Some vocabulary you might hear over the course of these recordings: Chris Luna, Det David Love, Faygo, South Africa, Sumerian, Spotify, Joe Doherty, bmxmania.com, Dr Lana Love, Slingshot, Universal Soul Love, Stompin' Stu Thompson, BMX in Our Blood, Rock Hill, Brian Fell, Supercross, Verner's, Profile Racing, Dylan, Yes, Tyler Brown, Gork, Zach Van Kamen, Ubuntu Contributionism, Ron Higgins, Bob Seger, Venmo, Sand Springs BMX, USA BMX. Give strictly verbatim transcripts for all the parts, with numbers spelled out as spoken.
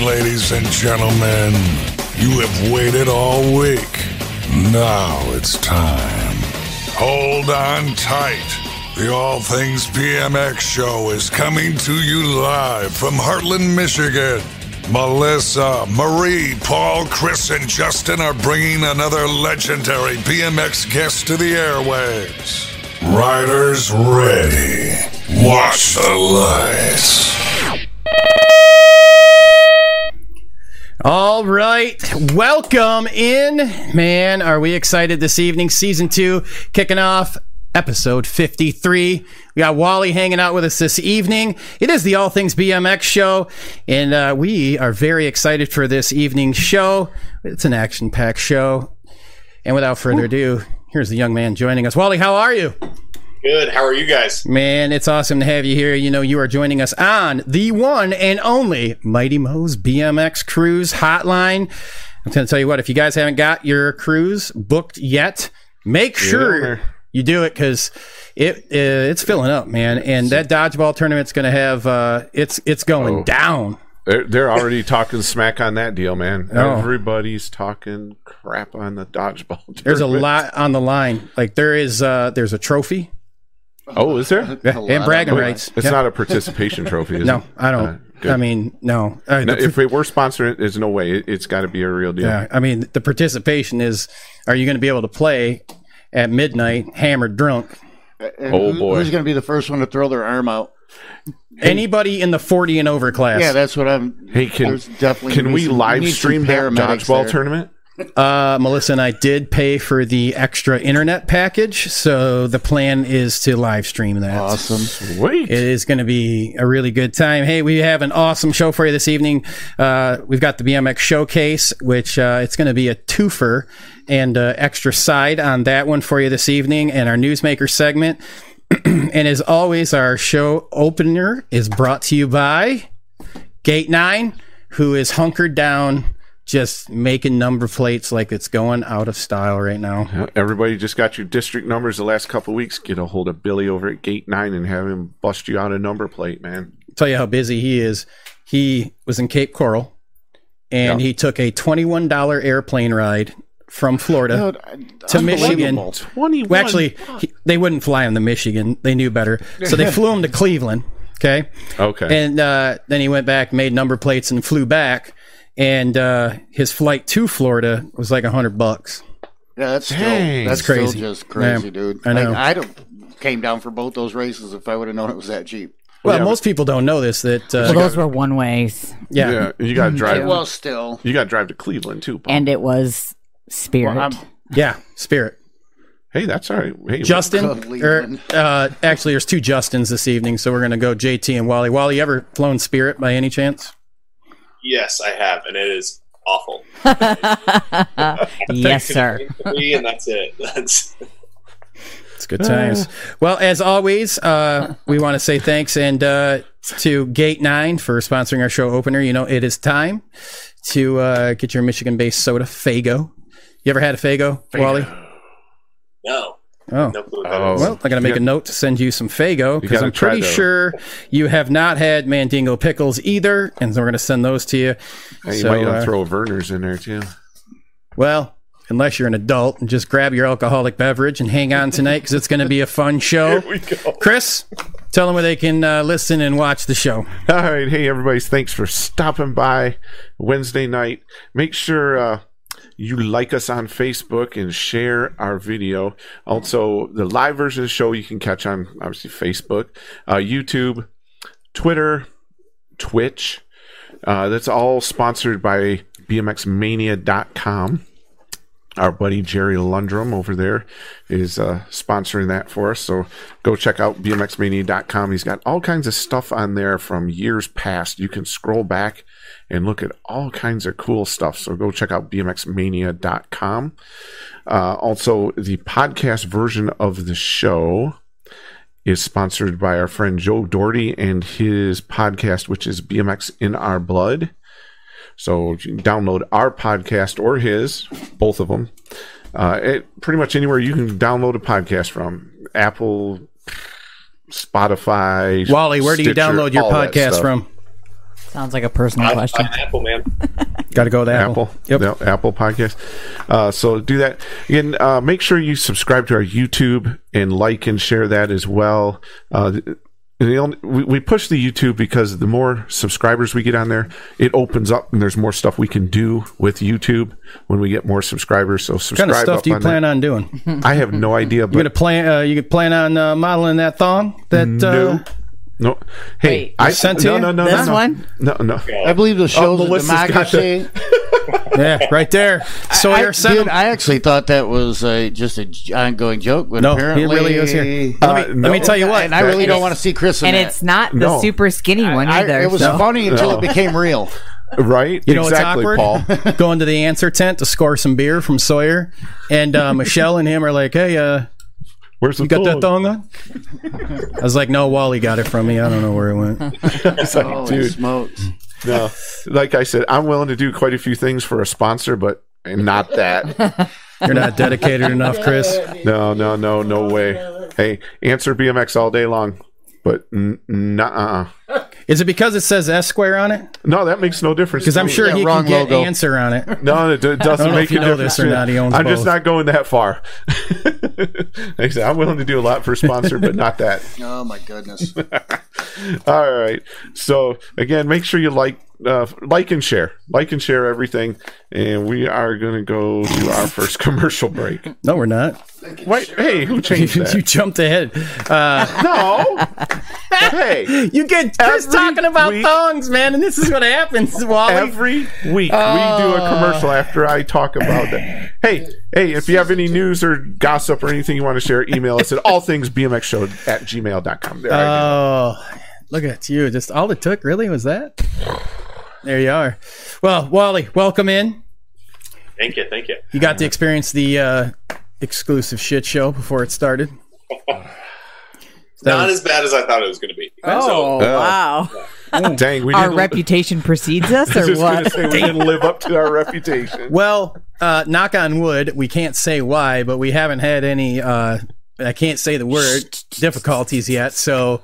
morning, ladies and gentlemen. You have waited all week. Now it's time. Hold on tight. The All Things B M X show is coming to you live from Heartland, Michigan. Melissa, Marie, Paul, Chris, and Justin are bringing another legendary B M X guest to the airwaves. Riders ready. Watch the lights. All right, welcome in. Man, are we excited this evening. Season two, kicking off episode fifty-three. We got Wally hanging out with us this evening. It is the All Things B M X show, and uh, we are very excited for this evening's show. It's an action-packed show. And without further ado, here's the young man joining us. Wally, how are you? Good. How are you guys? Man, it's awesome to have you here. You know, you are joining us on the one and only Mighty Moe's B M X Cruise Hotline. I'm going to tell you what, if you guys haven't got your cruise booked yet, make sure... Yeah. You do it because it it's filling up, man. And that dodgeball tournament's going to have uh, it's it's going oh. down. They're, they're already talking smack on that deal, man. Oh. Everybody's talking crap on the dodgeball tournament. There's a lot on the line. Like there is uh, there's a trophy. Oh, is there? Yeah. And bragging rights. It's yeah. not a participation trophy, is no, it? No, I don't. Uh, Good. I mean, no. Right, no the, if it were sponsored, there's no way. It, it's got to be a real deal. Yeah, I mean, the participation is, are you going to be able to play at midnight, hammered drunk? And oh, boy. Who's going to be the first one to throw their arm out? Anybody hey. in the forty and over class. Yeah, that's what I'm... Hey, can, definitely can we some, live stream that dodgeball there. tournament? Uh, Melissa and I did pay for the extra internet package, so the plan is to live stream that. Awesome. Sweet. It is going to be a really good time. Hey, we have an awesome show for you this evening. Uh, we've got the B M X Showcase, which uh, it's going to be a twofer, and uh, extra side on that one for you this evening, and our Newsmaker segment. And as always, our show opener is brought to you by Gate Nine, who is hunkered down, just making number plates like it's going out of style right now. Everybody just got your district numbers the last couple of weeks. Get a hold of Billy over at Gate Nine and have him bust you out a number plate, man. Tell you how busy he is. He was in Cape Coral, and yeah. he took a twenty-one dollars airplane ride from Florida no, to Michigan. twenty-one Well, actually, he, they wouldn't fly him to Michigan. They knew better. So they flew him to Cleveland. Okay. Okay. And uh, then he went back, made number plates, and flew back. And uh, his flight to Florida was like a hundred bucks. Yeah, that's still, that's crazy. Still just crazy, yeah, dude. I know. Like, I don't, came down for both those races if I would have known it was that cheap. Well, yeah, most people don't know this. That uh, well, those were one ways. Yeah, yeah you got to drive. Well, still, you got to drive to Cleveland too, Paul. And it was Spirit. Well, yeah, Spirit. Hey, that's all right. Hey, Justin, or, uh, actually, there's two Justins this evening, so we're gonna go J T and Wally. Wally, ever flown Spirit by any chance? Yes, I have, and it is awful. Yes, sir. And that's it. That's it's good times. Well, as always, uh, we want to say thanks and uh, to Gate Nine for sponsoring our show opener. You know, it is time to uh, get your Michigan-based soda, Faygo. You ever had a Faygo, Faygo. Wally? No. Oh. No clue oh. Well, I'm going to make a note to send you some Faygo because I'm pretty sure you have not had Mandingo pickles either, and so we're going to send those to you. Hey, you so, might uh, throw Verner's in there, too. Well, unless you're an adult, and just grab your alcoholic beverage and hang on tonight because it's going to be a fun show. Here we go. Chris, tell them where they can uh, listen and watch the show. All right. Hey, everybody. Thanks for stopping by Wednesday night. Make sure... Uh, you like us on Facebook and share our video. Also, the live version of the show you can catch on, obviously, Facebook, uh, YouTube, Twitter, Twitch. Uh, that's all sponsored by B M X mania dot com. Our buddy Jerry Lundrum over there is uh, sponsoring that for us. So go check out B M X mania dot com. He's got all kinds of stuff on there from years past. You can scroll back and look at all kinds of cool stuff. So go check out B M X mania dot com. Uh, also, the podcast version of the show is sponsored by our friend Joe Doherty and his podcast, which is B M X in Our Blood. So you can download our podcast or his, both of them. Uh, it, pretty much anywhere you can download a podcast from. Apple, Spotify, Wally, where Stitcher, do you download your podcast from? Sounds like a personal I, question. I'm Apple, man. Got to go to Apple. Apple. Yep. No, Apple Podcast. Uh, so do that. Again, uh, make sure you subscribe to our YouTube and like and share that as well. Uh, and the only, we, we push the YouTube because the more subscribers we get on there, it opens up and there's more stuff we can do with YouTube when we get more subscribers. So subscribe. What kind of stuff do you on plan that. on doing? I have no idea. But you gonna plan? Uh, you plan on uh, modeling that thong? That no. Uh, No, hey, Wait, I sent no, you no, no, no, this no, one. No, no, no. I believe the show's oh, a democracy. Yeah, right there. Sawyer so seven. Dude, I actually thought that was uh, just an ongoing joke, but no, apparently it really is here. Uh, let, me, no. let me tell you what. And I really don't want to see Chris. In and that. It's not the no. super skinny one I, either. I, it was so. funny until no. it became real. Right? You know exactly, what's awkward? Paul. Going to the answer tent to score some beer from Sawyer, and uh, Michelle and him are like, "Hey, uh." Where's the you got that thong on? I was like, no, Wally got it from me. I don't know where it went. I was like, Holy dude, smokes. No, like I said, I'm willing to do quite a few things for a sponsor, but not that. You're not dedicated enough, Chris. No, no, no, no way. Hey, answer B M X all day long, but n- nuh-uh. Is it because it says S square on it? No, that makes no difference. Because I'm sure yeah, he can get logo. Answer on it. No, it doesn't I don't know make if you a know difference. This or not. He owns I'm both. Just not going that far. Like I said, I'm willing to do a lot for a sponsor, but not that. Oh my goodness! All right. So again, make sure you like, uh, like and share, like and share everything. And we are going to go to our first commercial break. No, we're not. Wait, hey, who changed that? You jumped ahead. Uh, no. Hey, you get Chris talking about week, thongs, man, and this is what happens, Wally. Every week uh, we do a commercial after I talk about that. Hey, hey, if you have any news or gossip or anything you want to share, email us at all things b m x show at gmail dot com. There oh, look at you. Just all it took, really, was that? There you are. Well, Wally, welcome in. Thank you, thank you. You got to experience the uh, exclusive shit show before it started. That Not was, as bad as I thought it was going to be. Oh, so, wow. Yeah. Dang, we Our reputation li- precedes us, or what? Say, we didn't live up to our reputation. Well, uh, knock on wood, we can't say why, but we haven't had any, uh, I can't say the word, difficulties yet. So,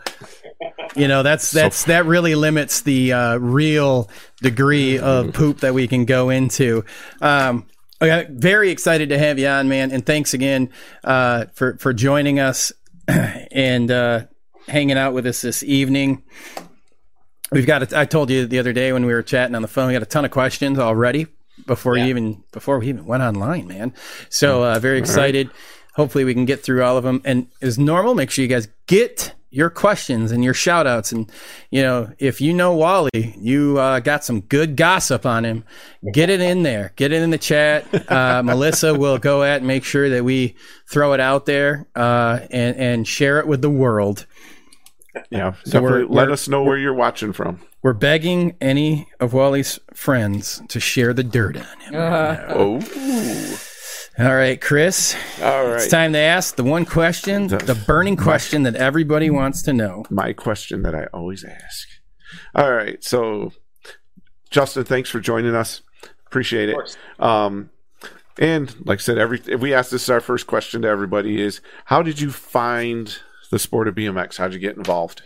you know, that's that's so, that really limits the uh, real degree of poop that we can go into. Um okay, very excited to have you on, man. And thanks again uh, for, for joining us. And uh, hanging out with us this evening. We've got. A, I told you the other day when we were chatting on the phone, we got a ton of questions already before yeah. you even before we even went online, man. So uh, very excited. Right. Hopefully we can get through all of them. And as normal, make sure you guys get your questions and your shout outs. And you know, if you know Wally, you uh, got some good gossip on him. Get it in there. Get it in the chat. Uh, Melissa will go at and make sure that we throw it out there uh, and and share it with the world. Yeah, so we're, let we're, us know where you're watching from. We're begging any of Wally's friends to share the dirt on him. Uh-huh. Oh. All right, Chris. All right. It's time to ask the one question, the, the burning question my, that everybody wants to know. My question that I always ask. All right. So, Justin, thanks for joining us. Appreciate it. Um, and like I said, every if we ask this, our first question to everybody is, how did you find the sport of B M X? How did you get involved?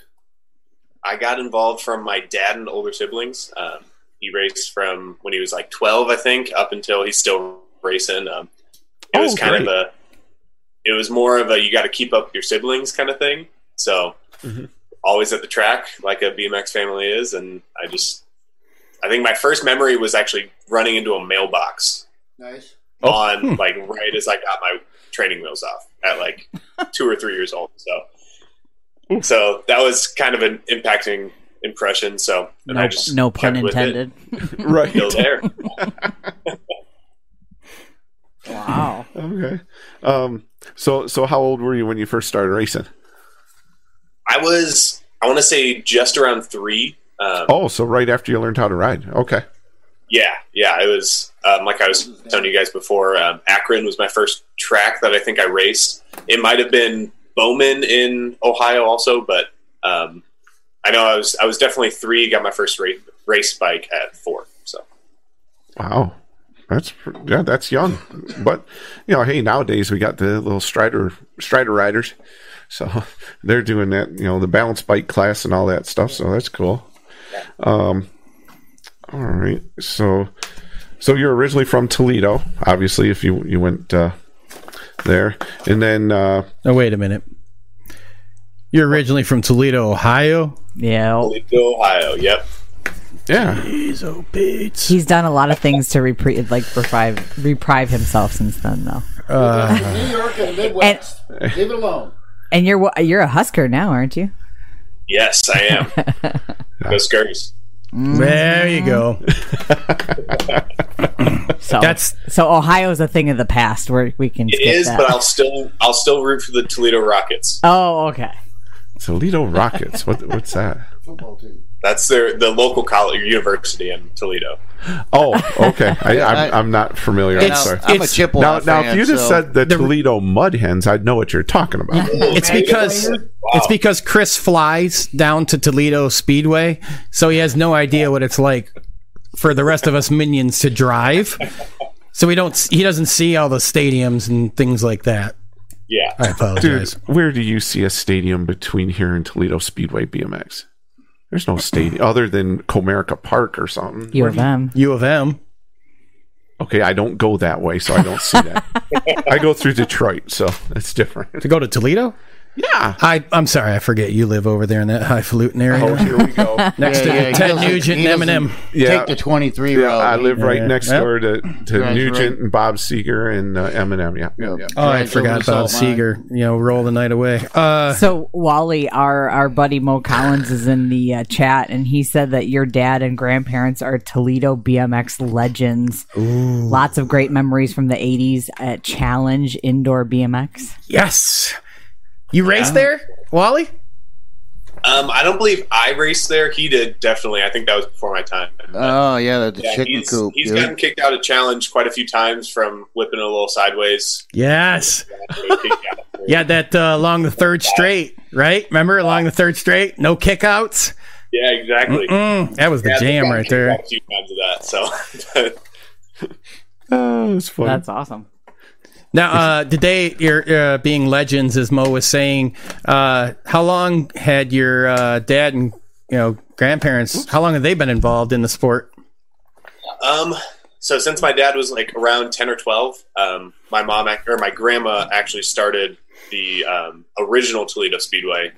I got involved from my dad and older siblings. Um, he raced from when he was like twelve, I think, up until he's still racing. Um, It oh, was kind great. of a, it was more of a, you got to keep up with your siblings kind of thing. So mm-hmm. always at the track, like a B M X family is. And I just, I think my first memory was actually running into a mailbox. Nice. On oh. like right as I got my training wheels off at like two or three years old. So, Ooh. so that was kind of an impacting impression. So and no, I just no pun intended. Right. Still there. Wow. Okay. Um, so, so how old were you when you first started racing? I was, I want to say just around three. Um, oh, so right after you learned how to ride. Okay. Yeah. Yeah. It was, um, like I was telling you guys before, um, Akron was my first track that I think I raced. It might've been Bowman in Ohio also, but, um, I know I was, I was definitely three, got my first race, race bike at four. So. Wow. That's yeah, that's young, but you know, hey, nowadays we got the little Strider Strider riders, so they're doing that, you know, the balance bike class and all that stuff. So that's cool. Um, All right. So, so you're originally from Toledo, obviously, if you, you went uh, there. And then... Uh, oh, wait a minute. You're originally from Toledo, Ohio? Yeah. Toledo, Ohio. Yep. Yeah. Jeez, oh, Pete. He's done a lot of things to reprieve, like reprive, reprive himself since then, though. Uh, New York and Midwest. And, leave it alone. And you're you're a Husker now, aren't you? Yes, I am. Huskers. There you go. so that's so Ohio is a thing of the past where we can. It skip is, that. But I'll still I'll still root for the Toledo Rockets. Oh, okay. Toledo Rockets. What what's that? Football team. That's their the local college university in Toledo. Oh, okay. I, I'm, I'm not familiar. I'm sorry. I'm a Chippewa now, fan, now, if you just so said the, the Toledo Mud Hens, I'd know what you're talking about. It's because wow. it's because Chris flies down to Toledo Speedway, so he has no idea what it's like for the rest of us minions to drive. So we don't. He doesn't see all the stadiums and things like that. Yeah, I apologize. Dude, where do you see a stadium between here and Toledo Speedway B M X? There's no stadium other than Comerica Park or something. U of M. U of M. Okay, I don't go that way, so I don't see that. I go through Detroit, so it's different. To go to Toledo? Yeah. I, I'm sorry, I forget you live over there in that highfalutin area. Oh, here we go. Next yeah, to yeah, Ted Nugent and Eminem. Yeah. Take the twenty-three yeah, road. I live yeah, right yeah. next yep. door to, to yeah, Nugent right. and Bob Seger and uh, Eminem. Yeah, yeah, yeah. Oh, I forgot about Seger. You know, roll the night away. Uh, so, Wally, our, our buddy Mo Collins is in the uh, chat, and he said that your dad and grandparents are Toledo B M X legends. Ooh. Lots of great memories from the eighties at Challenge Indoor B M X. Yes. You raced yeah. there, Wally? Um, I don't believe I raced there. He did, definitely. I think that was before my time. Oh, yeah, the yeah, chicken he's, coop. He's dude. gotten kicked out of Challenge quite a few times from whipping it a little sideways. Yes. yeah, that uh, along the third straight, right? Remember, along the third straight? No kickouts? Yeah, exactly. Mm-mm. That was the yeah, jam right there. A few times of that, so. oh, it was fun. That's awesome. Now, uh, today, you're uh, being legends, as Mo was saying. Uh, how long had your uh, dad and you know grandparents? How long have they been involved in the sport? Um, so since my dad was like around ten or twelve, um, my mom or my grandma actually started the um, original Toledo Speedway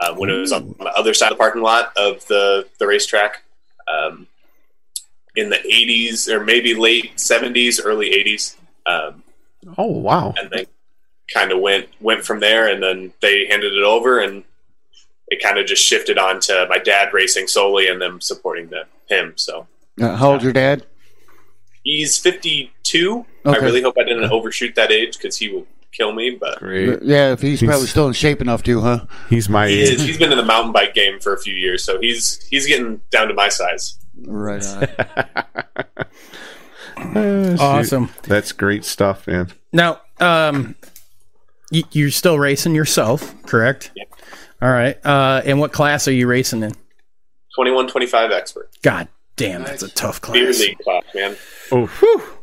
uh, when Ooh. it was on the other side of the parking lot of the the racetrack um, in the eighties or maybe late seventies, early eighties. Um, Oh wow! And they kind of went went from there, and then they handed it over, and it kind of just shifted on to my dad racing solely, and them supporting the, him. So, uh, how old's your dad? He's fifty-two. Okay. I really hope I didn't overshoot that age because he will kill me. But Great. yeah, if he's, he's probably still in shape enough to, huh? He's my he age. Is. He's been in the mountain bike game for a few years, so he's he's getting down to my size. Right. Uh, awesome. Shoot. That's great stuff, man. Now, um, y- you're still racing yourself, correct? Yeah. All right. Uh, and what class are you racing in? twenty-one twenty-five expert. God damn, nice. That's a tough class. Beer league class, man. Oh,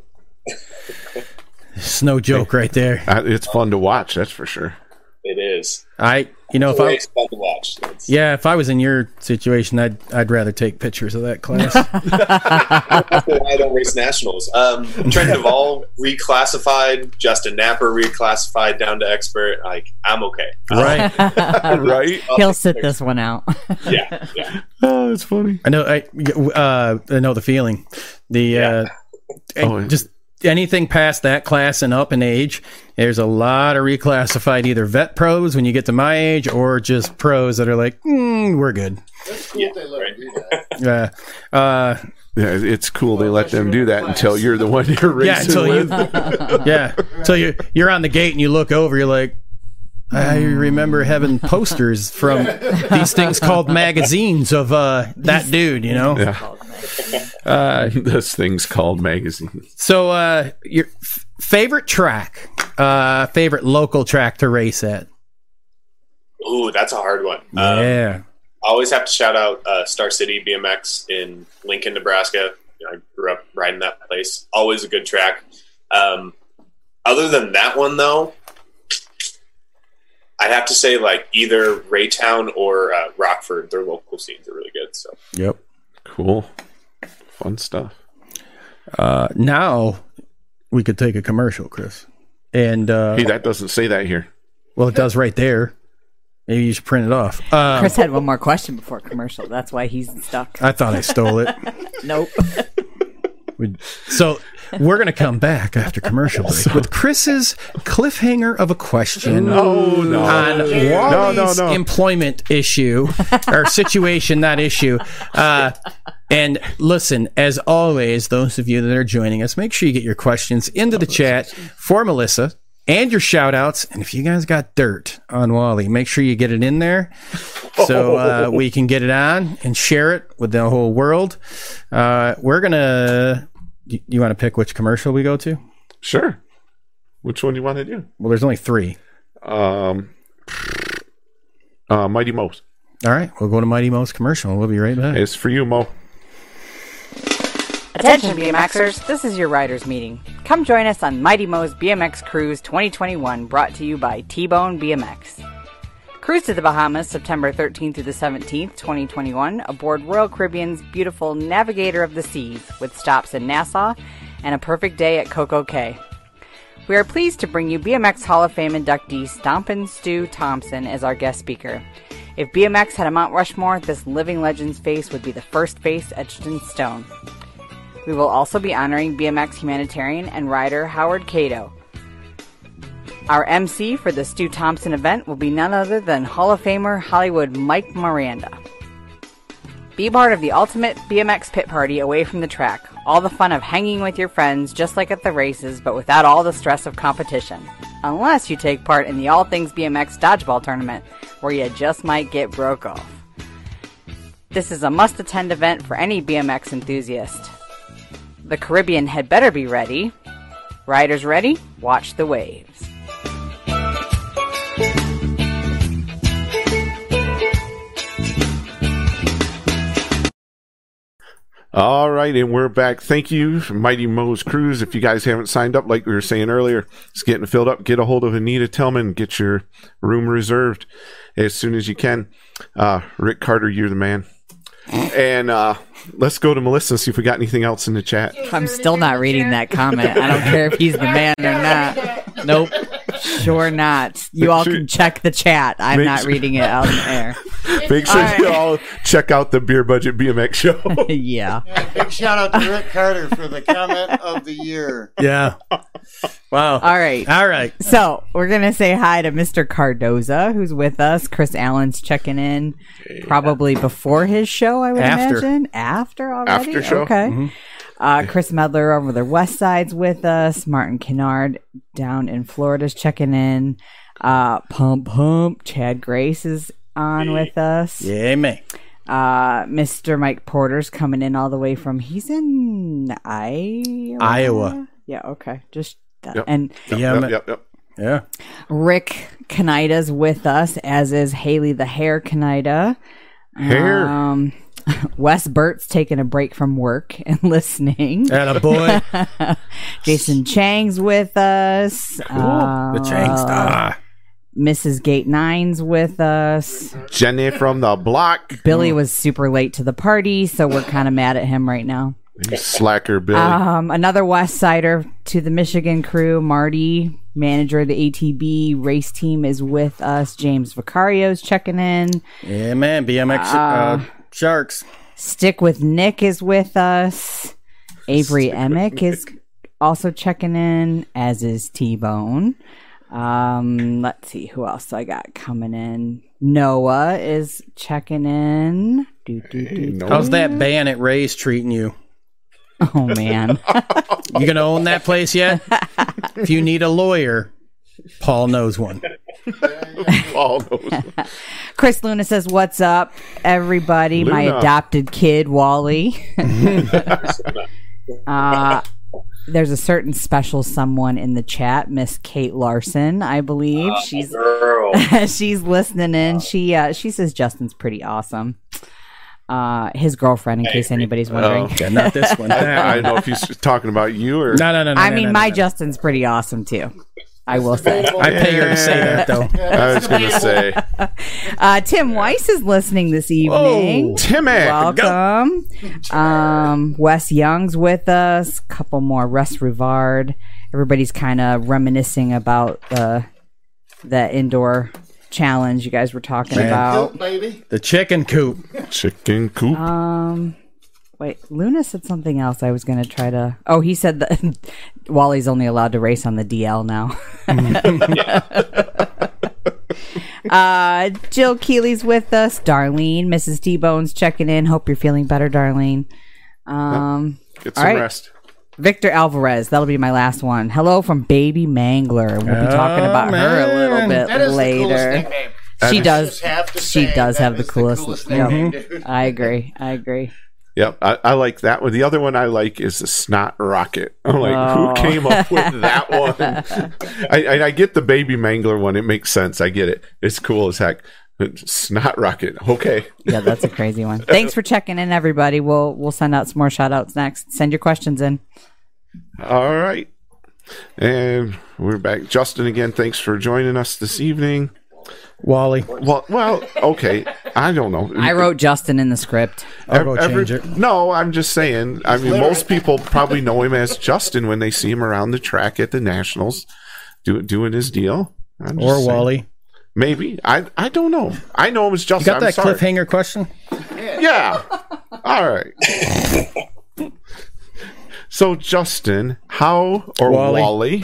it's no joke right there. I, it's fun to watch, that's for sure. It is. I, you know, it's if I it's fun to watch. That's... Yeah, if I was in your situation, I'd I'd rather take pictures of that class. I don't race nationals. Um, Trent Duvall reclassified. Justin Napper reclassified down to expert. Like I'm okay. Right, right. He'll sit this one out. yeah, yeah. Oh, that's funny. I know. I uh, I know the feeling. The yeah. uh, oh, just. Anything past that class and up in age, there's a lot of reclassified either vet pros when you get to my age or just pros that are like, mm, we're good. That's cool yeah. they let them do that. Yeah. Uh, yeah, it's cool well, they let them do that class. Until you're the one you're racing yeah, until with. You, yeah, until you, you're on the gate and you look over, you're like, I remember having posters from these things called magazines of uh, that dude, you know? Yeah. Uh, those things called magazines. So uh, your f- favorite track, uh, favorite local track to race at? Ooh, that's a hard one. Yeah. Um, I always have to shout out uh, Star City B M X in Lincoln, Nebraska. You know, I grew up riding that place. Always a good track. Um, other than that one, though, I'd have to say like either Raytown or uh, Rockford. Their local scenes are really good. So. Yep. Cool. Fun stuff. Uh, now we could take a commercial, Chris. And uh, hey, that doesn't say that here. Well, it does right there. Maybe you should print it off. Um, Chris had one more question before commercial. That's why he's stuck. I thought I stole it. Nope. We, so we're going to come back after commercial break so. with Chris's cliffhanger of a question no, no, on Wally's no, no, no. employment issue or situation, not issue. Uh, and listen, as always, those of you that are joining us, make sure you get your questions into the chat for Melissa and your shout outs. And if you guys got dirt on Wally, make sure you get it in there so uh, we can get it on and share it with the whole world. Uh, we're going to, you, you want to pick which commercial we go to? Sure. Which one do you want to do? Well, there's only three. Um, uh, Mighty Moe's. All right. We'll go to Mighty Moe's commercial. We'll be right back. It's for you, Moe. Attention BMXers, this is your riders meeting. Come join us on Mighty Moe's B M X Cruise twenty twenty-one, brought to you by T-Bone B M X. Cruise to the Bahamas, September thirteenth through the seventeenth, twenty twenty-one, aboard Royal Caribbean's beautiful Navigator of the Seas, with stops in Nassau and a perfect day at Coco Cay. We are pleased to bring you B M X Hall of Fame inductee Stompin' Stu Thompson as our guest speaker. If B M X had a Mount Rushmore, this living legend's face would be the first face etched in stone. We will also be honoring B M X humanitarian and rider Howard Cato. Our M C for the Stu Thompson event will be none other than Hall of Famer Hollywood Mike Miranda. Be part of the ultimate B M X pit party away from the track. All the fun of hanging with your friends just like at the races, but without all the stress of competition. Unless you take part in the All Things B M X Dodgeball Tournament, where you just might get broke off. This is a must-attend event for any B M X enthusiast. The Caribbean had better be ready. Riders ready? Watch the waves. All right, and we're back. Thank you, Mighty Moe's Cruise. If you guys haven't signed up, like we were saying earlier, it's getting filled up. Get a hold of Anita Tillman. Get your room reserved as soon as you can. Uh, Rick Carter, you're the man. And uh, let's go to Melissa and see if we got anything else in the chat. I'm still not reading that comment. I don't care if he's the man or not. Nope. Sure not. You all can check the chat. I'm not reading it out in the air. Make sure all right. you all check out the Beer Budget B M X show. yeah. yeah. Big shout out to Rick Carter for the comment of the year. Yeah. Wow. All right. All right. So we're going to say hi to Mister Cardoza, who's with us. Chris Allen's checking in probably before his show, I would After. imagine. After already? After show. Okay. Mm-hmm. Uh, Chris Medler over the West Side's with us. Martin Kennard down in Florida's checking in. Uh, Pump Pump. Chad Grace is on with us. Yeah, man. Uh, Mister Mike Porter's coming in all the way from, he's in Iowa. Iowa. Yeah, okay. Just that. Yep. And yep, yeah, yep, yep, yep. yeah. Rick Knida's with us, as is Haley the Hair Knida. Hair. Um, Wes Burt's taking a break from work and listening. Atta boy. Jason Chang's with us. Cool. Uh, the Chang star. Missus Gate Nine's with us. Jenny from the block. Billy was super late to the party, so we're kind of mad at him right now. You slacker, Billy. Um, another West Sider to the Michigan crew, Marty, manager of the A T B race team, is with us. James Vicario's checking in. Yeah, man. B M X uh, uh, Sharks. Stick with Nick is with us. Avery Emick is also checking in, as is T-Bone. Um, let's see who else I got coming in. Noah is checking in. Do, do, do, do. How's that ban at Ray's treating you? Oh man, you gonna own that place yet? If you need a lawyer, Paul knows one. Paul knows one. Chris Luna says, "What's up, everybody? Luna. My adopted kid, Wally." uh There's a certain special someone in the chat, Miss Kate Larson, I believe. Oh, she's girl. she's listening in. She uh, she says Justin's pretty awesome. Uh, his girlfriend, in hey, case anybody's wondering. Oh, okay, not this one. I, I don't know if he's talking about you or. No, no, no, no. I no, mean, no, no, my no. Justin's pretty awesome too. I will say. I pay her to say that, though. I was going to say. Uh, Tim Weiss is listening this evening. Oh, Timmy. Welcome. Um, Wes Young's with us. A couple more. Russ Rivard. Everybody's kind of reminiscing about the, the indoor challenge you guys were talking Man. about. Coop, baby. The chicken coop. Chicken coop. Um... Wait, Luna said something else I was going to try to... Oh, he said that Wally's only allowed to race on the D L now. uh, Jill Keeley's with us. Darlene, Missus D-Bone's checking in. Hope you're feeling better, Darlene. Um, Get some all right. rest. Victor Alvarez, that'll be my last one. Hello from Baby Mangler. We'll be talking about oh, her a little bit that is later. The coolest nickname. She does, she does have the coolest, coolest name. Yep. I agree. I agree. Yep, I, I like that one. The other one I like is the Snot Rocket. I'm like, oh. who came up with that one? I, I get the Baby Mangler one. It makes sense. I get it. It's cool as heck. Snot Rocket. Okay. Yeah, that's a crazy one. Thanks for checking in, everybody. We'll we'll send out some more shout-outs next. Send your questions in. All right. And we're back. Justin, again, thanks for joining us this evening. Wally. Well, well, okay. I don't know. I wrote Justin in the script. I'll go every, change it. No, I'm just saying. I mean, most people probably know him as Justin when they see him around the track at the Nationals do, doing his deal. I'm or saying. Wally. Maybe. I I don't know. I know him as Justin. You got that I'm cliffhanger sorry. question? Yeah. All right. So, Justin, how or Wally? Wally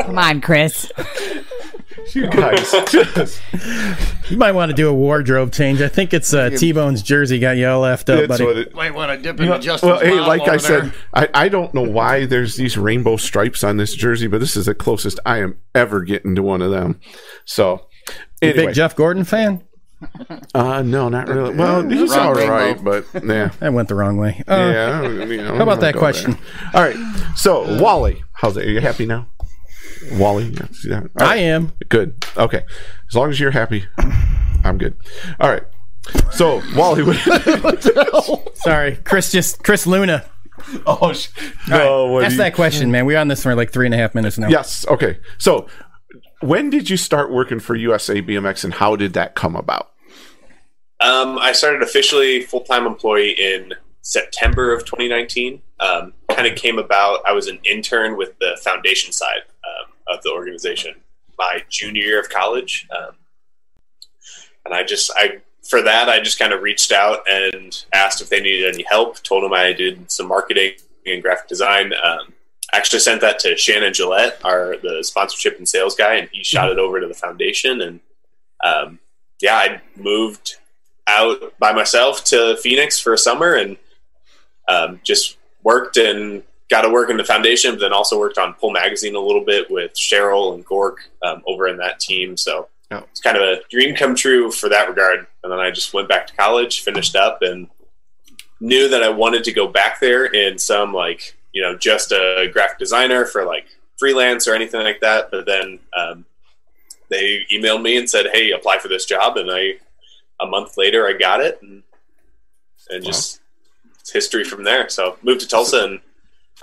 Come on, Chris. You guys. You might want to do a wardrobe change. I think it's uh, T-Bone's jersey got you all left up, buddy. It, might want to dip into know, Justin's well, hey, like I there. said, I, I don't know why there's these rainbow stripes on this jersey, but this is the closest I am ever getting to one of them. So, anyway. You big Jeff Gordon fan? Uh, no, not really. Well, he's all right, but yeah. That went the wrong way. Uh, yeah. I mean, I how about that question? There. All right. So, uh, Wally, how's it? Are you happy now? Wally, yeah. Right. I am good. Okay, as long as you're happy, I'm good. All right. So Wally, what the hell? Sorry, Chris. Just Chris Luna. Oh sh- no! Right. Ask you- that question, man. We're on this for like three and a half minutes now. Yes. Okay. So, when did you start working for U S A B M X, and how did that come about? Um, I started officially full-time employee in September of twenty nineteen. Um, kind of came about. I was an intern with the foundation side um, of the organization my junior year of college, um, and I just I for that I just kind of reached out and asked if they needed any help. Told them I did some marketing and graphic design. Um, actually sent that to Shannon Gillette, our the sponsorship and sales guy, and he shot it over to the foundation. And um, yeah, I moved out by myself to Phoenix for a summer and um, just. worked and got to work in the foundation, but then also worked on Pull Magazine a little bit with Cheryl and Gork um, over in that team. So oh. it's kind of a dream come true for that regard. And then I just went back to college, finished up, and knew that I wanted to go back there in some like, you know, just a graphic designer for like freelance or anything like that. But then um, they emailed me and said, hey, apply for this job. And I, a month later I got it and, and wow. just, history from there. So moved to Tulsa and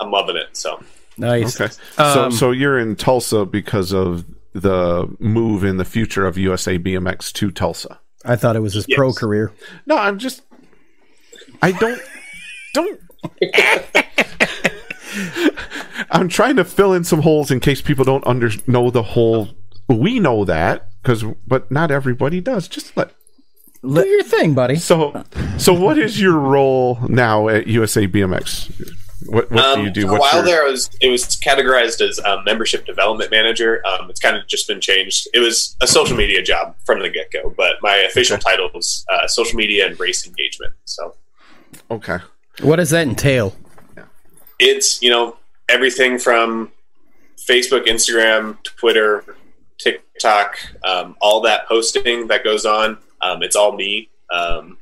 I'm loving it. So nice. Okay. Um, so so you're in Tulsa because of the move in the future of U S A B M X to Tulsa. I thought it was his yes. pro career. No, I'm just I don't don't I'm trying to fill in some holes in case people don't under know the whole we know that because but not everybody does. Just let Do your thing, buddy. So, so what is your role now at U S A B M X? What, what um, do you do? What's a while your... there, I was, it was categorized as a membership development manager. Um, it's kind of just been changed. It was a social media job from the get-go, but my official okay. title was uh, social media and race engagement. So, okay, what does that entail? It's you know everything from Facebook, Instagram, Twitter, TikTok, um, all that posting that goes on. Um, it's all me. Um,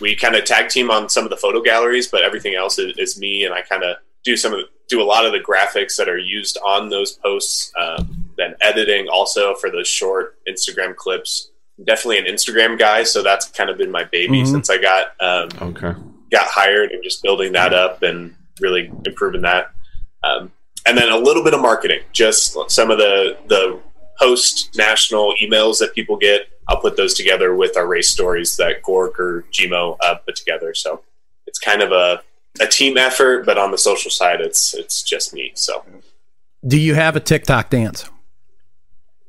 we kind of tag team on some of the photo galleries, but everything else is, is me. And I kind of do some of the, do a lot of the graphics that are used on those posts. Um, then editing also for those short Instagram clips. I'm definitely an Instagram guy, so that's kind of been my baby mm-hmm. since I got um, okay. got hired and just building that up and really improving that. Um, And then a little bit of marketing, just some of the, the host national emails that people get. I'll put those together with our race stories that Gork or Gmo uh, put together. So it's kind of a, a team effort, but on the social side, it's, it's just me. So do you have a TikTok dance?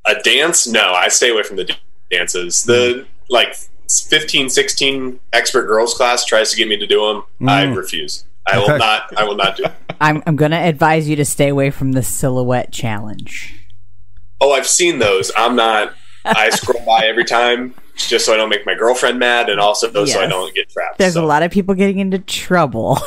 A dance? No, I stay away from the dances. The like fifteen, sixteen expert girls class tries to get me to do them. Mm. I refuse. I will not, I will not do it. I'm, I'm going to advise you to stay away from the silhouette challenge. Oh, I've seen those. I'm not, I scroll by every time just so I don't make my girlfriend mad, and also those yes. so I don't get trapped. There's so. a lot of people getting into trouble.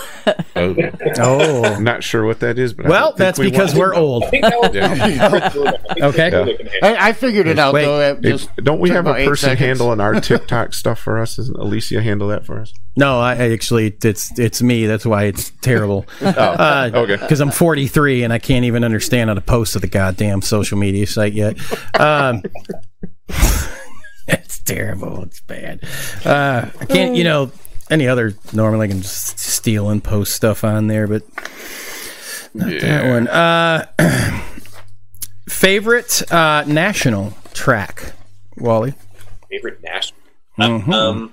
oh. oh. I'm not sure what that is. But well, that's we because we're old. I think that was, yeah. Okay. Yeah. I, I figured it out, Wait, though. Just it, don't we have a person handling our TikTok stuff for us? Doesn't Alicia handle that for us? No, I actually, it's it's me. That's why it's terrible. oh, uh, okay. Because I'm forty-three and I can't even understand how to post to the goddamn social media site yet. Um It's terrible. It's bad. Uh, I can't, you know, any other normally I can just steal and post stuff on there, but not yeah. that one. Uh, favorite uh, national track, Wally? Favorite national? Mm-hmm. Um,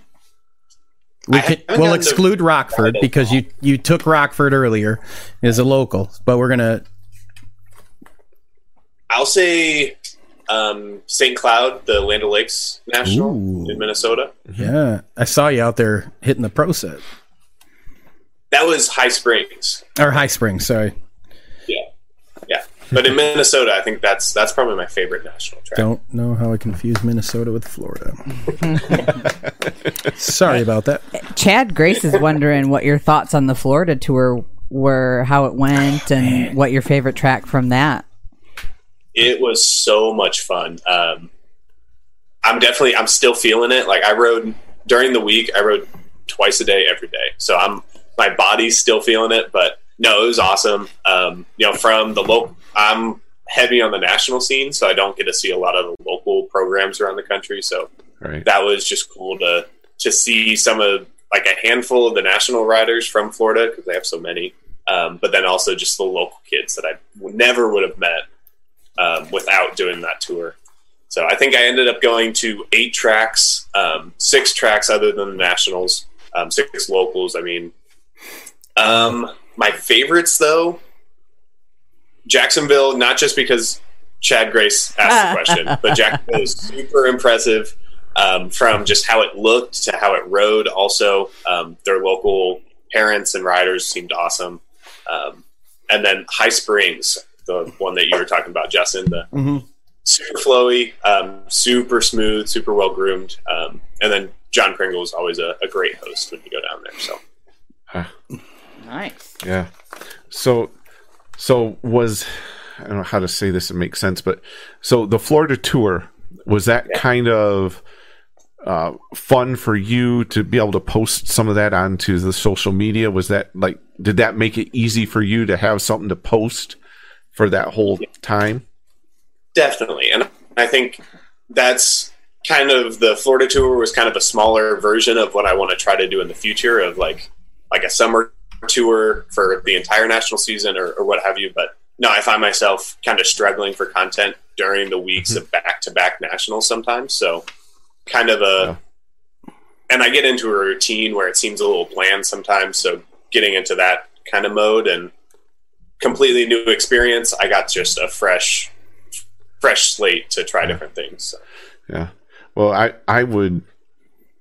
we can, we'll exclude Rockford because you, you took Rockford earlier as a local, but we're going to... I'll say... Um, Saint Cloud, the Land O'Lakes National Ooh, in Minnesota. Yeah, I saw you out there hitting the pro set. That was High Springs. Or High Springs, sorry. Yeah, yeah. But in Minnesota, I think that's that's probably my favorite national track. Don't know how I confuse Minnesota with Florida. Sorry about that. Chad Grace is wondering what your thoughts on the Florida tour were, how it went, oh, and man. what your favorite track from that. It was so much fun. Um, I'm definitely, I'm still feeling it. Like I rode during the week, I rode twice a day, every day. So I'm, my body's still feeling it, but no, it was awesome. Um, you know, from the local, I'm heavy on the national scene, so I don't get to see a lot of the local programs around the country. So right. that was just cool to, to see some of like a handful of the national riders from Florida, cause they have so many. Um, but then also just the local kids that I never would have met Um, without doing that tour. So I think I ended up going to eight tracks, um, six tracks other than the nationals, um, six locals. I mean, um, my favorites though, Jacksonville, not just because Chad Grace asked the question, but Jacksonville was super impressive um, from just how it looked to how it rode. Also, um, their local parents and riders seemed awesome. Um, and then High Springs, the one that you were talking about, Justin, the mm-hmm. super flowy, um, super smooth, super well-groomed. Um, and then John Pringle is always a, a great host when you go down there. So, huh. Nice. Yeah. So, so was, I don't know how to say this and make sense, but so the Florida tour, was that yeah. kind of uh, fun for you to be able to post some of that onto the social media? Was that like, did that make it easy for you to have something to post for that whole time? Definitely. And I think that's kind of, the Florida tour was kind of a smaller version of what I want to try to do in the future, of like, like a summer tour for the entire national season or, or what have you. But no, I find myself kind of struggling for content during the weeks mm-hmm. of back-to-back nationals sometimes. So kind of a, yeah. and I get into a routine where it seems a little bland sometimes. So getting into that kind of mode and completely new experience, I got just a fresh fresh slate to try different things. So. Yeah. Well, I, I would,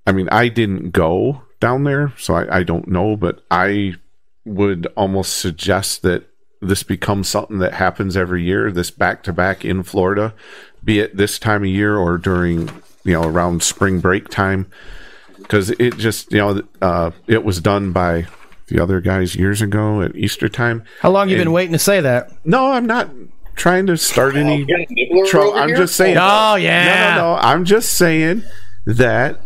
I mean, I didn't go down there, so I, I don't know, but I would almost suggest that this becomes something that happens every year, this back-to-back in Florida, be it this time of year or during, you know, around spring break time, because it just, you know, uh, it was done by the other guys years ago at Easter time. How long and you been waiting to say that? No, I'm not trying to start any oh, trouble. I'm here? just saying. Oh, yeah. No, no, no. I'm just saying that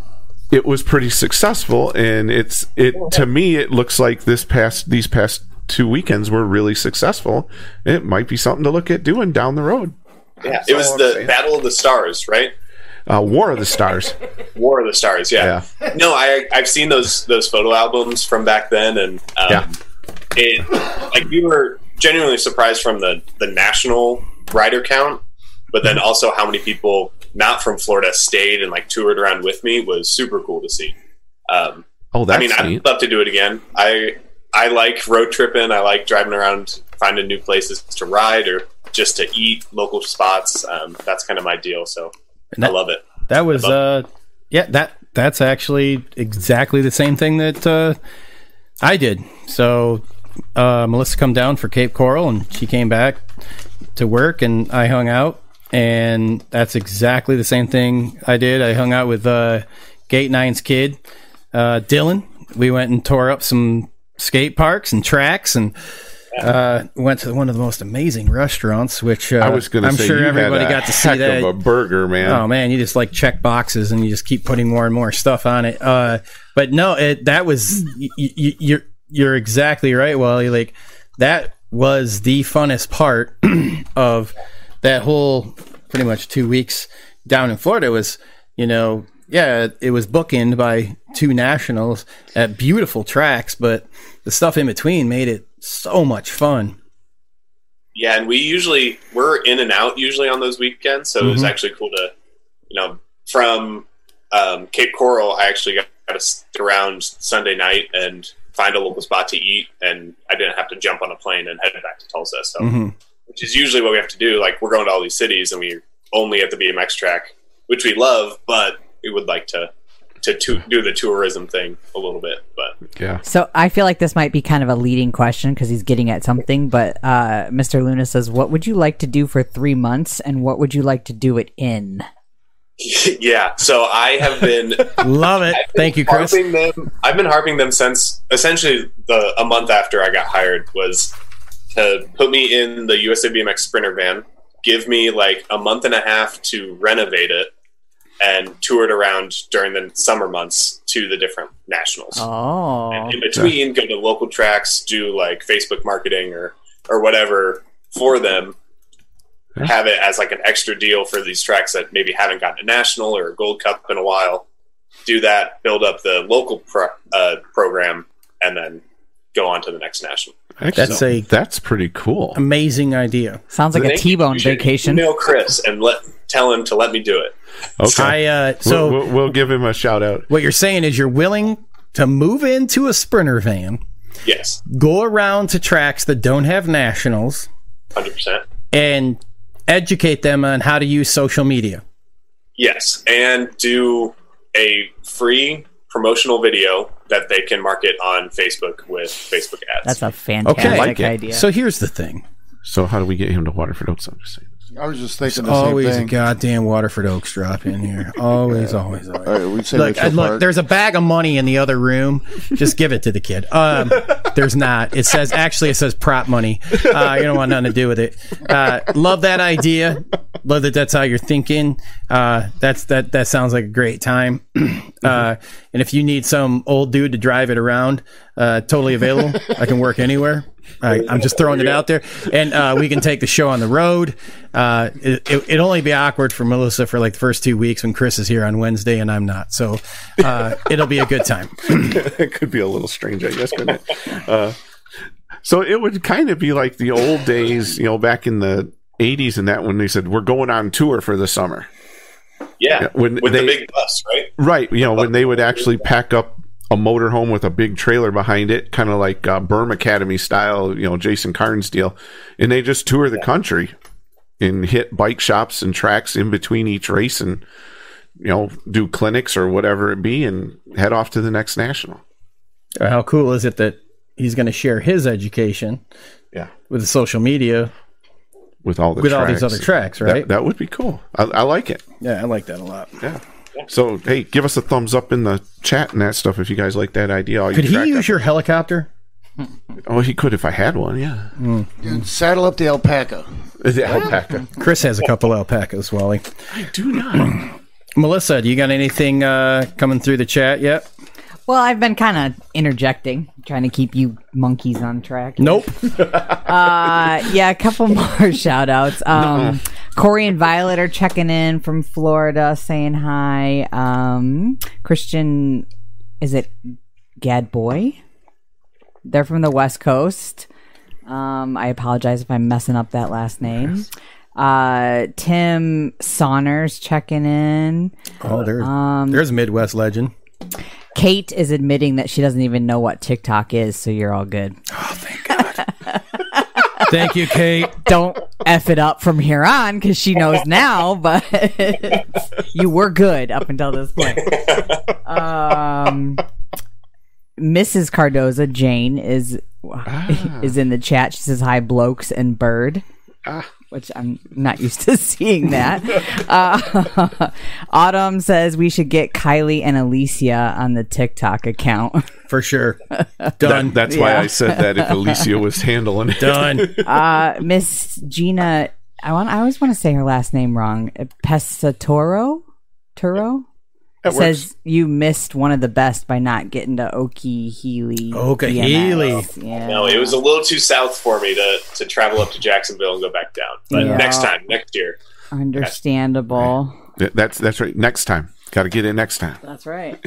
it was pretty successful, and it's it to me. It looks like this past these past two weekends were really successful. It might be something to look at doing down the road. Yeah, it was the Battle of the Stars, right? Uh, War of the Stars. War of the Stars, yeah. yeah. No, I, I've seen those those photo albums from back then, and um, yeah. it, like we were genuinely surprised from the, the national rider count, but then also how many people not from Florida stayed and like toured around with me was super cool to see. Um, oh, that's I mean, neat. I'd love to do it again. I I like road tripping. I like driving around, finding new places to ride or just to eat, local spots. Um, that's kind of my deal. So that, I love it. That was, uh, yeah, that that's actually exactly the same thing that uh, I did. So uh, Melissa come down for Cape Coral, and she came back to work, and I hung out. And that's exactly the same thing I did. I hung out with uh, Gate Nine's kid, uh, Dylan. We went and tore up some skate parks and tracks, and uh, went to one of the most amazing restaurants. Which uh, I was going to say, I'm sure everybody got to see that. Of a burger, man! Oh man, you just like check boxes and you just keep putting more and more stuff on it. Uh, but no, it, that was y- y- you're you're exactly right, Wally. Like that was the funnest part of that whole pretty much two weeks down in Florida was, you know, yeah, it was bookended by two nationals at beautiful tracks, but the stuff in between made it so much fun. Yeah, and we usually, we're in and out usually on those weekends, so mm-hmm. it was actually cool to, you know, from um, Cape Coral, I actually got to stick around Sunday night and find a local spot to eat, and I didn't have to jump on a plane and head back to Tulsa, so... Mm-hmm. Which is usually what we have to do. Like, we're going to all these cities and we're only at the B M X track, which we love, but we would like to to, to do the tourism thing a little bit. But yeah. So I feel like this might be kind of a leading question because he's getting at something, but uh, Mister Luna says, what would you like to do for three months and what would you like to do it in? Yeah. So I have been... Love it. Thank you, Chris. Them, I've been harping them since essentially the a month after I got hired was... to put me in the U S A B M X Sprinter van, give me like a month and a half to renovate it, and tour it around during the summer months to the different nationals. Oh, and in between, go to local tracks, do like Facebook marketing or or whatever for them. Have it as like an extra deal for these tracks that maybe haven't gotten a national or a Gold Cup in a while. Do that, build up the local pro, uh, program, and then go on to the next national. Actually, that's so, a that's pretty cool, amazing idea. Sounds like a T-bone vacation. Email Chris and let tell him to let me do it. Okay, I, uh, so we'll, we'll, we'll give him a shout out. What you're saying is you're willing to move into a Sprinter van. Yes. Go around to tracks that don't have nationals. one hundred percent. And educate them on how to use social media. Yes, and do a free promotional video that they can market on Facebook with Facebook ads. That's a fantastic okay. like idea. So here's the thing. So how do we get him to Waterford Oaks? I'm just saying this. I was just thinking the always same thing. Always a goddamn Waterford Oaks drop in here. Always, yeah. always, always. All right, we say look, I, look, there's a bag of money in the other room. Just give it to the kid. Um, there's not. It says, actually, it says prop money. Uh, you don't want nothing to do with it. Uh, love that idea. Love that that's how you're thinking. Uh, that's that, that sounds like a great time. Uh, and if you need some old dude to drive it around, uh, totally available. I can work anywhere. I, I'm just throwing it out there. And uh, we can take the show on the road. Uh, it, it, it'd only be awkward for Melissa for like the first two weeks when Chris is here on Wednesday and I'm not. So uh, it'll be a good time. It could be a little strange, I guess, couldn't it? Uh, so it would kind of be like the old days, you know, back in the eighties and that when they said, we're going on tour for the summer. Yeah, when with they, the big bus, right? Right, you know, when they would actually pack up a motorhome with a big trailer behind it, kind of like uh, Burm Academy style, you know, Jason Carnes deal, and they just tour the yeah. country and hit bike shops and tracks in between each race, and you know, do clinics or whatever it be, and head off to the next national. How cool is it that he's going to share his education, yeah, with the social media, with all the with tracks. all these other tracks, right? That, that would be cool. I, I like it. Yeah, I like that a lot. Yeah. So, hey, give us a thumbs up in the chat and that stuff if you guys like that idea. All could he use up. your helicopter? Oh, he could if I had one, yeah. Mm. Dude, saddle up the alpaca. The alpaca. Chris has a couple alpacas, Wally. I do not. Melissa, do you got anything uh, coming through the chat yet? Well, I've been kind of interjecting, trying to keep you monkeys on track. Nope. uh, yeah, a couple more shout-outs. Um, Corey and Violet are checking in from Florida, saying hi. Um, Christian, is it Gadboy? They're from the West Coast. Um, I apologize if I'm messing up that last name. Uh, Tim Saunders checking in. Oh, there, um, there's a Midwest legend. Kate is admitting that she doesn't even know what TikTok is, so you're all good. Oh, thank God. Thank you, Kate. Don't F it up from here on, because she knows now, but you were good up until this point. Um, Missus Cardoza, Jane, is ah. is in the chat. She says, hi, blokes and bird, ah. which I'm not used to seeing that. uh, Autumn says, we should get Kylie and Alicia on the TikTok account. For sure. Done. That, that's yeah. why I said that, if Alicia was handling it. Done. uh, Miss Gina, I want. I always want to say her last name wrong. Pesatoro? Turo? It says works. You missed one of the best by not getting to Okie-Healy. Okie-Healy. Yeah. No, it was a little too south for me to, to travel up to Jacksonville and go back down. But yeah. next time, next year. Understandable. Right. That's that's right. Next time. Got to get it next time. That's right.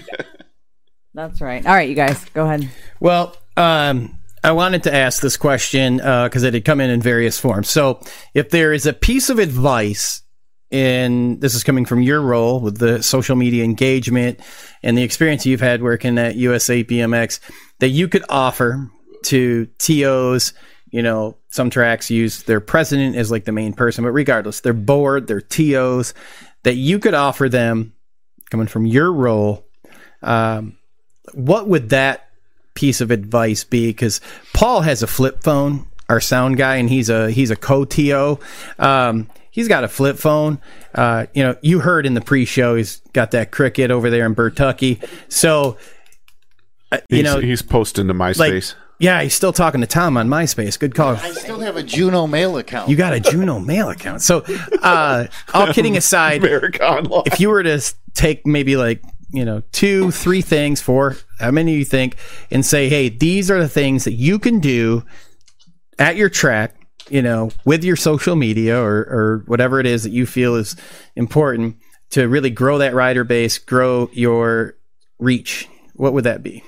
That's right. All right, you guys, go ahead. Well, um, I wanted to ask this question because uh, it had come in in various forms. So if there is a piece of advice, and this is coming from your role with the social media engagement and the experience you've had working at U S A B M X, that you could offer to T Os. You know, some tracks use their president as like the main person, but regardless, they're bored, they're T Os, that you could offer them coming from your role. Um, what would that piece of advice be? Because Paul has a flip phone, our sound guy, and he's a he's a co-T O. Um, He's got a flip phone. Uh, you know, you heard in the pre-show, he's got that cricket over there in Bertucky. So, uh, you he's, know. He's posting to MySpace. Like, yeah, he's still talking to Tom on MySpace. Good call. I still have a Juno mail account. You got a Juno mail account. So, uh, all kidding aside, if you were to take maybe like, you know, two, three things, four, how many you think, and say, hey, these are the things that you can do at your track, you know, with your social media or, or whatever it is that you feel is important to really grow that rider base, grow your reach, what would that be?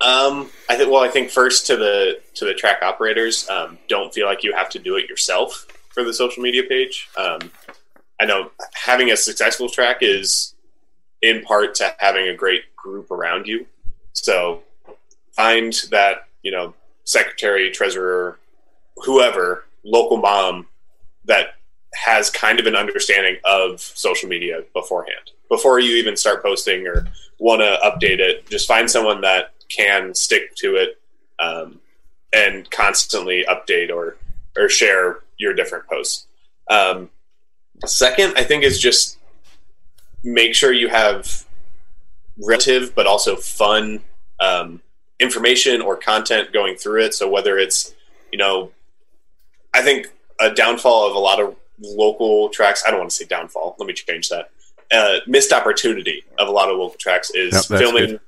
Um, I think, well, I think first to the, to the track operators, um, don't feel like you have to do it yourself for the social media page. Um, I know having a successful track is in part to having a great group around you. So find that, you know, secretary, treasurer, whoever, local mom that has kind of an understanding of social media beforehand, before you even start posting or want to update it. Just find someone that can stick to it um, and constantly update or, or share your different posts. Um, second, I think is just make sure you have relative, but also fun um, information or content going through it. So whether it's, you know, I think a downfall of a lot of local tracks, I don't want to say downfall, let me change that, uh, missed opportunity of a lot of local tracks is yep, filming good.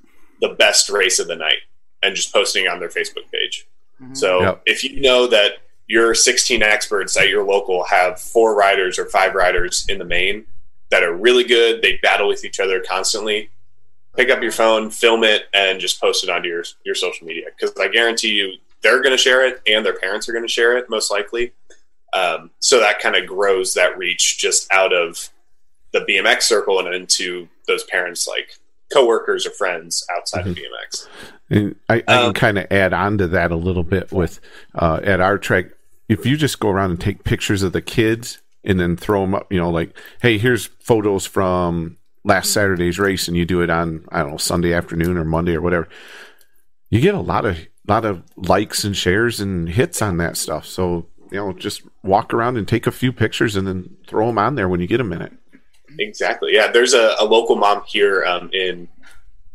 the best race of the night and just posting it on their Facebook page. Mm-hmm. So yep. if you know that your sixteen experts at your local have four riders or five riders in the main that are really good, they battle with each other constantly, pick up your phone, film it, and just post it onto your, your social media. Because I guarantee you, they're going to share it, and their parents are going to share it, most likely. Um, so that kind of grows that reach just out of the B M X circle and into those parents, like coworkers or friends outside mm-hmm. of B M X. And I, I um, can kind of add on to that a little bit with uh, at our track. If you just go around and take pictures of the kids and then throw them up, you know, like, hey, here's photos from last Saturday's race, and you do it on, I don't know, Sunday afternoon or Monday or whatever, you get a lot of lot of likes and shares and hits on that stuff. So, you know, just walk around and take a few pictures and then throw them on there when you get a minute. Exactly. Yeah. There's a, a local mom here um, in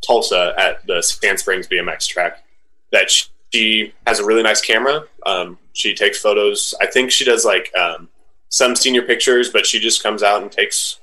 Tulsa at the Sand Springs B M X track that she, she has a really nice camera. Um, she takes photos. I think she does like um, some senior pictures, but she just comes out and takes,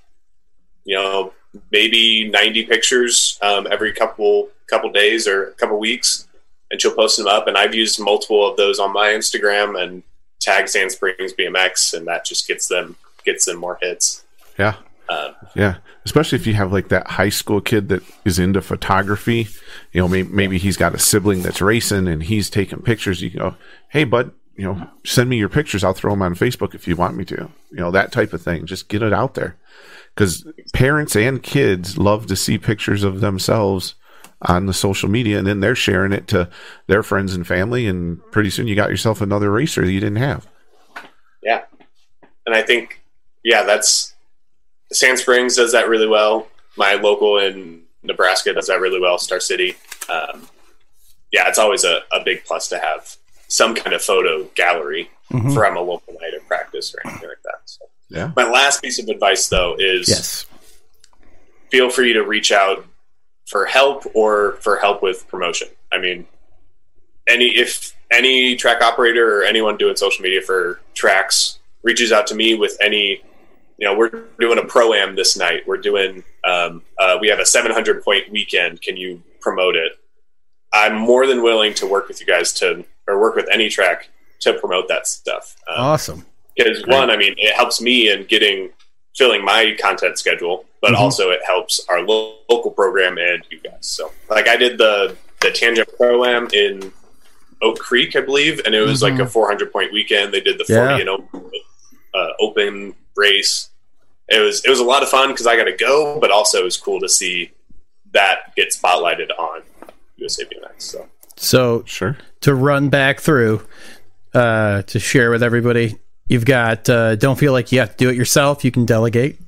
you know, maybe ninety pictures um, every couple, couple days or a couple weeks. And she'll post them up, and I've used multiple of those on my Instagram and tag Sand Springs B M X, and that just gets them gets them more hits. Yeah. Um, yeah, especially if you have like that high school kid that is into photography. You know, maybe, maybe he's got a sibling that's racing and he's taking pictures. You go, hey, bud, you know, send me your pictures. I'll throw them on Facebook if you want me to. You know, that type of thing. Just get it out there, because parents and kids love to see pictures of themselves on the social media, and then they're sharing it to their friends and family, and pretty soon you got yourself another racer that you didn't have. Yeah. And I think, yeah, that's Sand Springs does that really well. My local in Nebraska does that really well. Star City. Um, yeah, it's always a, a big plus to have some kind of photo gallery mm-hmm. from a local night of practice or anything like that. So. Yeah. My last piece of advice, though, is yes. feel free to reach out for help or for help with promotion. I mean, any if any track operator or anyone doing social media for tracks reaches out to me with any, you know, we're doing a pro-am this night. We're doing, um, uh, we have a seven hundred point weekend. Can you promote it? I'm more than willing to work with you guys to, or work with any track to promote that stuff. Um, awesome. Because one, I mean, it helps me in getting, filling my content schedule, but mm-hmm. also it helps our lo- local program and you guys. So like I did the, the Tangent Pro-Am in Oak Creek, I believe. And it was mm-hmm. like a four hundred point weekend. They did the yeah. forty and open, uh, open race. It was, it was a lot of fun, 'cause I got to go, but also it was cool to see that get spotlighted on U S A B M X. So, so sure. to run back through, uh, to share with everybody, you've got uh, don't feel like you have to do it yourself. You can delegate.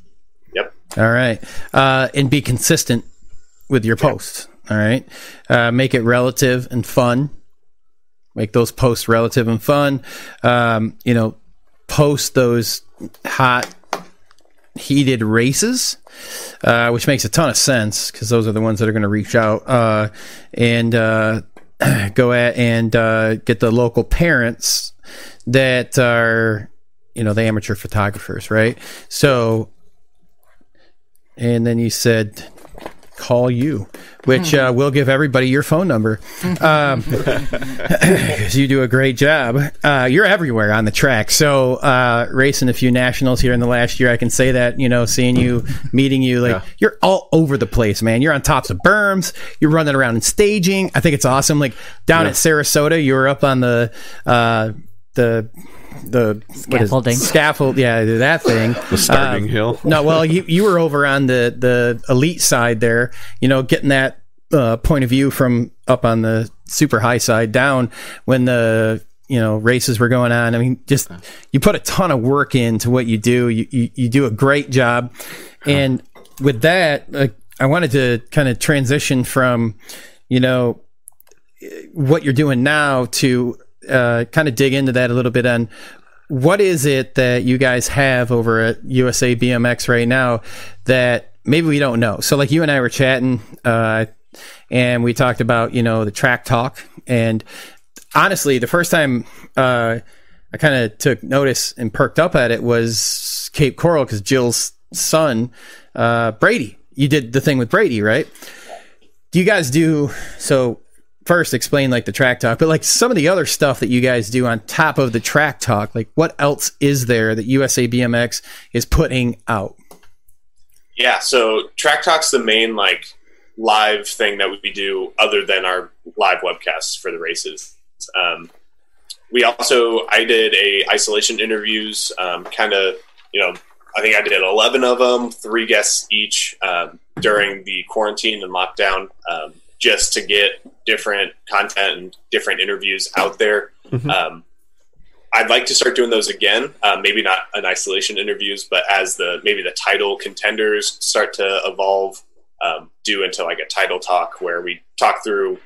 Yep. All right. Uh, and be consistent with your posts. Yep. All right. Uh, make it relative and fun. Make those posts relative and fun. Um, you know, post those hot, heated races, uh, which makes a ton of sense, because those are the ones that are going to reach out uh, and uh, go at and uh, get the local parents that are, you know, the amateur photographers, right? So, and then you said call you, which uh, will give everybody your phone number, um, 'cause you do a great job. Uh, you're everywhere on the track. So uh, racing a few nationals here in the last year, I can say that, you know, seeing you, meeting you, like yeah. you're all over the place, man. You're on tops of berms. You're running around and staging. I think it's awesome. Like down yeah. at Sarasota, you were up on the uh, the. the scaffolding scaffold yeah that thing the starting um, hill no well you you were over on the the elite side there, you know, getting that uh, point of view from up on the super high side down when the, you know, races were going on. I mean, just you put a ton of work into what you do. You you, you do a great job. And with that, uh, I wanted to kind of transition from, you know, what you're doing now to Uh, kind of dig into that a little bit on what is it that you guys have over at U S A B M X right now that maybe we don't know. So like you and I were chatting uh, and we talked about, you know, the track talk. And honestly, the first time uh, I kind of took notice and perked up at it was Cape Coral, because Jill's son, uh, Brady, you did the thing with Brady, right? Do you guys do so? First, explain like the track talk, but like some of the other stuff that you guys do on top of the track talk, like what else is there that U S A B M X is putting out? Yeah, so track talk's the main like live thing that we do other than our live webcasts for the races. Um, we also, I did a isolation interviews, um, kind of, you know, I think I did eleven of them, three guests each um, during the quarantine and lockdown, um, just to get different content and different interviews out there. Mm-hmm. Um, I'd like to start doing those again. Um, maybe not in isolation interviews, but as the, maybe the title contenders start to evolve, um, do into like a title talk where we talk through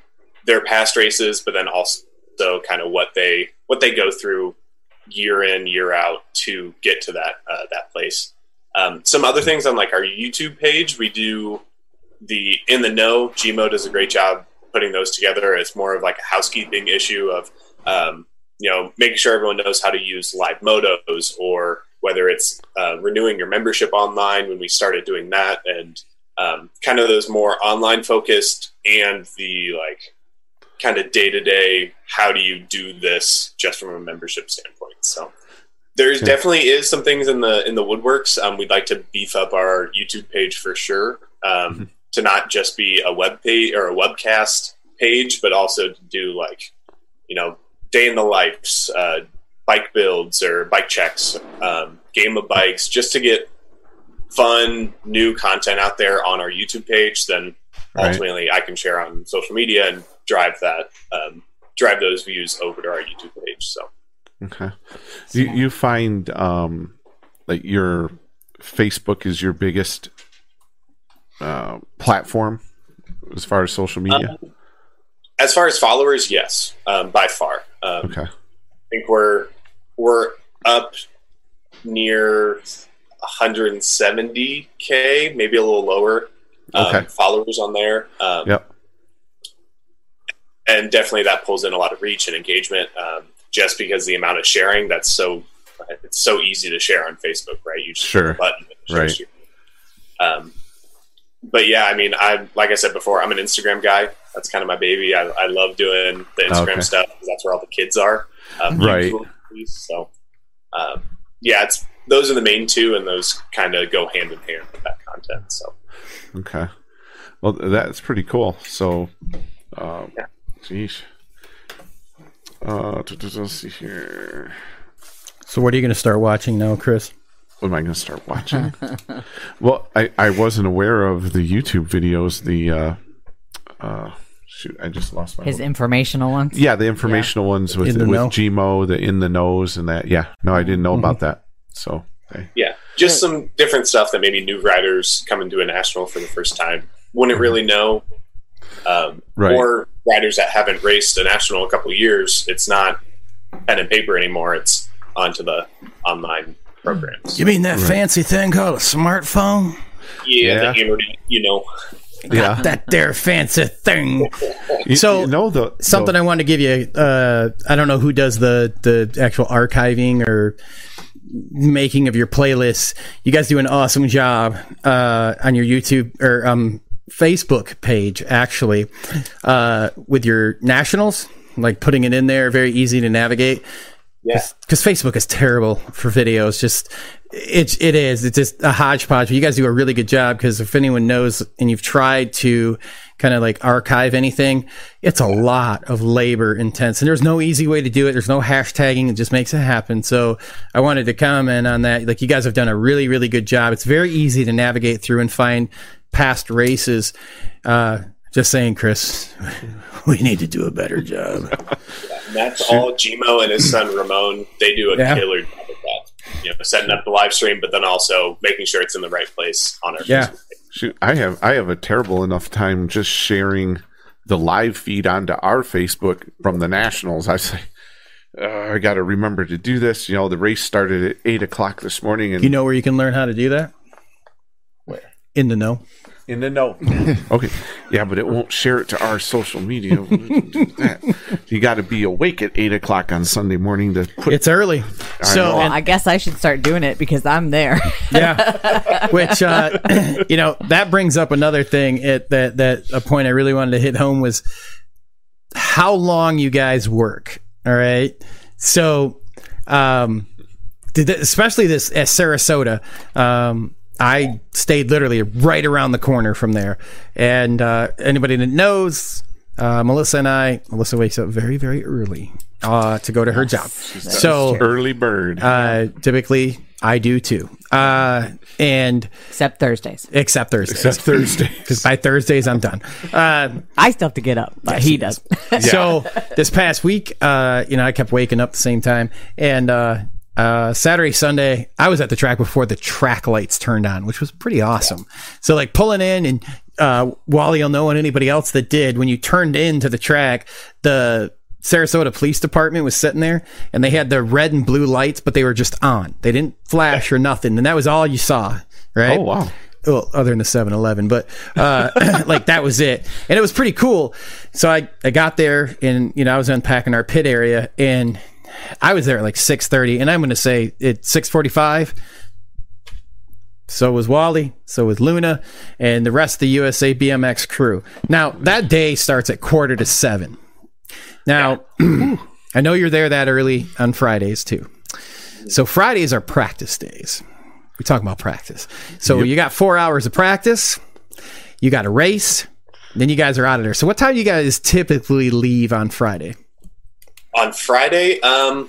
their past races, but then also kind of what they, what they go through year in, year out to get to that, uh, that place. Um, some other things on like our YouTube page, we do the In the Know. Gmo does a great job putting those together. It's more of like a housekeeping issue of, um, you know, making sure everyone knows how to use live motos, or whether it's uh, renewing your membership online when we started doing that, and um, kind of those more online focused and the like kind of day to day, how do you do this just from a membership standpoint? So There sure. definitely is some things in the in the woodworks. Um, we'd like to beef up our YouTube page for sure, um, mm-hmm. to not just be a web page or a webcast page, but also to do like, you know, day in the lives, uh, bike builds or bike checks, um, game of bikes, just to get fun new content out there on our YouTube page. Then right. ultimately, I can share on social media and drive that um, drive those views over to our YouTube page. So. Okay. Do you, you find um, like your Facebook is your biggest uh, platform as far as social media? Um, as far as followers, yes, um, by far. Um, okay. I think we're we're up near one hundred seventy K, maybe a little lower um, okay. followers on there. Um, yep. And definitely that pulls in a lot of reach and engagement. Um, just because the amount of sharing that's so it's so easy to share on Facebook, right? You just sure. click the button. Right. Um, but yeah, I mean, I, like I said before, I'm an Instagram guy. That's kind of my baby. I, I love doing the Instagram okay. stuff, because that's where all the kids are. Um, right. So um, yeah, it's, those are the main two, and those kind of go hand in hand with that content. So. Okay. Well, that's pretty cool. So, um, yeah. Geez. Uh, let's see here. So what are you going to start watching now, Chris? What am I going to start watching? Well, I, I wasn't aware of the YouTube videos. The uh, uh, shoot, I just lost my his little... informational ones. Yeah, the informational yeah. ones with with know. Gmo, the in the nose, and that. Yeah, no, I didn't know mm-hmm. about that. So I... yeah, just right. some different stuff that maybe new riders coming to a national for the first time wouldn't really know. Um, right. Or riders that haven't raced a national a couple of years, it's not pen and paper anymore. It's onto the online programs. You mean that right. fancy thing called a smartphone? Yeah, yeah. The internet, you know. Yeah. Not that there fancy thing. you, so, you know the, the, something I wanted to give you, uh, I don't know who does the, the actual archiving or making of your playlists. You guys do an awesome job uh, on your YouTube or um. Facebook page, actually, uh, with your nationals, like putting it in there, very easy to navigate. Yeah, because Facebook is terrible for videos. Just it, it is. It's just a hodgepodge. But you guys do a really good job, because if anyone knows and you've tried to kind of like archive anything, it's a lot of labor intense, and there's no easy way to do it. There's no hashtagging. It just makes it happen. So I wanted to comment on that. Like, you guys have done a really, really good job. It's very easy to navigate through and find past races. Uh, just saying, Chris, we need to do a better job. Yeah, and that's sure. all Gmo and his son Ramon. They do a yeah. killer job of that. You know, setting up the live stream, but then also making sure it's in the right place on our yeah. Facebook page. Shoot, I have I have a terrible enough time just sharing the live feed onto our Facebook from the nationals. I say, uh, I got to remember to do this. You know, the race started at eight o'clock this morning, and you know where you can learn how to do that. Where? In the know. In the know. Okay. Yeah, but it won't share it to our social media. You got to be awake at eight o'clock on Sunday morning to put. It's early. I so well, I guess I should start doing it, because I'm there. Yeah. Which, uh, you know, that brings up another thing at that, that a point I really wanted to hit home was how long you guys work. All right. So, um, did th- especially this at Sarasota, um, I stayed literally right around the corner from there. And uh, anybody that knows, uh, Melissa and I, Melissa wakes up very, very early uh, to go to her job. That's so early bird. Uh, typically, I do too. Uh, and except Thursdays. Except Thursdays. Except Thursdays. Because by Thursdays, I'm done. Uh, I still have to get up, but he does. Yeah. So this past week, uh, you know, I kept waking up the same time. And, uh, Uh, Saturday, Sunday, I was at the track before the track lights turned on, which was pretty awesome. Yeah. So, like, pulling in, and uh, Wally will know, and anybody else that did, when you turned into the track, the Sarasota Police Department was sitting there, and they had the red and blue lights, but they were just on. They didn't flash or nothing, and that was all you saw, right? Oh, wow. Well, other than the seven eleven, but uh, like, that was it. And it was pretty cool. So, I, I got there, and, you know, I was unpacking our pit area, and I was there at like six thirty, and I'm going to say it's six forty-five. So was Wally, so was Luna, and the rest of the U S A B M X crew. Now, that day starts at quarter to seven. Now, I know you're there that early on Fridays, too. So Fridays are practice days. We talk about practice. So yep. you got four hours of practice. You got a race. Then you guys are out of there. So what time do you guys typically leave on Friday? On Friday, um,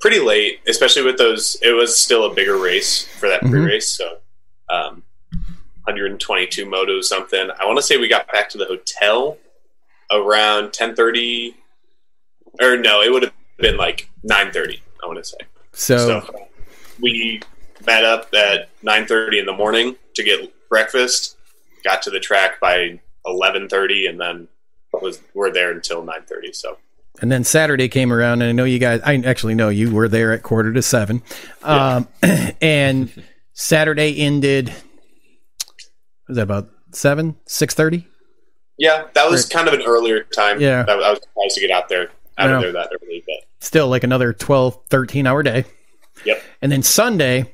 pretty late, especially with those. It was still a bigger race for that mm-hmm. pre-race. So um, one hundred twenty-two motos something. I want to say we got back to the hotel around ten thirty. Or no, it would have been like nine thirty, I want to say. So, so we met up at nine thirty in the morning to get breakfast. Got to the track by eleven thirty, and then was we're there until nine thirty. So, and then Saturday came around, and I know you guys. I actually know you were there at quarter to seven, yeah. um, and Saturday ended. What was that, about seven, six thirty? Yeah, that was or, kind of an earlier time. Yeah, I, I was surprised to get out there out of there that early, but still, like another twelve, thirteen hour day. Yep, and then Sunday.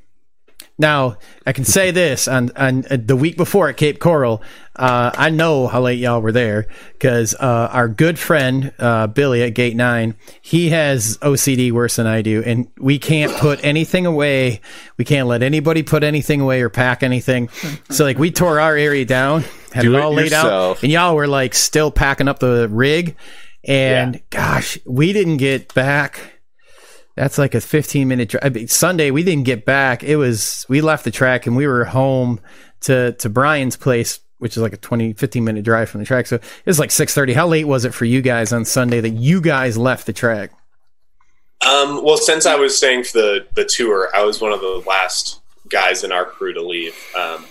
Now, I can say this, on, on the week before at Cape Coral, uh, I know how late y'all were there because uh, our good friend, uh, Billy at Gate Nine, he has O C D worse than I do, and we can't put anything away. We can't let anybody put anything away or pack anything. So, like, we tore our area down, had do it all it laid yourself. out, and y'all were, like, still packing up the rig. And, yeah. gosh, we didn't get back. That's like a fifteen minute drive. I mean, Sunday, we didn't get back. It was, we left the track and we were home to, to Brian's place, which is like a twenty, fifteen minute drive from the track. So it was like six thirty. How late was it for you guys on Sunday that you guys left the track? Um, well, since I was staying for the, the tour, I was one of the last guys in our crew to leave. Um,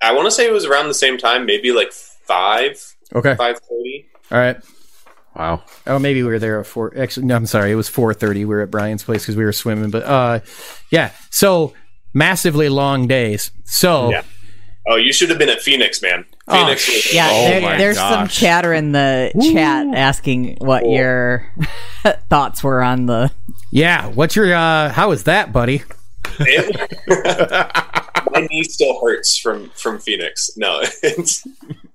I want to say it was around the same time, maybe like five. Okay. five thirty. All right. Wow. Oh, maybe we were there at four. Actually, no, I'm sorry. It was four thirty. We were at Brian's place because we were swimming. But uh, yeah, so massively long days. So, yeah. Oh, you should have been at Phoenix, man. Phoenix. Oh, was- yeah, oh there, my there's gosh. some chatter in the Woo. chat asking what cool. your thoughts were on the. Yeah, what's your? Uh, how was that, buddy? My knee still hurts from from Phoenix. No, it's,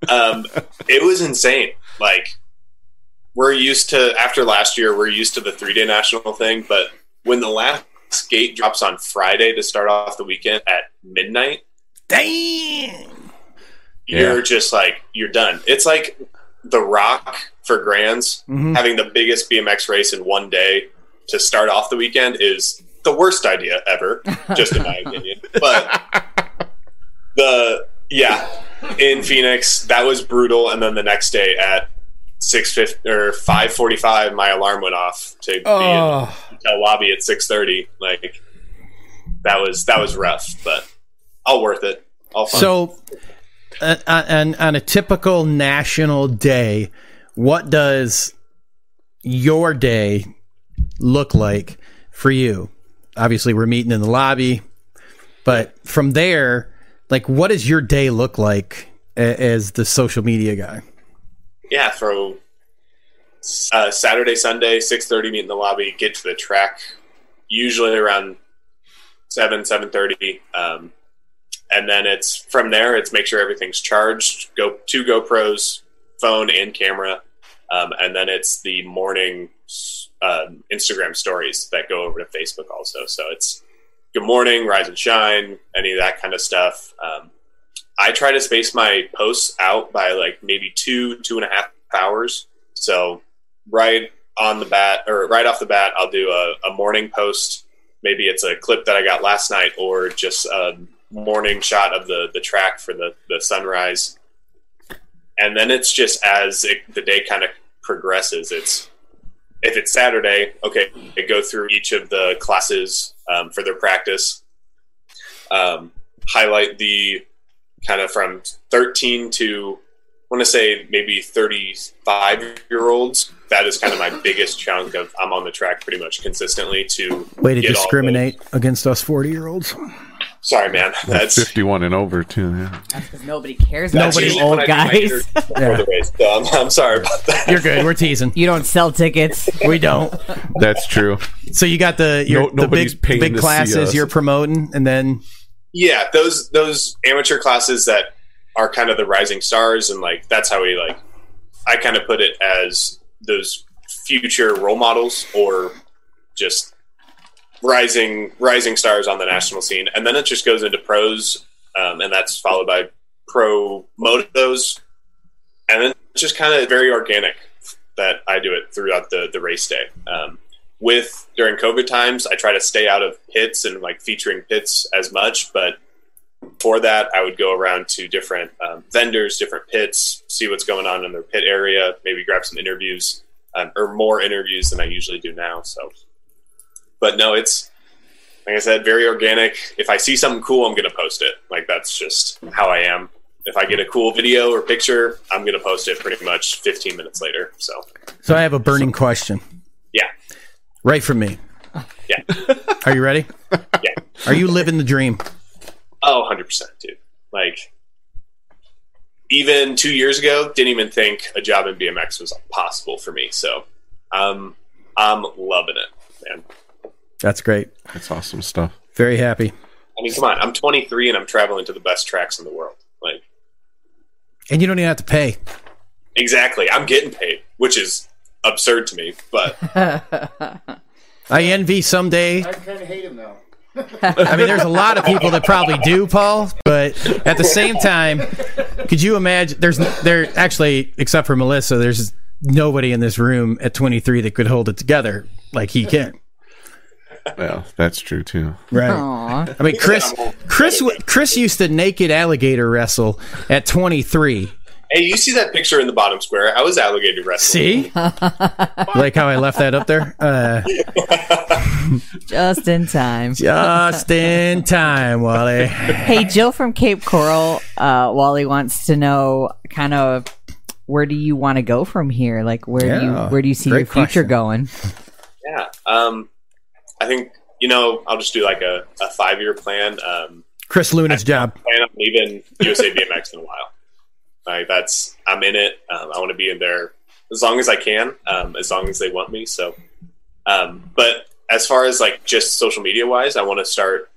um, it was insane. Like. We're used to, after last year, we're used to the three-day national thing, but when the last skate drops on Friday to start off the weekend at midnight, dang, you're yeah. just like, you're done. It's like the Rock for Grands, mm-hmm. having the biggest B M X race in one day to start off the weekend is the worst idea ever, just in my opinion. But the, yeah, in Phoenix, that was brutal, and then the next day at Six fifty or five forty-five. My alarm went off to oh. be in the hotel lobby at six thirty. Like that was that was rough, but all worth it. All fun. So, uh, on on a typical national day, what does your day look like for you? Obviously, we're meeting in the lobby, but from there, like, what does your day look like as the social media guy? Yeah, for uh, Saturday, Sunday, six thirty, meet in the lobby, get to the track, usually around seven, seven thirty. Um, and then it's from there, it's make sure everything's charged, go two GoPros, phone and camera. Um, and then it's the morning uh, Instagram stories that go over to Facebook also. So it's good morning, rise and shine, any of that kind of stuff. Um, I try to space my posts out by like maybe two, two and a half hours. So right on the bat or right off the bat, I'll do a, a morning post. Maybe it's a clip that I got last night or just a morning shot of the, the track for the, the sunrise. And then it's just as it, the day kind of progresses. It's if it's Saturday, okay, I go through each of the classes um, for their practice, um, highlight the kind of from thirteen to, I want to say maybe thirty-five year olds. That is kind of my biggest chunk of, I'm on the track pretty much consistently to way to discriminate against us forty year olds. Sorry, man. That's, that's fifty-one and over too. Yeah. That's because nobody cares. That's nobody old guys. Yeah. Race, so I'm, I'm sorry about that. You're good. We're teasing. You don't sell tickets. We don't. That's true. So you got the, your, no, the big, big classes you're promoting and then. Yeah, those those amateur classes that are kind of the rising stars, and like that's how we like. I kind of put it as those future role models or just rising rising stars on the national scene. And then it just goes into pros, um, and that's followed by pro motos. And then it's just kind of very organic that I do it throughout the, the race day. Um, with during COVID times, I try to stay out of pits and like featuring pits as much, but for that, I would go around to different um, vendors, different pits, see what's going on in their pit area, maybe grab some interviews um, or more interviews than I usually do now. So, but no, it's, like I said, very organic. If I see something cool, I'm going to post it. Like, that's just how I am. If I get a cool video or picture, I'm going to post it pretty much fifteen minutes later. So, so I have a burning so, question. Yeah. Right from me. Yeah. Are you ready? Yeah. Are you living the dream? Oh, one hundred percent, dude. Like, even two years ago, didn't even think a job in B M X was possible for me. So um, I'm loving it, man. That's great. That's awesome stuff. Very happy. I mean, come on. I'm twenty-three, and I'm traveling to the best tracks in the world. Like, and you don't even have to pay. Exactly. I'm getting paid, which is absurd to me. But I envy someday. I kind of hate him, though. I mean, there's a lot of people that probably do, Paul, but at the same time, could you imagine there's there actually, except for Melissa, there's nobody in this room at twenty-three that could hold it together like he can. Well, that's true too. Right. Aww. I mean, Chris Chris Chris used to naked alligator wrestle at twenty-three. Hey, you see that picture in the bottom square? I was alligator wrestling. See? Like how I left that up there? Uh, Just in time. Just in time, Wally. Hey, Jill from Cape Coral. Uh, Wally wants to know kind of where do you want to go from here? Like, where yeah, do you where do you see your future question. going? Yeah. Um, I think, you know, I'll just do like a, a five-year plan. Um, Chris Luna's job. I plan on leaving U S A B M X in a while. Like that's, I'm in it. Um, I want to be in there as long as I can, um, as long as they want me. So, um, but as far as like just social media wise, I want to start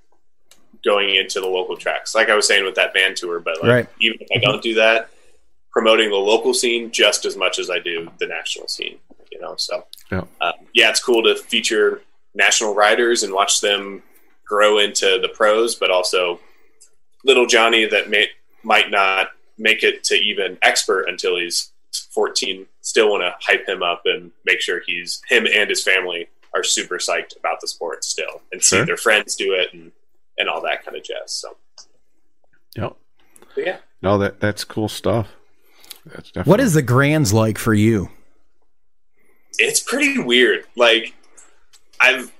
going into the local tracks. Like I was saying with that band tour, but like, right. even if I don't do that, promoting the local scene just as much as I do the national scene, you know? So yeah, um, yeah it's cool to feature national riders and watch them grow into the pros, but also little Johnny that may, might not, make it to even expert until he's fourteen, still want to hype him up and make sure he's him and his family are super psyched about the sport still and sure. see their friends do it and, and all that kind of jazz. So, yep. But yeah, no, that that's cool stuff. That's definitely- what is the Grands like for you? It's pretty weird. Like I've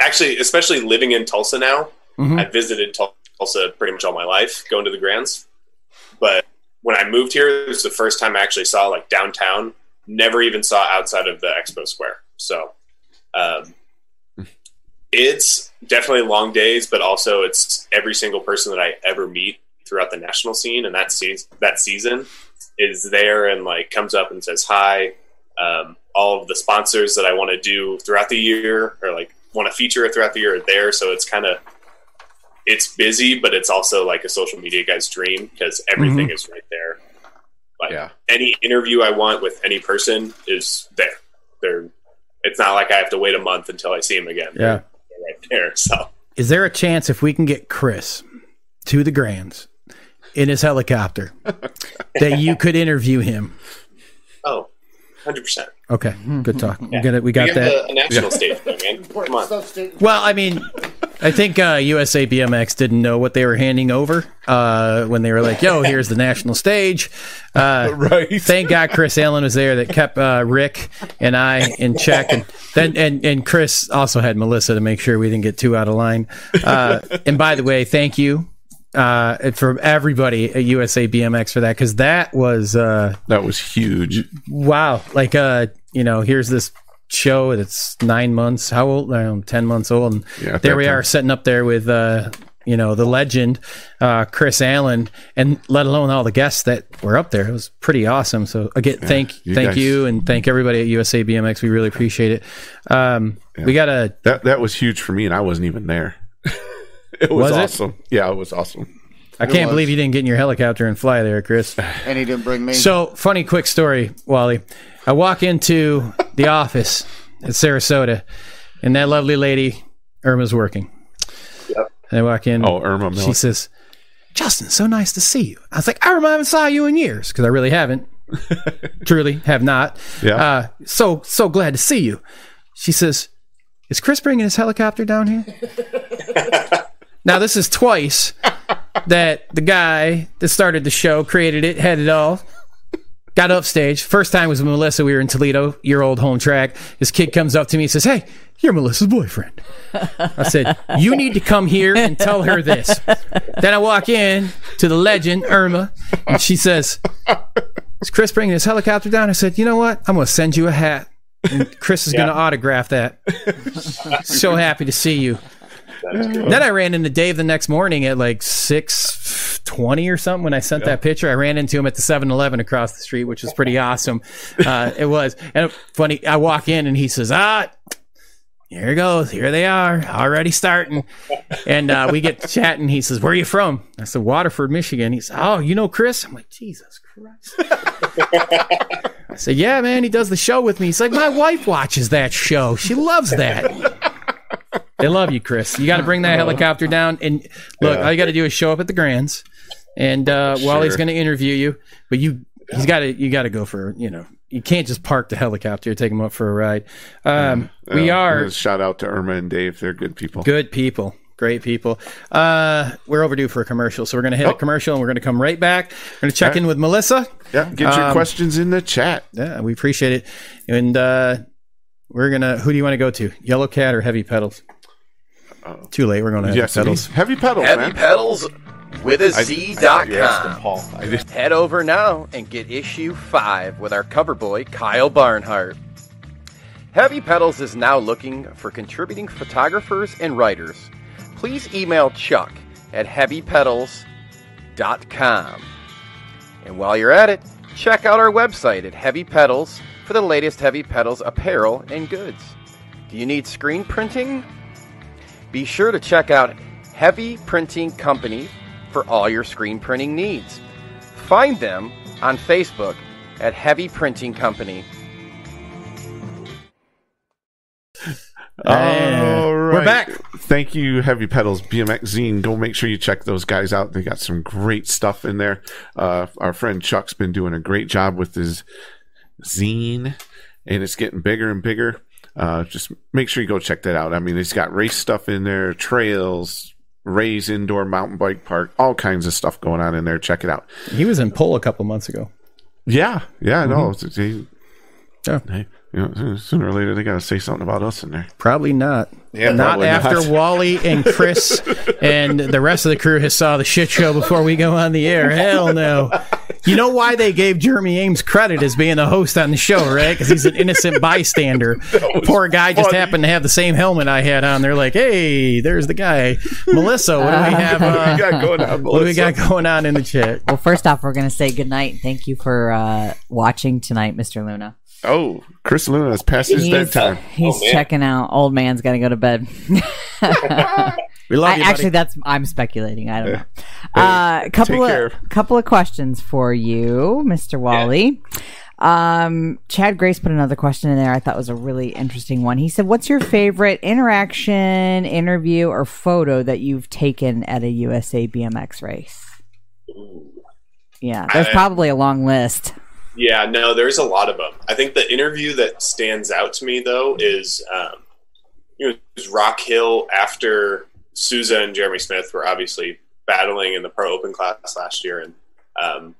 actually, especially living in Tulsa now, mm-hmm. I visited Tulsa pretty much all my life going to the Grands. But when I moved here, it was the first time I actually saw like downtown, never even saw outside of the expo square. So um, it's definitely long days, but also it's every single person that I ever meet throughout the national scene. And that, se- that season is there and like comes up and says hi. Um, all of the sponsors that I want to do throughout the year or like want to feature throughout the year are there. So it's kind of, it's busy, but it's also like a social media guy's dream because everything mm-hmm. is right there. Like yeah. any interview I want with any person is there. They're, it's not like I have to wait a month until I see him again. Yeah. They're right there. So is there a chance if we can get Chris to the Grands in his helicopter that you could interview him? Oh, one hundred percent. Okay. Good talk. Yeah. We got it. We got we that. A, a national yeah. stage, man. Come on. Well, I mean, I think uh, U S A B M X didn't know what they were handing over uh, when they were like, yo, here's the national stage. Uh, right. Thank God Chris Allen was there that kept uh, Rick and I in check. And, then, and and Chris also had Melissa to make sure we didn't get too out of line. Uh, and by the way, thank you uh, for everybody at U S A B M X for that because that was... Uh, that was huge. Wow. Like, uh, you know, here's this... show and it's nine months how old um, ten months old and yeah, there we time. Are sitting up there with uh you know the legend uh Chris Allen and let alone all the guests that were up there. It was pretty awesome. So again yeah, thank you thank guys. You and thank everybody at U S A B M X. We really appreciate it. um yeah. we got a that that was huge for me and I wasn't even there. It was, was awesome it? Yeah it was awesome. I can't believe you didn't get in your helicopter and fly there, Chris. And he didn't bring me. So, funny quick story, Wally. I walk into the office at Sarasota, and that lovely lady, Irma's working. Yep. And I walk in. Oh, Irma Mills. She says, Justin, so nice to see you. I was like, Irma, I haven't saw you in years, because I really haven't. Truly have not. Yeah. Uh, so, so glad to see you. She says, is Chris bringing his helicopter down here? Now, this is twice that the guy that started the show, created it, had it all, got upstage. First time was with Melissa. We were in Toledo, year old home track. This kid comes up to me and says, hey, you're Melissa's boyfriend. I said, you need to come here and tell her this. Then I walk in to the legend, Irma, and she says, is Chris bringing his helicopter down? I said, you know what? I'm going to send you a hat. And Chris is yeah. going to autograph that. So happy to see you. Then I ran into Dave the next morning at like six twenty or something when I sent yeah. that picture. I ran into him at the seven eleven across the street, which was pretty awesome. Uh, it was. And funny, I walk in and he says, ah, here it goes. Here they are, already starting. And uh, we get to chatting. He says, where are you from? I said, Waterford, Michigan. He said, oh, you know Chris? I'm like, Jesus Christ. I said, yeah, man, he does the show with me. He's like, my wife watches that show. She loves that. They love you, Chris. You got to bring that helicopter down. And look, yeah. all you got to do is show up at the Grands, and uh, sure. while he's going to interview you, but you, he's got to, you got to go for, you know, you can't just park the helicopter and take him up for a ride. Um, yeah. We are. Shout out to Irma and Dave. They're good people. Good people. Great people. Uh, we're overdue for a commercial, so we're going to hit oh. a commercial, and we're going to come right back. We're going to check right. in with Melissa. Yeah, get your um, questions in the chat. Yeah, we appreciate it. And uh, we're going to – who do you want to go to, Yellow Cat or Heavy Pedals? Uh-oh. Too late. We're going to Heavy yes, Pedals. Heavy Pedals, Heavy man. Pedals with a Z dot com. Head over now and get issue five with our cover boy, Kyle Barnhart. Heavy Pedals is now looking for contributing photographers and writers. Please email Chuck at heavy pedals dot com. And while you're at it, check out our website at Heavy Pedals for the latest Heavy Pedals apparel and goods. Do you need screen printing? Be sure to check out Heavy Printing Company for all your screen printing needs. Find them on Facebook at Heavy Printing Company. All right. We're back. Thank you, Heavy Pedals B M X Zine. Go make sure you check those guys out. They got some great stuff in there. Uh, our friend Chuck's been doing a great job with his zine, and it's getting bigger and bigger. Uh, just make sure you go check that out. I mean, it's got race stuff in there, trails, Ray's Indoor Mountain Bike Park, all kinds of stuff going on in there. Check it out. He was in Pull a couple months ago. Yeah. Yeah, mm-hmm. no. He, yeah. Hey. You know, sooner or later, they got to say something about us in there. Probably not. Yeah, not probably after not. Wally and Chris and the rest of the crew has saw the shit show before we go on the air. Hell no. You know why they gave Jeremy Ames credit as being a host on the show, right? Because he's an innocent bystander. Poor guy funny. Just happened to have the same helmet I had on. They're like, hey, there's the guy. Melissa, what do we have uh, what do we got going on, Melissa? What do we got going on in the chat? Well, first off, we're going to say goodnight. Thank you for uh, watching tonight, Mister Luna. Oh, Chris Luna is past his he's, bedtime. He's oh, checking out. Old man's got to go to bed. We love I, you, actually, buddy. That's I'm speculating. I don't know. Hey, uh, a couple of care. couple of questions for you, Mister Wally. Yeah. Um, Chad Grace put another question in there. I thought was a really interesting one. He said, "What's your favorite interaction, interview, or photo that you've taken at a U S A B M X race?" Yeah, there's I, probably a long list. Yeah, no, there's a lot of them. I think the interview that stands out to me, though, is um, you know, it was Rock Hill after Souza and Jeremy Smith were obviously battling in the Pro Open class last year. And um,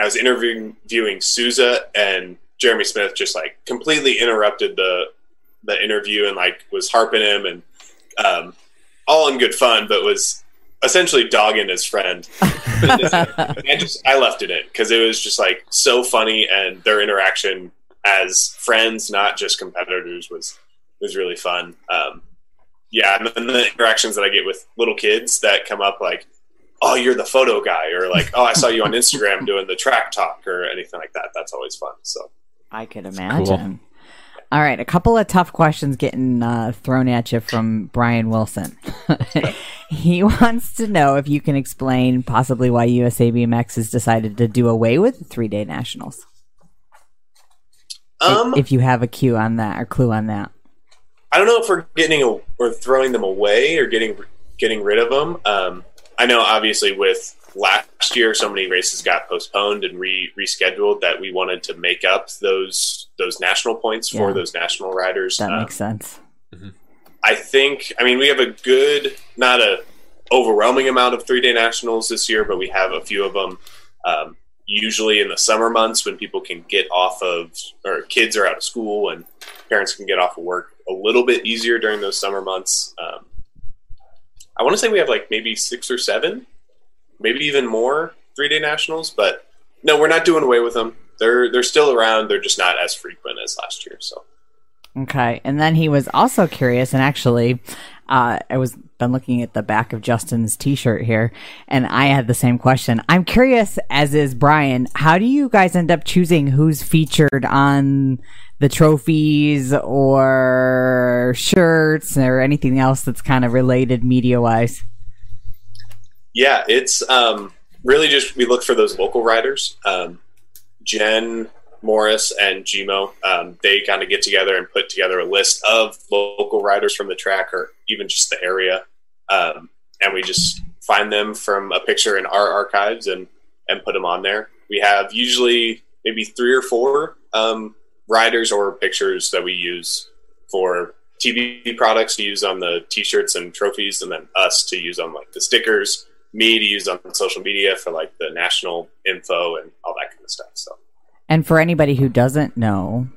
I was interviewing viewing Souza, and Jeremy Smith just, like, completely interrupted the the interview and, like, was harping him and um, all in good fun, but was essentially dogging his friend. I just I left it in because it was just like so funny, and their interaction as friends, not just competitors, was was really fun. Um, yeah, and then the interactions that I get with little kids that come up like, "Oh, you're the photo guy," or like, "Oh, I saw you on Instagram doing the track talk," or anything like that. That's always fun. So I could imagine. Cool. All right, a couple of tough questions getting uh, thrown at you from Brian Wilson. He wants to know if you can explain possibly why U S A B M X has decided to do away with three-day nationals. Um, if, if you have a cue on that or clue on that. I don't know if we're getting a, or throwing them away or getting getting rid of them. Um, I know obviously with last year, so many races got postponed and re rescheduled that we wanted to make up those those national points yeah. for those national riders. That um, makes sense. Mm-hmm. I think, I mean, we have a good, not a overwhelming amount of three-day nationals this year, but we have a few of them um, usually in the summer months when people can get off of, or kids are out of school and parents can get off of work a little bit easier during those summer months. Um, I want to say we have like maybe six or seven, maybe even more three-day nationals, but no, we're not doing away with them. They're, they're still around. They're just not as frequent as last year, so. Okay, and then he was also curious, and actually, uh, I was been looking at the back of Justin's T-shirt here, and I had the same question. I'm curious, as is Brian, how do you guys end up choosing who's featured on the trophies or shirts or anything else that's kind of related media-wise? Yeah, it's um, really just we look for those local riders. Um, Jen Morris and Gmo, um, they kind of get together and put together a list of local riders from the track or even just the area. Um, and we just find them from a picture in our archives and, and put them on there. We have usually maybe three or four um, riders or pictures that we use for T V products to use on the t-shirts and trophies, and then us to use on like the stickers, me to use on social media for like the national info and all that kind of stuff. So. And for anybody who doesn't know,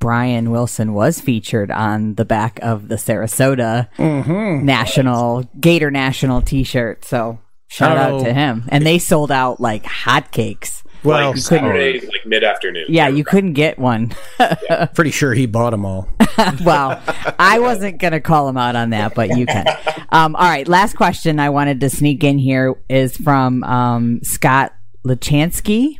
Brian Wilson was featured on the back of the Sarasota mm-hmm. National Gator National T-shirt. So shout oh. out to him. And they sold out like hotcakes. Well, like Saturday, like mid afternoon. Yeah, you couldn't get one. Yeah. Pretty sure he bought them all. Well, I wasn't gonna call him out on that, but you can. Um, all right, last question I wanted to sneak in here is from um, Scott Lechansky.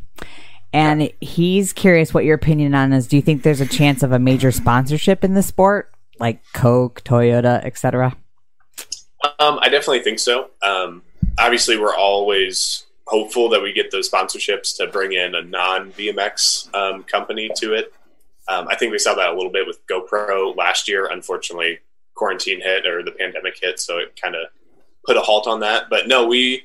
And he's curious what your opinion on is. Do you think there's a chance of a major sponsorship in the sport, like Coke, Toyota, et cetera? Um, I definitely think so. Um, obviously, we're always hopeful that we get those sponsorships to bring in a non-B M X um, company to it. Um, I think we saw that a little bit with GoPro last year. Unfortunately, quarantine hit or the pandemic hit, so it kind of put a halt on that. But no, we...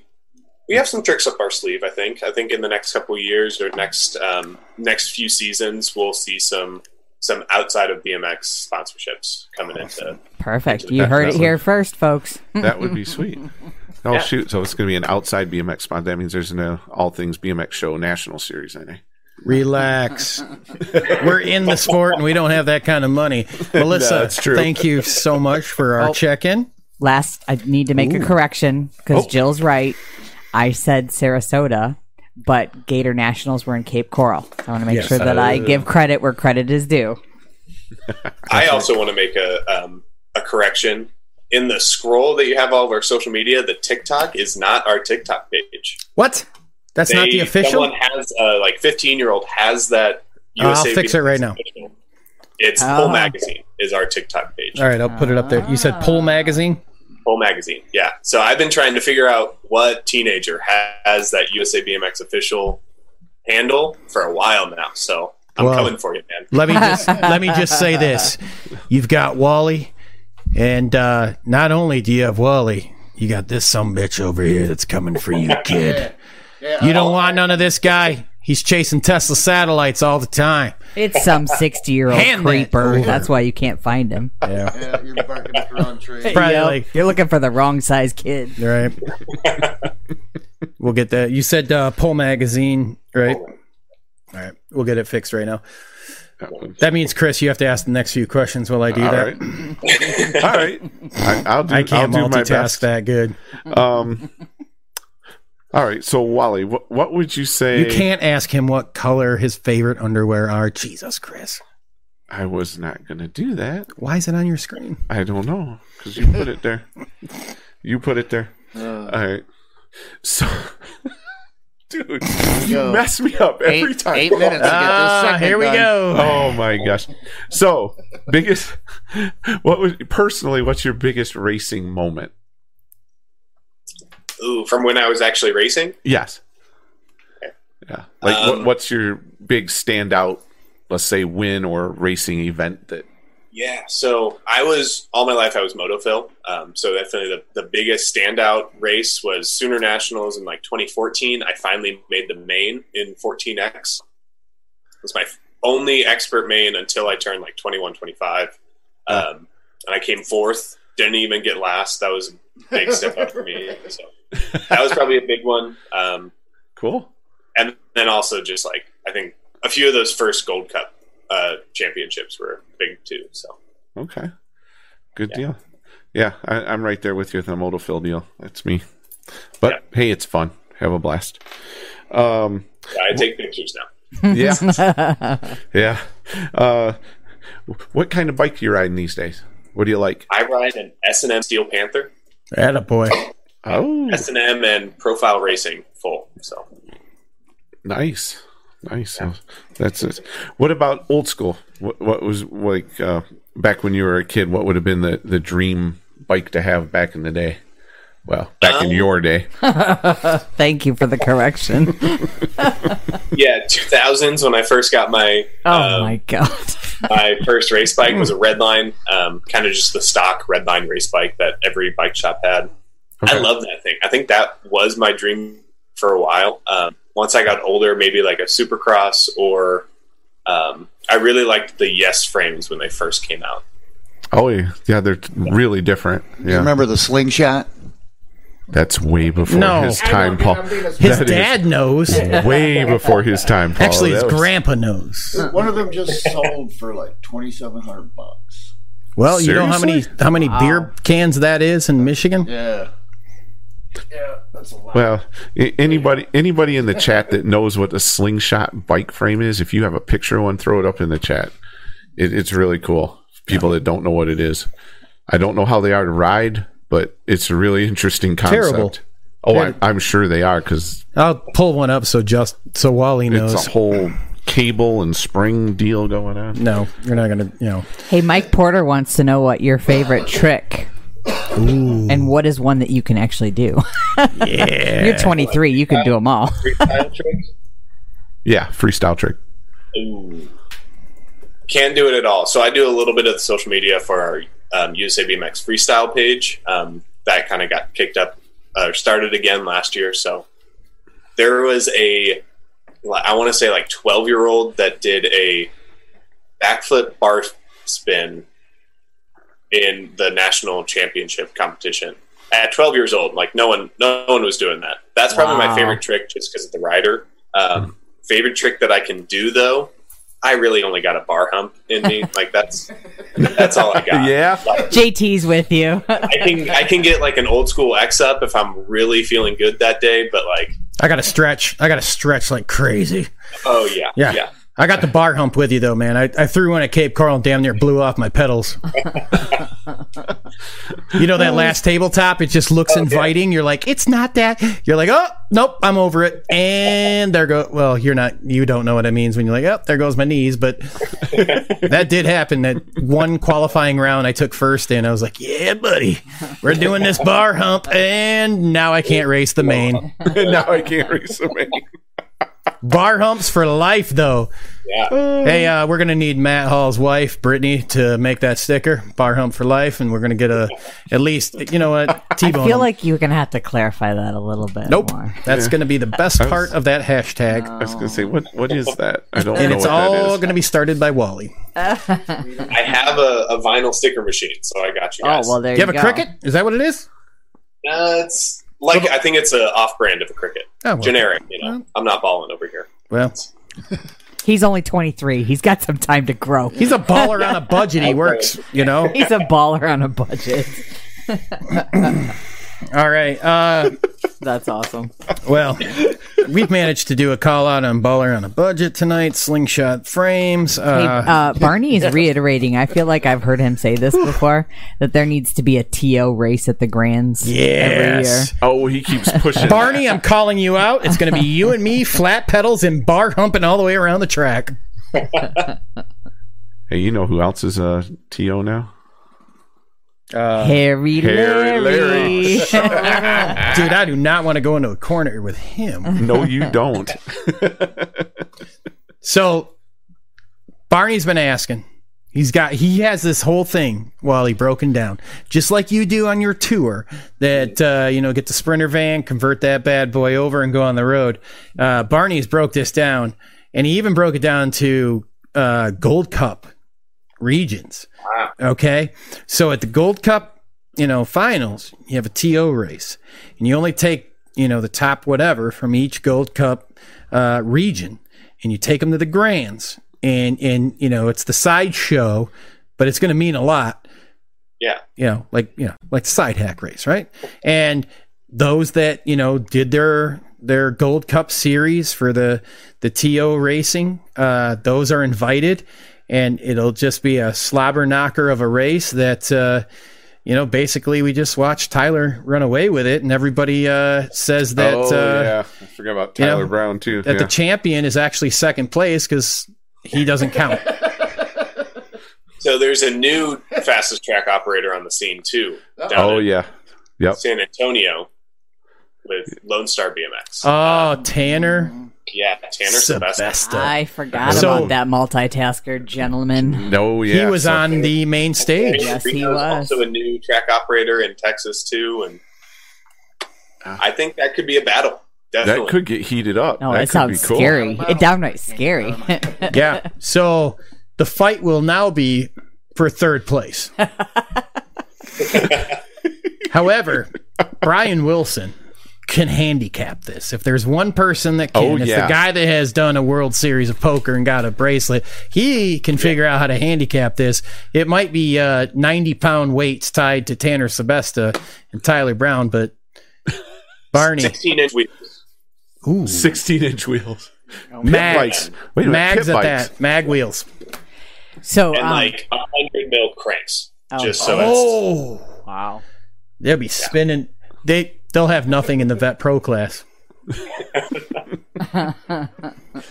We have some tricks up our sleeve, I think. I think in the next couple of years or next um, next few seasons, we'll see some some outside of B M X sponsorships coming awesome. into Perfect. Into you that, heard that it would, here first, folks. That would be sweet. Oh, yeah. Shoot. So it's going to be an outside B M X spot. That means there's an All Things B M X Show National Series, I think. Relax. We're in the sport, and we don't have that kind of money. Melissa, no, that's true. Thank you so much for our oh. check-in. Last, I need to make Ooh. a correction because oh. Jill's right. I said Sarasota, but Gator Nationals were in Cape Coral. I want to make yes, sure that uh, I give credit where credit is due. I also want to make a um, a correction. In the scroll that you have all of our social media, the TikTok is not our TikTok page. What? That's they, not the official? Someone has, uh, like fifteen-year-old has that U S A I'll fix B M X it right now. Official. It's oh. Pull Magazine is our TikTok page. All right, I'll put it up there. You said Pull Magazine? Pull Magazine, yeah. So I've been trying to figure out what teenager has that U S A B M X official handle for a while now. So I'm well, coming for you, man. Let me just let me just say this: you've got Wally, and uh, not only do you have Wally, you got this sumbitch over here that's coming for you, kid. Yeah. Yeah, you don't want none of this guy. He's chasing Tesla satellites all the time. It's some sixty-year-old Hand creeper. That That's why you can't find him. Yeah, yeah you're barking at the wrong tree. Probably yep. like, you're looking for the wrong size kid. Right. We'll get that. You said uh, Pull Magazine, right? All right. We'll get it fixed right now. That means, Chris, you have to ask the next few questions while I do all that. Right. All right. I, I'll do, I can't I'll multitask do my best. That good. Um. All right, so Wally, what, what would you say? You can't ask him what color his favorite underwear are. Jesus, Chris. I was not going to do that. Why is it on your screen? I don't know, because you put it there. You put it there. Uh, All right. So, dude, you mess me up every eight, time. Eight minutes to get this second here we done. Go. Oh, my gosh. So, biggest, what was, personally, what's your biggest racing moment? Ooh, from when I was actually racing? Yes. Okay. Yeah. Like, um, what, what's your big standout, let's say, win or racing event that Yeah, so I was, all my life I was motophil. Um, so definitely the, the biggest standout race was Sooner Nationals in like twenty fourteen. I finally made the main in fourteen X. It was my only expert main until I turned like twenty-one, twenty-five. Uh-huh. Um, and I came fourth, didn't even get last. That was a big step up for me. So that was probably a big one. Um, cool. And then also just like, I think a few of those first Gold Cup uh, championships were big too. So, okay. Good yeah. deal. Yeah. I, I'm right there with you with the motophil deal. That's me, but yeah. Hey, it's fun. Have a blast. Um, yeah, I take wh- pictures now. Yeah. yeah. Uh, what kind of bike do you ride these days? What do you like? I ride an S and M Steel Panther. Attaboy. Oh. S and M and Profile Racing full. So. Nice. Nice. Yeah. That's it. What about old school? What, what was like uh, back when you were a kid? What would have been the, the dream bike to have back in the day? Well, back um, in your day. Thank you for the correction. Yeah, two thousands when I first got my. Oh um, my god! My first race bike was a Redline, um, kind of just the stock Redline race bike that every bike shop had. Okay. I love that thing. I think that was my dream for a while. Um, once I got older, maybe like a Supercross or um, I really liked the Yes frames when they first came out. Oh yeah, yeah, they're really different. Yeah. You remember the Slingshot? That's way before no. his time, Paul. His that dad knows. Way before his time, Paul. Actually, his was... grandpa knows. One of them just sold for like twenty-seven hundred bucks. Well, seriously? You know how many how many wow. beer cans that is in Michigan? Yeah, yeah, that's a lot. Well, anybody anybody in the chat that knows what a Slingshot bike frame is, if you have a picture of one, throw it up in the chat. It, it's really cool. People that don't know what it is, I don't know how they are to ride. But it's a really interesting concept. Terrible. Oh, I, I'm sure they are because I'll pull one up so just so Wally knows. It's a whole cable and spring deal going on. No, you're not gonna. You know. Hey, Mike Porter wants to know what your favorite trick, ooh, and what is one that you can actually do. Yeah, you're twenty-three. You can do them all. Freestyle trick. Yeah, freestyle trick. Ooh. Can't do it at all. So I do a little bit of the social media for our Um, U S A B M X freestyle page um, that kind of got picked up or uh, started again last year. So there was a, I want to say like twelve year old that did a backflip bar spin in the national championship competition at twelve years old. Like no one, no one was doing that. That's probably wow. my favorite trick just because of the rider. Um, mm-hmm. Favorite trick that I can do though, I really only got a bar hump in me. Like that's that's all I got. Yeah. Like, J T's with you. I can I can get like an old school X up if I'm really feeling good that day, but like I gotta stretch. I gotta stretch like crazy. Oh yeah. Yeah. yeah. I got the bar hump with you though, man. I, I threw one at Cape Coral and damn near blew off my pedals. You know that last tabletop? It just looks oh, inviting. Yeah. You're like, it's not that. You're like, oh, nope, I'm over it. And there go. Well, you're not. You don't know what it means when you're like, oh, there goes my knees. But that did happen. That one qualifying round I took first in. I was like, yeah, buddy, we're doing this bar hump. And now I can't race the main. now I can't race the main. Bar humps for life, though. Yeah. Hey, uh, we're going to need Matt Hall's wife, Brittany, to make that sticker, Bar Hump for Life, and we're going to get a, at least, you know what, T-bone. I feel like you're going to have to clarify that a little bit nope. more. That's yeah. going to be the best was, part of that hashtag. No. I was going to say, what what is that? I don't and know what that is. And it's all going to be started by Wally. I have a, a vinyl sticker machine, so I got you guys. Oh, well, there you, you have go. A cricket? Is that what it is? Uh, it's... Like, I think it's a off-brand of a cricket. Oh, well. Generic, you know. Well. I'm not balling over here. Well, he's only twenty-three. He's got some time to grow. He's a baller on a budget. He works, you know. He's a baller on a budget. All right. Uh, That's awesome. Well, we've managed to do a call-out on baller on a budget tonight, Slingshot frames. Uh, hey, uh, Barney is reiterating, I feel like I've heard him say this before, that there needs to be a T O race at the Grands yes. every year. Oh, he keeps pushing. Barney, that. I'm calling you out. It's going to be you and me, flat pedals and bar humping all the way around the track. Hey, you know who else is a T O now? Uh, Harry, Harry Larry, Larry. Dude, I do not want to go into a corner with him. No, you don't. So Barney's been asking. He's got, he has this whole thing, well, he broken down, just like you do on your tour, that, uh, you know, get the Sprinter van, convert that bad boy over and go on the road. Uh, Barney's broke this down, and he even broke it down to uh, Gold Cup regions. Wow. Okay. So at the Gold Cup, you know, finals, you have a T O race, and you only take, you know, the top whatever from each Gold Cup uh, region, and you take them to the Grands. And, and you know, it's the sideshow, but it's going to mean a lot. Yeah. You know, like, you know, like the side hack race, right? And those that, you know, did their their Gold Cup series for the, the T O racing, uh, those are invited. And it'll just be a slobber knocker of a race that, uh, you know, basically we just watched Tyler run away with it. And everybody uh, says that. Oh, uh, yeah. I forgot about Tyler you know, Brown, too. That yeah. the champion is actually second place because he doesn't count. So there's a new fastest track operator on the scene too. Oh yeah, yep. San Antonio with Lone Star B M X. Oh, um, Tanner. Yeah, Tanner Sebastian. Sebastian. I forgot so, about that multitasker gentleman. No, yeah, he was so on the main stage. Yes, he was. Also a new track operator in Texas too, and uh, I think that could be a battle. Definitely. That could get heated up. No, that, that sounds cool. Scary. It downright scary. Yeah. So the fight will now be for third place. However, Brian Wilson can handicap this. If there's one person that can, oh, yeah. it's the guy that has done a World Series of Poker and got a bracelet. He can figure yeah. out how to handicap this. It might be uh, ninety-pound weights tied to Tanner Sebesta and Tyler Brown, but Barney. sixteen-inch wheels. Ooh. sixteen-inch wheels. Oh, mags. Wait a mags minute, at bikes. That. Mag wheels. So, and um, like one hundred mil cranks. Oh, just so oh. That's, wow. They'll be yeah. spinning. They, they'll have nothing in the Vet Pro class.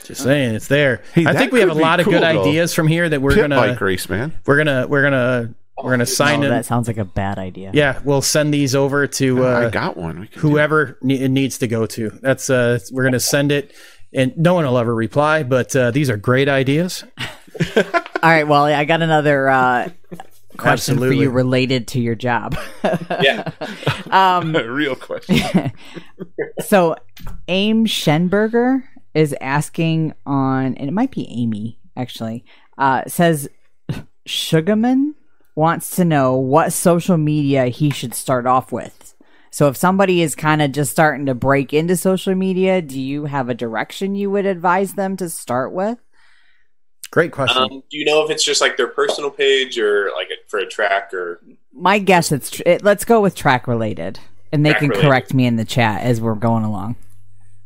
Just saying, it's there. Hey, I think we have a lot cool, of good though. Ideas from here that we're going to. Pit bike race, man. We're going to. We're gonna, We're going to sign no, it. That sounds like a bad idea. Yeah, we'll send these over to uh, I got one. We whoever ne- it needs to go to. That's uh, we're going to send it, and no one will ever reply, but uh, these are great ideas. All right, well, I got another uh, question Absolutely. For you related to your job. Yeah. um, Real question. So Aim Schenberger is asking on, and it might be Amy, actually, uh, says Sugarman wants to know what social media he should start off with. So if somebody is kind of just starting to break into social media, do you have a direction you would advise them to start with? Great question. Um, do you know if it's just like their personal page or like for a track or? My guess it's tr- it, let's go with track related, and they track can related. Correct me in the chat as we're going along.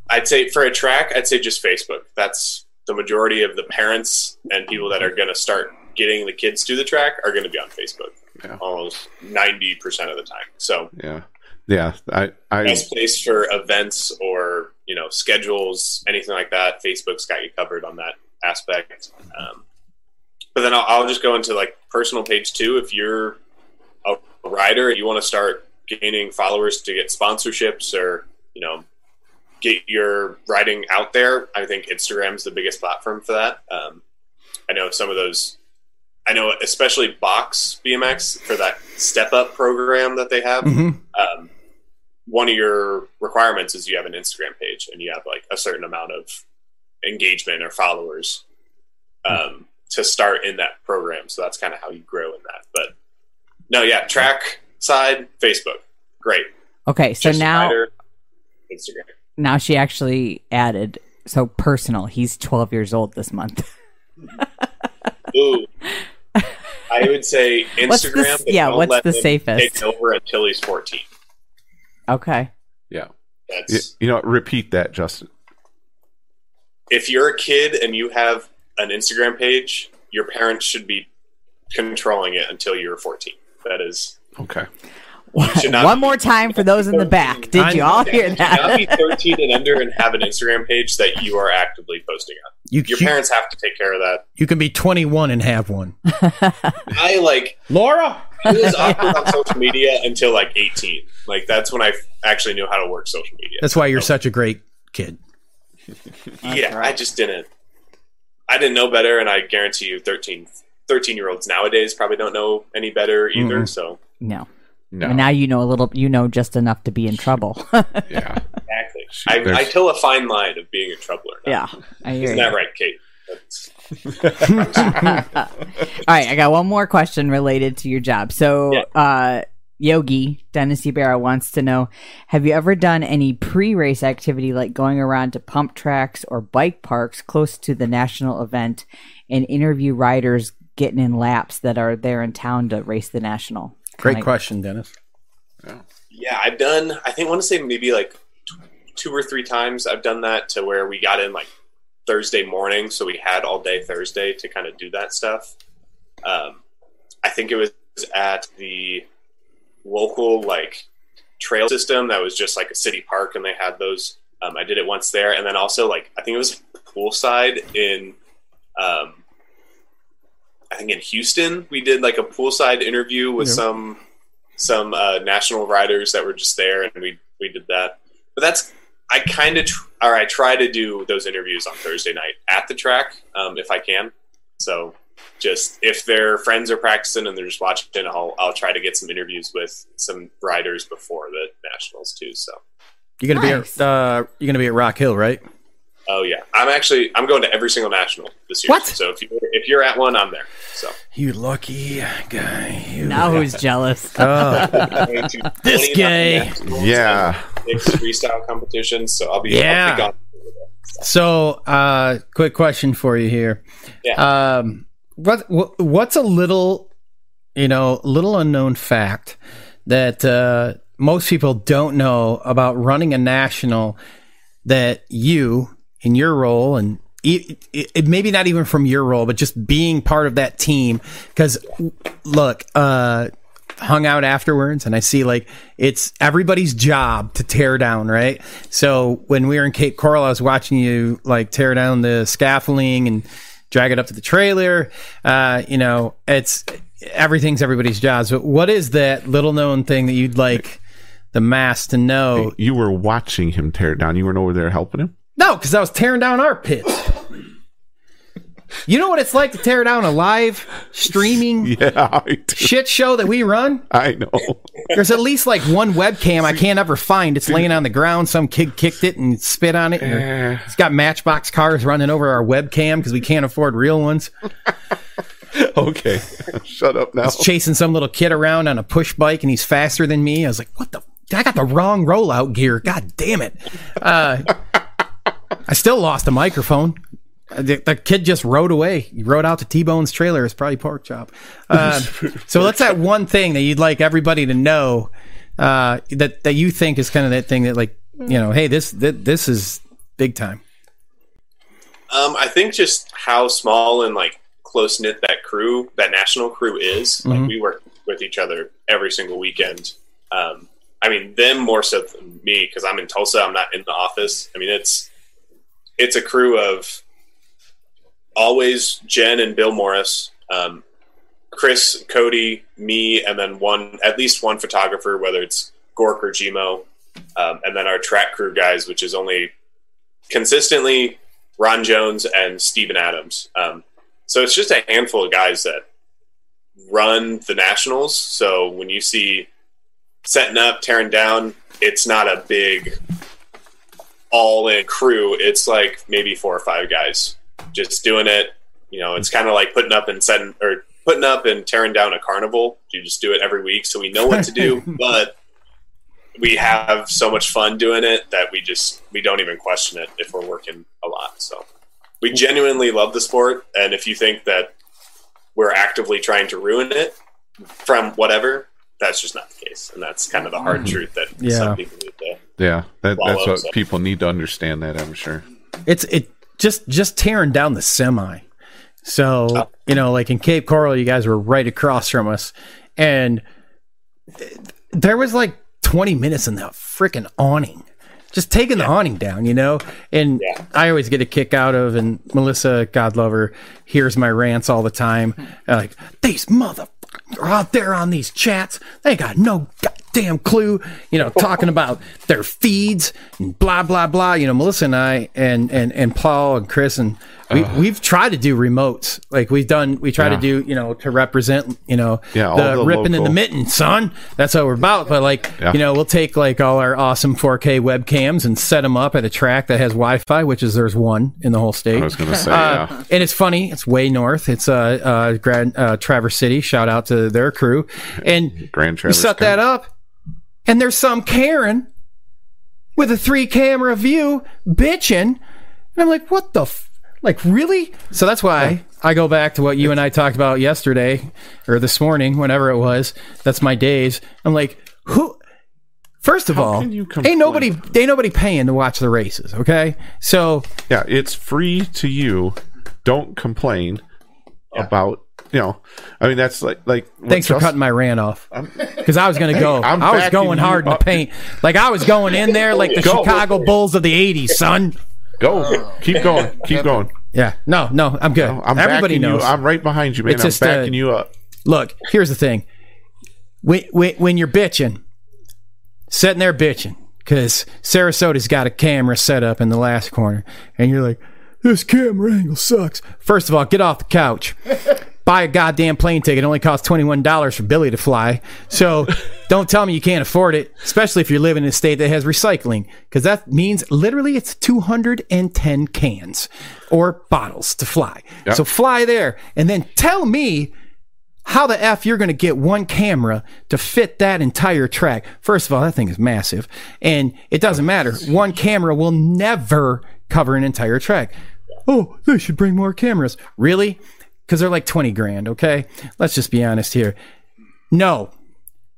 I'd say for a track, I'd say just Facebook. That's the majority of the parents and people that are going to start getting the kids to the track are going to be on Facebook yeah. almost ninety percent of the time. So yeah, yeah. I, I best place for events or, you know, schedules, anything like that. Facebook's got you covered on that aspect. Um, but then I'll, I'll just go into like personal page too. If you're a rider and you want to start gaining followers to get sponsorships or, you know, get your riding out there, I think Instagram's the biggest platform for that. Um, I know some of those, I know, especially Box B M X for that step up program that they have. Mm-hmm. Um, one of your requirements is you have an Instagram page and you have like a certain amount of engagement or followers um, mm-hmm. to start in that program. So that's kind of how you grow in that. But no, yeah, track side, Facebook, great. Okay, so Just now Twitter, Instagram. Now she actually added so personal. He's twelve years old this month. Ooh. I would say Instagram. What's the, yeah, what's the safest? Take over until he's fourteen. Okay. Yeah. That's, you know, repeat that, Justin. If you're a kid and you have an Instagram page, your parents should be controlling it until you're fourteen. That is okay. One more time for those in the back. Did you all hear that? You should not be thirteen and under and have an Instagram page that you are actively posting on. You, Your you, parents have to take care of that. You can be twenty-one and have one. I like Laura. I was awkward on social media until like eighteen. Like that's when I actually knew how to work social media. That's why you're so, such a great kid. Yeah, right. I just didn't. I didn't know better, and I guarantee you, thirteen. thirteen year olds nowadays probably don't know any better either. Mm-hmm. So no, no. Well, now, you know, a little, you know, just enough to be in trouble. Yeah, exactly. She, I, I tell a fine line of being a troubler. Now. Yeah. I hear Isn't you. that right, Kate? All right. I got one more question related to your job. So, yeah. uh, Yogi, Dennis Ibarra, wants to know, have you ever done any pre-race activity like going around to pump tracks or bike parks close to the national event and interview riders getting in laps that are there in town to race the national? Great like, question, Dennis. Yeah. yeah, I've done, I think I want to say maybe like two or three times I've done that, to where we got in like Thursday morning. So we had all day Thursday to kind of do that stuff. Um, I think it was at the local like trail system that was just like a city park, and they had those. um I did it once there, and then also like I think it was poolside in um I think in Houston we did like a poolside interview with yeah. some some uh national riders that were just there, and we we did that. But that's I kind of tr- or I try to do those interviews on Thursday night at the track um if I can. So just if their friends are practicing and they're just watching, I'll I'll try to get some interviews with some riders before the nationals too. So you're gonna nice. be at uh, you're gonna be at Rock Hill, right? Oh yeah, I'm actually I'm going to every single national this year. What? So if you if you're at one, I'm there. So you lucky guy. You now who's jealous? Oh. This guy. Yeah. Freestyle competitions. So I'll be yeah. I'll be gone. So uh, quick question for you here. Yeah. Um, What what's a little, you know, little unknown fact that uh, most people don't know about running a national that you, in your role, and it, it, maybe not even from your role, but just being part of that team? Because look, uh, hung out afterwards, and I see like it's everybody's job to tear down, right? So when we were in Cape Coral, I was watching you like tear down the scaffolding and drag it up to the trailer. Uh, you know, it's everything's everybody's job. But what is that little known thing that you'd like the mass to know? You were watching him tear it down. You weren't over there helping him? No, because I was tearing down our pits. You know what it's like to tear down a live streaming yeah, shit show that we run? I know. There's at least like one webcam I can't ever find. It's laying on the ground. Some kid kicked it and spit on it. And it's got Matchbox cars running over our webcam because we can't afford real ones. Okay. Shut up now. I was chasing some little kid around on a push bike, and he's faster than me. I was like, what the? I got the wrong rollout gear. God damn it. Uh, I still lost a microphone. The, the kid just rode away. He rode out to T-Bone's trailer. It's probably pork chop. Uh, so what's that one thing that you'd like everybody to know uh, that that you think is kind of that thing that, like, you know, hey, this this, this is big time? Um, I think just how small and like close knit that crew, that national crew is. Mm-hmm. Like we work with each other every single weekend. Um, I mean, them more so than me because I'm in Tulsa. I'm not in the office. I mean, it's it's a crew of always Jen and Bill Morris, um, Chris, Cody, me, and then one, at least one photographer, whether it's Gork or Gmo, um, and then our track crew guys, which is only consistently Ron Jones and Steven Adams. Um, so it's just a handful of guys that run the nationals. So when you see setting up, tearing down, it's not a big all-in crew. It's like maybe four or five guys just doing it. You know, it's kind of like putting up and setting or putting up and tearing down a carnival. You just do it every week, so we know what to do, but we have so much fun doing it that we just we don't even question it if we're working a lot. So we genuinely love the sport, and if you think that we're actively trying to ruin it from whatever, that's just not the case. And that's kind of the hard truth that yeah. some people need to yeah that, follow, that's what so. people need to understand, that I'm sure it's it Just just tearing down the semi. So, oh. you know, like in Cape Coral, you guys were right across from us. And there was like twenty minutes in that freaking awning. Just taking yeah. the awning down, you know? And yeah. I always get a kick out of, and Melissa, God love her, hears my rants all the time. Mm-hmm. Like, these motherfuckers are out there on these chats. They got no goddamn clue, you know, talking about their feeds and blah, blah, blah. You know, Melissa and I and, and, and Paul and Chris and We, uh, we've tried to do remotes. Like we've done, we try yeah. to do, you know, to represent, you know, yeah, the, the ripping in the mitten, son. That's what we're about. But like, yeah. you know, we'll take like all our awesome four K webcams and set them up at a track that has Wi-Fi, which is there's one in the whole state. I was going to say, uh, yeah. And it's funny. It's way north. It's uh, uh, Grand, uh, Traverse City. Shout out to their crew. And Grand Traverse we set County. That up. And there's some Karen with a three camera view bitching. And I'm like, what the f- Like, really? So that's why I go back to what you and I talked about yesterday or this morning, whenever it was. That's my days. I'm like, who? First of How all, ain't nobody, ain't nobody paying to watch the races, okay? So. Yeah, it's free to you. Don't complain yeah. about, you know, I mean, that's like. like Thanks for just, cutting my rant off. Because I was going to go. I'm I was going hard in the paint. Like, I was going in there like the go. Chicago Bulls of the eighties, son. Go. Oh, Keep going. Keep going. Yeah. No, no, I'm good. No, I'm Everybody knows. You. I'm right behind you, man. It's I'm just backing a, you up. Look, here's the thing. When, when, when you're bitching, sitting there bitching, because Sarasota's got a camera set up in the last corner, and you're like, this camera angle sucks. First of all, get off the couch. Buy a goddamn plane ticket. It only costs twenty-one dollars for Billy to fly. So don't tell me you can't afford it, especially if you're living in a state that has recycling, because that means literally it's two hundred ten cans or bottles to fly. Yep. So fly there and then tell me how the F you're going to get one camera to fit that entire track. First of all, that thing is massive, and it doesn't matter. One camera will never cover an entire track. Oh, they should bring more cameras. Really? Because they're like twenty grand, okay? Let's just be honest here. No.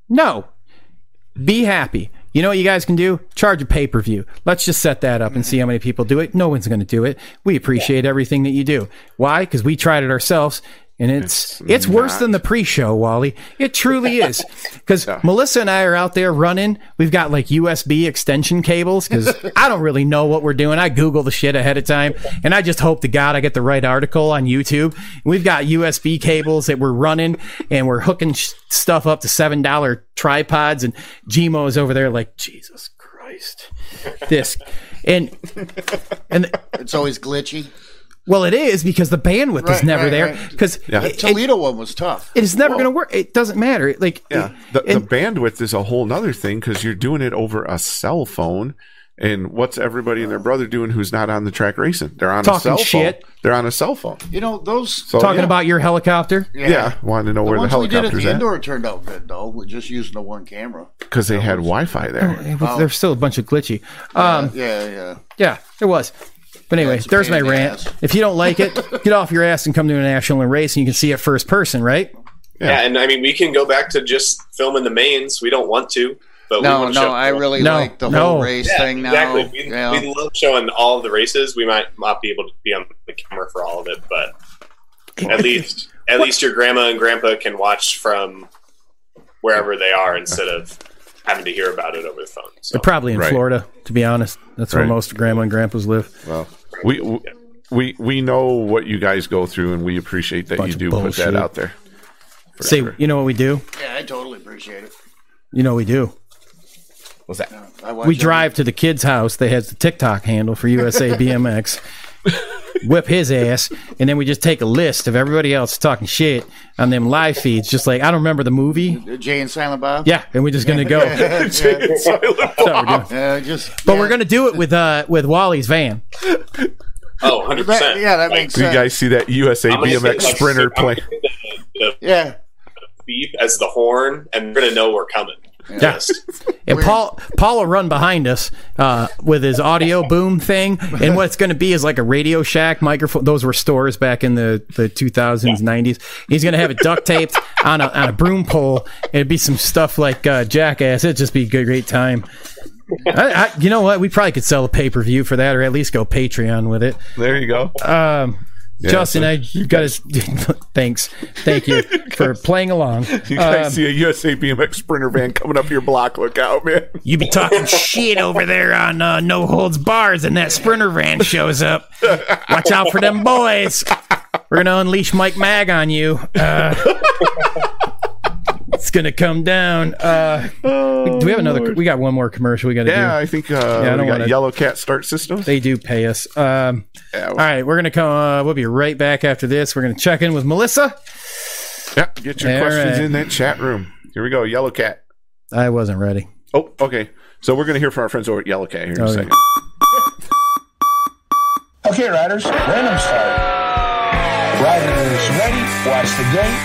No. Be happy. You know what you guys can do? Charge a pay-per-view. Let's just set that up and see how many people do it. No one's going to do it. We appreciate everything that you do. Why? Because we tried it ourselves, and it's it's, it's worse than the pre-show, Wally. It truly is. Because yeah. Melissa and I are out there running. We've got like U S B extension cables because I don't really know what we're doing. I Google the shit ahead of time, and I just hope to God I get the right article on YouTube. We've got U S B cables that we're running, and we're hooking sh- stuff up to seven dollars tripods, and Gmo is over there like, Jesus Christ. This. and and th- It's always glitchy. Well, it is because the bandwidth right, is never right, there. Because right. yeah. the Toledo it, one was tough. It is never going to work. It doesn't matter. It, like yeah. the, it, the bandwidth is a whole other thing because you're doing it over a cell phone. And what's everybody and their brother doing who's not on the track racing? They're on a cell shit. phone. They're on a cell phone. You know those so, talking yeah. about your helicopter. Yeah, yeah. wanting to know the where the helicopter's we did at the at. Indoor turned out good though. We're just using the one camera because they that had was, Wi-Fi there. Oh, oh. There's still a bunch of glitchy. Um, yeah, yeah, yeah. Yeah, there was. But anyway, That's there's my rant. Ass. If you don't like it, get off your ass and come to a national and race, and you can see it first person, right? Yeah. yeah, and I mean, we can go back to just filming the mains. We don't want to, but no, we want to no, show I really no, like the no. whole race yeah, thing now. Exactly, we, yeah. we love showing all of the races. We might not be able to be on the camera for all of it, but at least at least your grandma and grandpa can watch from wherever they are instead of having to hear about it over the phone. So. They're probably in right. Florida, to be honest. That's right. where most grandma and grandpas live. Well. We we we know what you guys go through, and we appreciate that Bunch you do put that out there. See, you know what we do? Yeah, I totally appreciate it. You know we do. What's that? No, we drive to the kid's house that has the TikTok handle for U S A B M X, whip his ass, and then we just take a list of everybody else talking shit on them live feeds. Just like, I don't remember the movie. Jay and Silent Bob? Yeah, and we're just going to go. Jay and Silent Bob. That's we're uh, just, but yeah. we're going to do it with uh, with Wally's van. Oh, one hundred percent. That, yeah, that makes do sense. You guys see that U S A B M X Sprinter play? Yeah. Beep as the horn, and we're going to know we're coming. Yeah. And Paul Paul will run behind us uh, with his audio boom thing, and what's going to be is like a Radio Shack microphone. Those were stores back in the, the two thousands, yeah. nineties. He's going to have it duct taped on a on a broom pole. It'd be some stuff like uh, Jackass. It'd just be a good, great time. I, I, you know what? We probably could sell a pay-per-view for that, or at least go Patreon with it. There you go. Um, yeah, Justin, so I you got his thanks. Thank you for playing along. You guys um, see a U S A B M X Sprinter van coming up your block. Look out, man. You be talking shit over there on uh, No Holds Bars, and that Sprinter van shows up. Watch out for them boys. We're going to unleash Mike Mag on you. Uh, it's going to come down. Uh, oh, do we have another? Lord. We got one more commercial we got to yeah, do. Yeah, I think uh, yeah, I don't we got wanna, Yellow Cat Start Systems. They do pay us. Um, yeah, well, all right, we're going to come. Uh, we'll be right back after this. We're going to check in with Melissa. Yep, yeah, get your all questions right in that chat room. Here we go, Yellow Cat. I wasn't ready. Oh, okay. So we're going to hear from our friends over at Yellow Cat here in oh, a second. Yeah. Okay, riders, random start. Rider is ready. Watch the gate.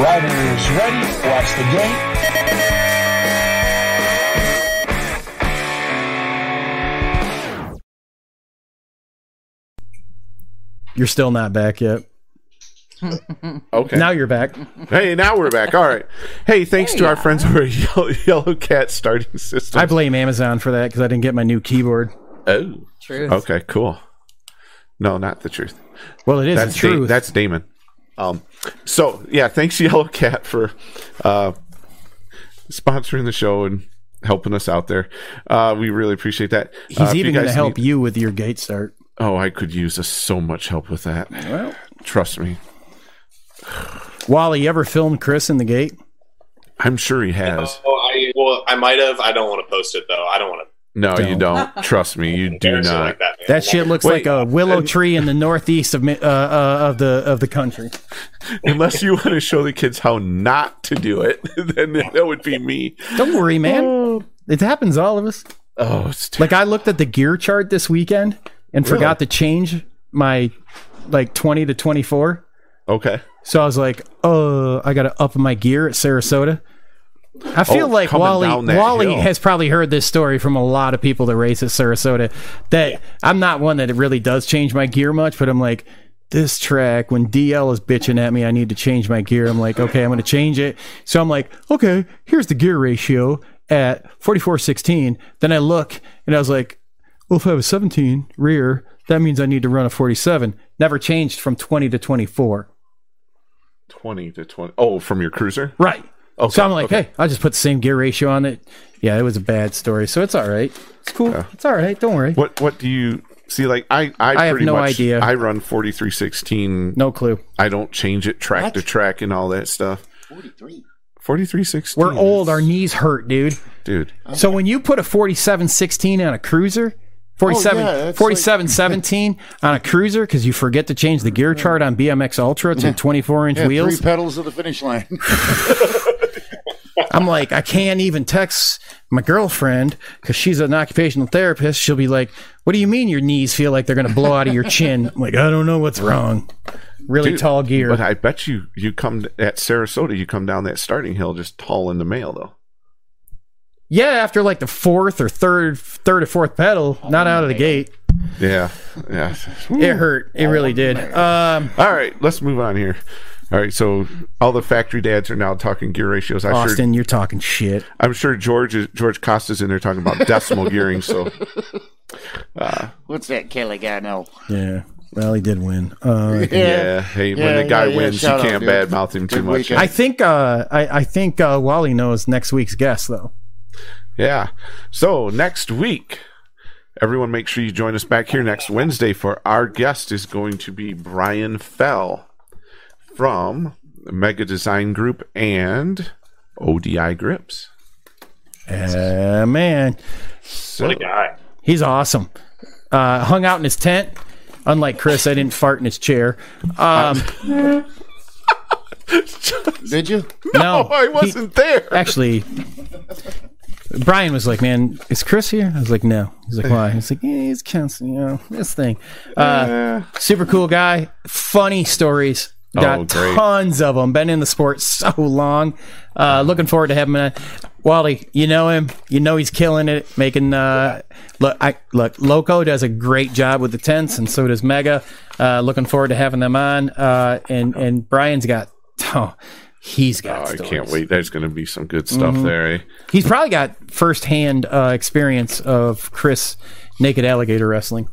Rider is ready. Watch the gate. You're still not back yet. Okay. Now you're back. Hey, now we're back. All right. Hey, thanks hey, to yeah. our friends over at Yellow, Yellow Cat Starting System. I blame Amazon for that because I didn't get my new keyboard. Oh. Truth. Okay, cool. No, not the truth. Well, it is that's the truth. Da- that's Damon. Um, so yeah, thanks Yellow Cat for, uh, sponsoring the show and helping us out there. Uh, we really appreciate that. He's uh, even going to help need... you with your gate start. Oh, I could use a, so much help with that. Well, trust me. Wally, you ever filmed Chris in the gate? I'm sure he has. No, I, well, I might've, I don't want to post it though. I don't want to. No, don't. You don't. Trust me, you do not. Like that, that shit looks Wait, like a willow tree in the northeast of uh, uh, of the of the country. Unless you want to show the kids how not to do it, then that would be me. Don't worry, man. Oh. It happens to all of us. Oh, it's terrible. Like I looked at the gear chart this weekend and really? forgot to change my like twenty to twenty four. Okay. So I was like, oh, I got to up my gear at Sarasota. I feel oh, like Wally Wally hill. has probably heard this story from a lot of people that race at Sarasota that yeah. I'm not one that really does change my gear much, but I'm like, this track, when D L is bitching at me, I need to change my gear. I'm like, okay, I'm going to change it. So I'm like, okay, here's the gear ratio at forty-four sixteen. Then I look, and I was like, well, if I have a seventeen rear, that means I need to run a forty-seven. Never changed from twenty to twenty-four. twenty to twenty. Oh, from your cruiser? Right. Okay, so I'm like, okay. hey, I'll just put the same gear ratio on it. Yeah, it was a bad story. So it's all right. It's cool. Yeah. It's all right. Don't worry. What What do you see? Like I, I, I pretty have no much, idea. I run forty-three sixteen. No clue. I don't change it track what? to track and all that stuff. forty-three. forty-three sixteen. We're old. Our knees hurt, dude. Dude. Okay. So when you put a forty-seven sixteen on a cruiser, forty-seven, oh, yeah, forty-seven like- seventeen on a cruiser because you forget to change the gear chart on B M X Ultra to twenty-four inch yeah, wheels. Three pedals of the finish line. I'm like, I can't even text my girlfriend because she's an occupational therapist. She'll be like, what do you mean your knees feel like they're going to blow out of your chin? I'm like, I don't know what's wrong. Really Dude, tall gear. But I bet you, you come at Sarasota, you come down that starting hill just tall in the mail, though. Yeah, after like the fourth or third, third or fourth pedal, oh, not out of the gate. Yeah, yeah. It hurt. It really did. Um, all right, let's move on here. All right, so all the factory dads are now talking gear ratios. I'm Austin, sure, you're talking shit. I'm sure George is, George Costa's in there talking about decimal gearing. So, uh, what's that Kelly guy know? Yeah, well, he did win. Uh, yeah. yeah, hey, yeah, when the guy yeah, wins, yeah, you can't dude. badmouth him too Good much. Weekend. I think uh, I, I think uh, Wally knows next week's guest though. Yeah. So next week, everyone make sure you join us back here next Wednesday for our guest is going to be Brian Fell from Mega Design Group and O D I Grips. Uh, man. So, what a guy. He's awesome. Uh, hung out in his tent. Unlike Chris, I didn't fart in his chair. Um, did you? No, no I wasn't he, there. Actually... Brian was like, man, is Chris here? I was like, no. He's like, why? He's like, yeah, he's counseling, you know, this thing. Uh, yeah. Super cool guy. Funny stories. Got oh, tons of them. Been in the sport so long. Uh, looking forward to having him. Wally, you know him. You know he's killing it. Making, uh, look, I, look, Loco does a great job with the tents, and so does Mega. Uh, looking forward to having them on. Uh, and, and Brian's got, oh, He's got. Oh, I can't wait. There's going to be some good stuff mm-hmm. there. Eh? He's probably got firsthand uh, experience of Chris naked alligator wrestling.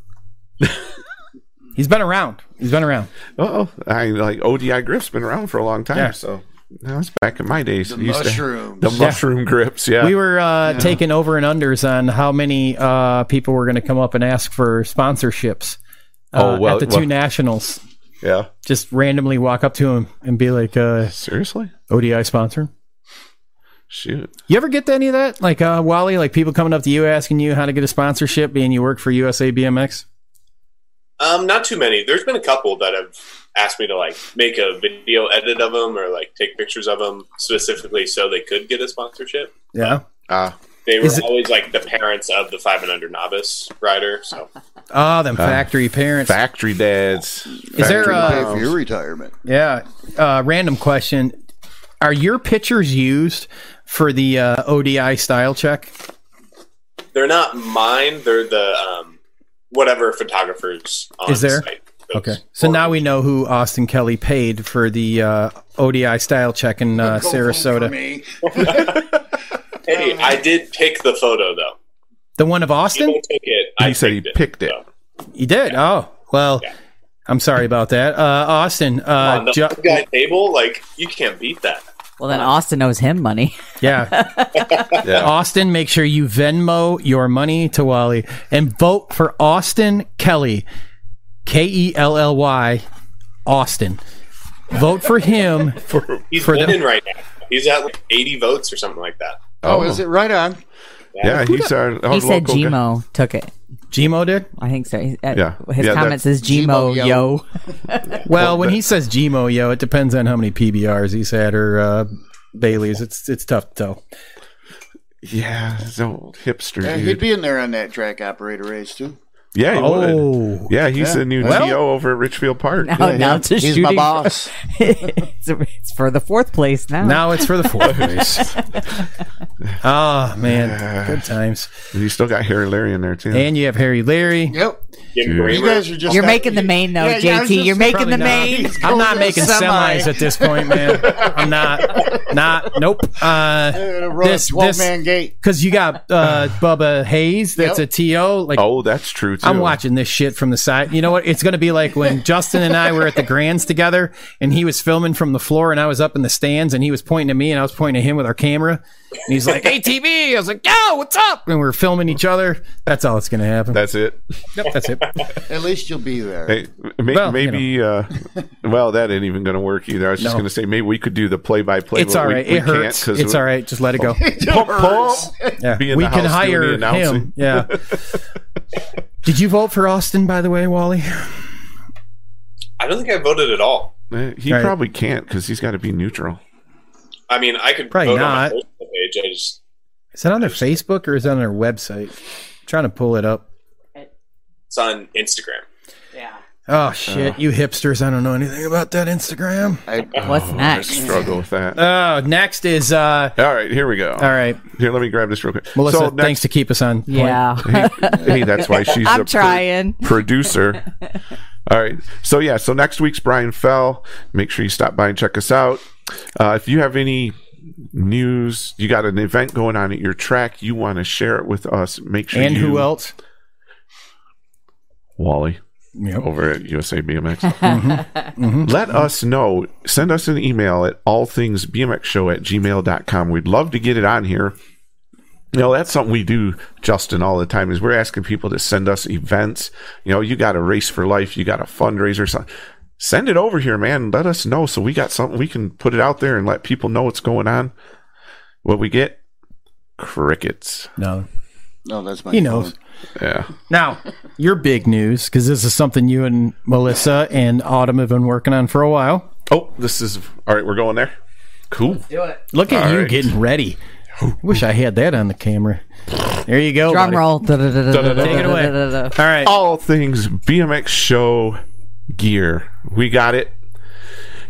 He's been around. He's been around. Oh, I like O D I Griff's been around for a long time. Yeah. So That was back in my days. The mushrooms. To, the mushroom yeah. grips, yeah. We were uh, yeah. taking over and unders on how many uh, people were going to come up and ask for sponsorships uh, oh, well, at the two well. nationals. Yeah. Just randomly walk up to them and be like, uh, seriously? O D I sponsor? Shoot. You ever get to any of that? Like, uh, Wally, like people coming up to you asking you how to get a sponsorship, being you work for U S A B M X? Um, not too many. There's been a couple that have asked me to like make a video edit of them or like take pictures of them specifically so they could get a sponsorship. Yeah. Uh, they were it... always like the parents of the five and under novice rider. So. Oh, them uh, factory parents. Factory dads. Is factory there uh, pay for your retirement? Yeah. Uh, random question. Are your pictures used for the uh, O D I style check? They're not mine. They're the, um, whatever photographer's on Is there? the site. Those okay. So now we know who Austin Kelly paid for the uh, O D I style check in uh, Sarasota. Me. Hey, I did pick the photo, though. The one of Austin? He took it. I he said he picked it. it. So. You did? Yeah. Oh, well, yeah. I'm sorry about that. Uh, Austin. Uh, on the ju- guy table, like, you can't beat that. Well, then Austin owes him money. Yeah. yeah. Austin, make sure you Venmo your money to Wally and vote for Austin Kelly. K E L L Y, Austin. Vote for him. for, He's for winning them. right now. He's at like eighty votes or something like that. Oh, oh is it right on? Yeah, yeah he's our, our He said Gmo guy. took it. Gmo did? I think so. He, uh, yeah. His yeah, comment says Gmo, Gmo yo. yo. Well, when he says Gmo yo, it depends on how many P B Rs he's had or uh, Baileys. It's it's tough to tell. Yeah, it's an old hipster. Yeah, dude. He'd be in there on that track operator race too. Yeah, he oh. would. Yeah, he's yeah. a new well, T O over at Richfield Park. Now, yeah, now it's a he's my boss. it's, it's for the fourth place now. Now it's for the fourth place. Oh, man. Yeah. Good times. You still got Harry Larry in there, too. And you have Harry Larry. Yep. Dude. You guys are just You're not, making the main, though, yeah, J T. Just, You're making the main. Not. I'm not making semi. semis at this point, man. I'm not. Not. Nope. Uh, this twelve-man gate. Because you got uh, Bubba Hayes. That's yep. a T O. Like, oh, that's true, too. I'm watching this shit from the side. You know what? It's going to be like when Justin and I were at the Grands together, and he was filming from the floor, and I was up in the stands, and he was pointing to me, and I was pointing at him with our camera. And he's like, hey, T V. I was like, yo, what's up? And we're filming each other. That's all that's going to happen. That's it. Yep, that's it. At least you'll be there. Hey, may, well, maybe, you know. uh, well, that ain't even going to work either. I was no. just going to say, maybe we could do the play-by-play. It's all right. We, it we hurts. It's all right. Just let it go. It pump, pump. Yeah. Be in we the can hire him. Yeah. Did you vote for Austin, by the way, Wally? I don't think I voted at all. Uh, he right. probably can't because he's got to be neutral. I mean, I could probably vote not. on my personal page. I just, is that on their Facebook or is that on their website? I'm trying to pull it up. It's on Instagram. Yeah. Oh, shit. Uh, you hipsters. I don't know anything about that Instagram. I, What's oh, next? I struggle with that. Oh, next is... Uh, all right, here we go. All right. Here, let me grab this real quick. Melissa, so next, thanks to keep us on point. Yeah. hey, hey, that's why she's I'm a trying. Pro- producer. All right. So, yeah. So, next week's Brian Fell. Make sure you stop by and check us out. Uh, if you have any... news, you got an event going on at your track, you want to share it with us, make sure and you... who else? Wally yep. over at U S A B M X. mm-hmm. Mm-hmm. Let mm-hmm. us know. Send us an email at all things b m x show at gmail dot com. We'd love to get it on here. You know, that's something we do, Justin, all the time, is we're asking people to send us events. You know, you got a race for life, you got a fundraiser, something. Send it over here, man. Let us know so we got something. We can put it out there and let people know what's going on. What we get? Crickets. No. No, that's my He phone. knows. Yeah. Now, your big news, because this is something you and Melissa and Autumn have been working on for a while. Oh, this is... All right, we're going there. Cool. Let's do it. Look at all you right. getting ready. Wish I had that on the camera. There you go. Drum buddy. roll. Da, da, da, da, da, da, take it away. Da, da, da. All right. All things B M X show... gear. We got it.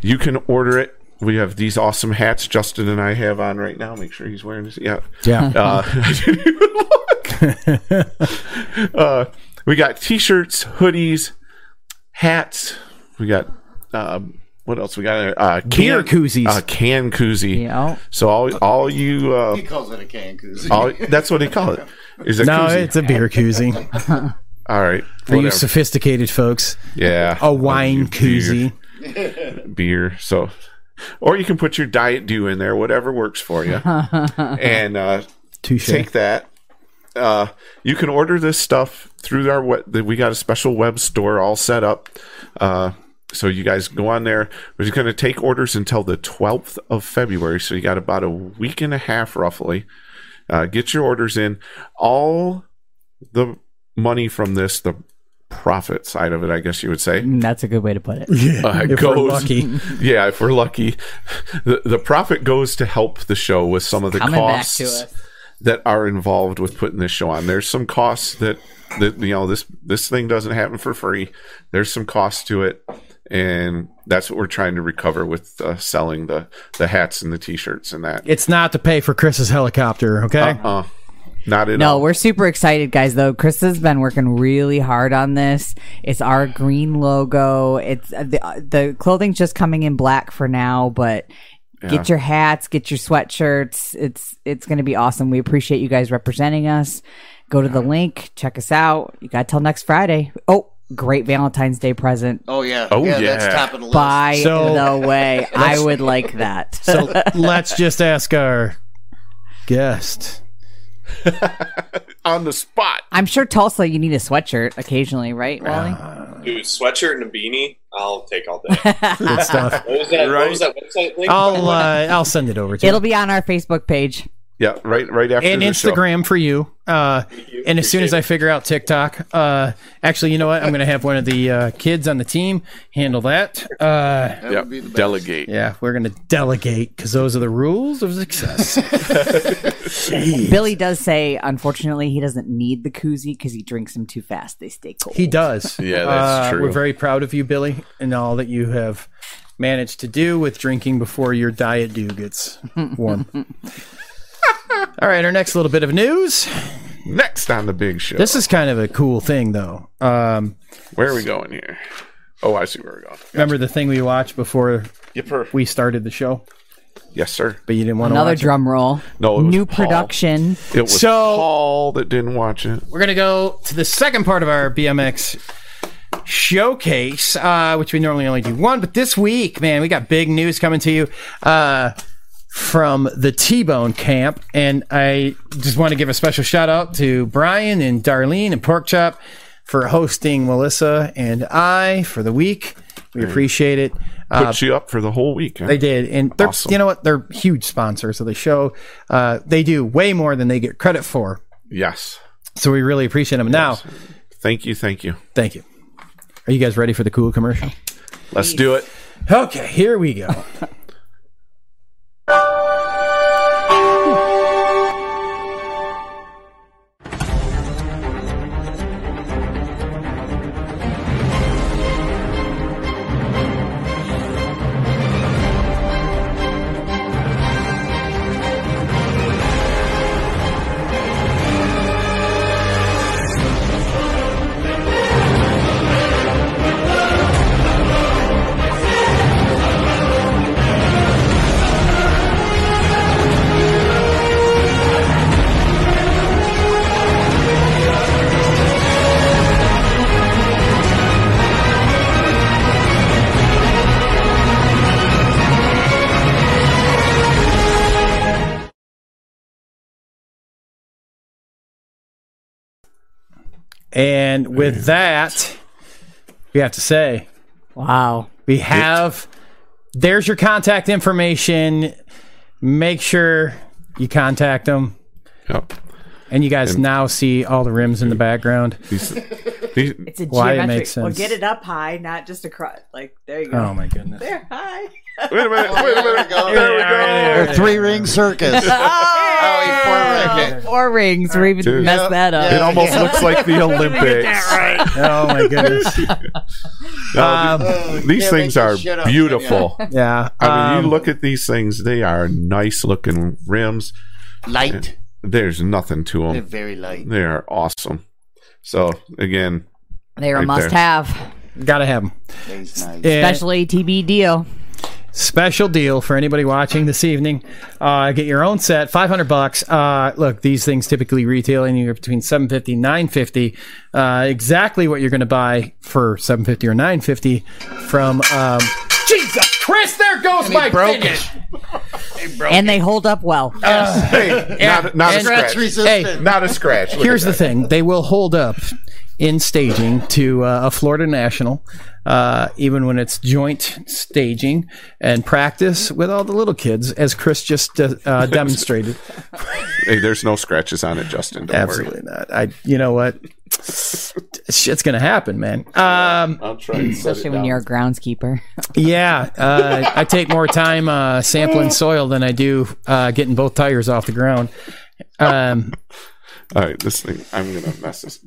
You can order it. We have these awesome hats Justin and I have on right now. Make sure he's wearing this. Yeah. Yeah. Uh, I didn't even look. uh, we got t-shirts, hoodies, hats. We got, uh, what else we got? Uh, can koozies. Uh, can koozie. Yeah. So all all you... Uh, he calls it a can koozie. All, that's what he calls it. Is a no, koozie. It's a beer koozie. All right. For you sophisticated folks. Yeah. A wine koozie. Beer. Beer. So Or you can put your Diet Dew in there, whatever works for you. And uh, take that. Uh, you can order this stuff through our web. We got a special web store all set up. Uh, so you guys go on there. We're just going to take orders until the twelfth of February. So you got about a week and a half, roughly. Uh, get your orders in. All the money from this, the profit side of it, I guess you would say. That's a good way to put it. Yeah, uh, if goes, we're lucky. Yeah, if we're lucky. The, the profit goes to help the show with some of the Coming costs back to us. That are involved with putting this show on. There's some costs that, that you know, this, this thing doesn't happen for free. There's some costs to it, and that's what we're trying to recover with uh, selling the, the hats and the T-shirts and that. It's not to pay for Chris's helicopter, okay? Uh-uh. Not at no, all. No, we're super excited, guys, though. Chris has been working really hard on this. It's our green logo. It's uh, the, uh, the clothing's just coming in black for now, but... Yeah. Get your hats, get your sweatshirts. It's it's going to be awesome. We appreciate you guys representing us. Go to the link, check us out. You got till next Friday. Oh, great Valentine's Day present. Oh yeah, oh yeah, yeah. That's top of the list. By so, the way, I would like that. So let's just ask our guest on the spot. I'm sure Tulsa, you need a sweatshirt occasionally, right, Wally? Uh, Dude, sweatshirt and a beanie. I'll take all day. Good stuff. What was that, right. What was that website link? I'll, uh, I'll send it over to you. It'll be on our Facebook page. Yeah, right right after and the Instagram show. For you. Uh, you and as soon as I figure out TikTok, uh, actually, you know what? I'm going to have one of the uh, kids on the team handle that. Uh, that yep. be delegate. Yeah, we're going to delegate because those are the rules of success. Billy does say, unfortunately, he doesn't need the koozie because he drinks them too fast. They stay cold. He does. Yeah, that's uh, true. We're very proud of you, Billy, and all that you have managed to do with drinking before your Diet Dew gets warm. All right, our next little bit of news. Next on the big show. This is kind of a cool thing, though. Um, where are we going here? Oh, I see where we're going. Gotcha. Remember the thing we watched before Yipper. We started the show? Yes, sir. But you didn't want Another to watch Another drum it. Roll. No, it was New Paul. Production. It was so, Paul that didn't watch it. We're going to go to the second part of our B M X showcase, uh, which we normally only do one. But this week, man, we got big news coming to you. Uh From the T-Bone camp, and I just want to give a special shout out to Brian and Darlene and Porkchop for hosting Melissa and I for the week. We appreciate it. Uh, Put you up for the whole week. Huh? They did, and they're awesome. You know what? They're huge sponsors of the show. Uh, they do way more than they get credit for. Yes. So we really appreciate them. Yes. Now, thank you, thank you, thank you. Are you guys ready for the cool commercial? Let's do it. Okay, here we go. And with that, we have to say, wow, we have, there's your contact information. Make sure you contact them. Yep. And you guys and now see all the rims in the background. These, these, it's a why geometric. It makes sense. Well, get it up high, not just across. Like, there you go. Oh, my goodness. There, high. Wait a minute. Wait a minute. Go. There we go. Right, three-ring circus. Oh! Oh, four rings. We even Dude. Messed that up. It almost yeah. looks like the Olympics. Right. Oh my goodness! um, um, these things are beautiful. Up, yeah, um, I mean, you look at these things; they are nice looking rims. Light. There's nothing to them. They're very light. They are awesome. So again, they are right a must-have. Gotta have them. Nice. Especially T B deal. Special deal for anybody watching this evening. Uh, get your own set, five hundred bucks. Uh, look, these things typically retail anywhere between seven fifty and nine fifty. Uh, exactly what you're going to buy for seven fifty or nine fifty from um, Jesus Christ. Chris, there goes my finish. And they hold up well. Uh, hey, yeah. Not, not a scratch. Hey, not a scratch. Look Here's the thing. They will hold up in staging to uh, a Florida National, uh, even when it's joint staging and practice with all the little kids, as Chris just uh, uh, demonstrated. Hey, there's no scratches on it, Justin. Don't Absolutely worry. Not. I, you know what? Shit's gonna happen, man. Um, I'll try and especially when down. You're a groundskeeper. Yeah, uh, I take more time uh, sampling soil than I do uh, getting both tires off the ground. Um, All right, this thing, I'm gonna mess this.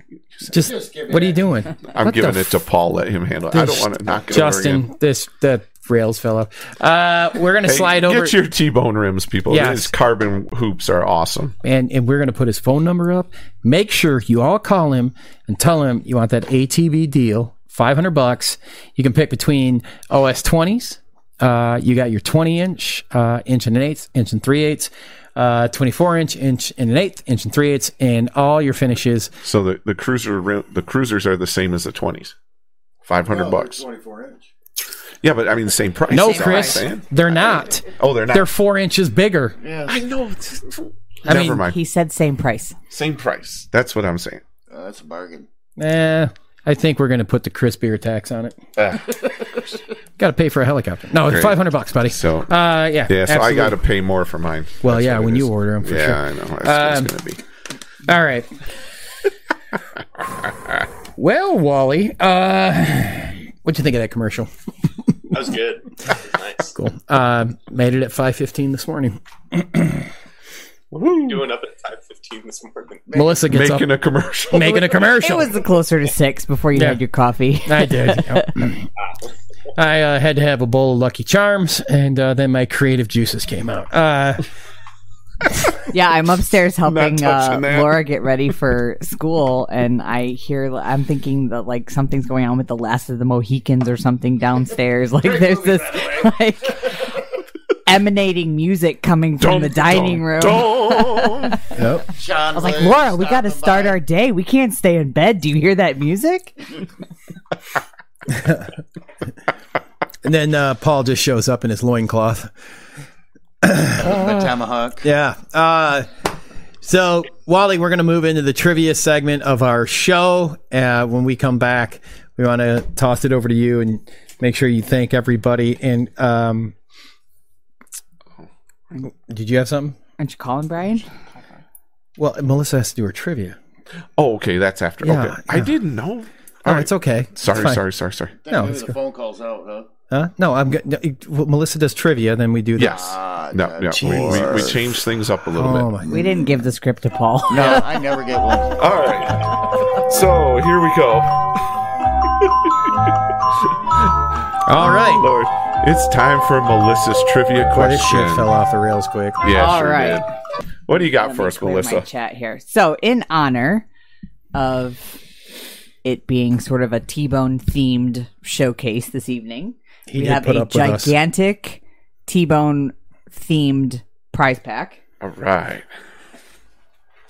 Just, just what are you doing? I'm what giving it to Paul. Let him handle it. I don't want to knock it Justin, over again. This the rails fell off. Uh, we're gonna hey, slide get over. Get your T-bone rims, people. Yes. These carbon hoops are awesome. And and we're gonna put his phone number up. Make sure you all call him and tell him you want that A T V deal, five hundred bucks. You can pick between O S twenties. Uh, you got your twenty inch, uh, inch and an eighth, inch and three eighths. Uh, twenty-four inch, inch and an eighth, inch and three eighths, and all your finishes. So the, the cruiser the cruisers are the same as the twenties, five hundred no, bucks. twenty-four inch. Yeah, but I mean the same price. No, same Chris, price. They're not. Oh, they're not. They're four inches bigger. Yeah, I know. I Never mean, mind. He said same price. Same price. That's what I'm saying. Uh, that's a bargain. Eh, I think we're going to put the Chris beer tax on it. Uh. Got to pay for a helicopter. No, it's five hundred bucks, buddy. So, uh, yeah, yeah. So absolutely. I got to pay more for mine. Well, that's yeah, when you order them, for yeah, sure. I know. That's um, what it's going to be. All right. Well, Wally, uh, what'd you think of that commercial? That was good. That was nice. Cool. Uh, made it at five fifteen this morning. What are you doing up at five fifteen this morning? Melissa gets making up, a commercial. Making a commercial. It was closer to six before you yeah. had your coffee. I did. Yep. I uh, had to have a bowl of Lucky Charms, and uh, then my creative juices came out. Uh, yeah, I'm upstairs helping uh, Laura get ready for school, and I hear I'm thinking that like something's going on with the Last of the Mohicans or something downstairs. Like there's this like emanating music coming from dun, the dining dun, room. Dun. Yep. I was like, Laura, we got to start our day. We can't stay in bed. Do you hear that music? And then uh, Paul just shows up in his loincloth. The tomahawk. Yeah. Uh, so, Wally, we're going to move into the trivia segment of our show. Uh, when we come back, we want to toss it over to you and make sure you thank everybody. And um, did you have something? Aren't you calling Brian? Well, Melissa has to do her trivia. Oh, okay. That's after. Yeah, okay. Yeah. I didn't know. All oh, right. It's okay. Sorry, it's sorry, sorry, sorry. That no, the phone calls out, huh? Huh? No, I'm. No, it, well, Melissa does trivia, then we do this. Yes. Ah, no, no. We, we, we change things up a little oh, bit. We didn't give the script to Paul. No, I never get one. All right. So here we go. All right, oh, Lord, it's time for Melissa's trivia question. Well, this shit fell off the rails quick. Yeah. All sure right. Did. What do you got for us, Melissa? My chat here. So, in honor of it being sort of a T-Bone themed showcase this evening, he we have a gigantic T-Bone themed prize pack. All right.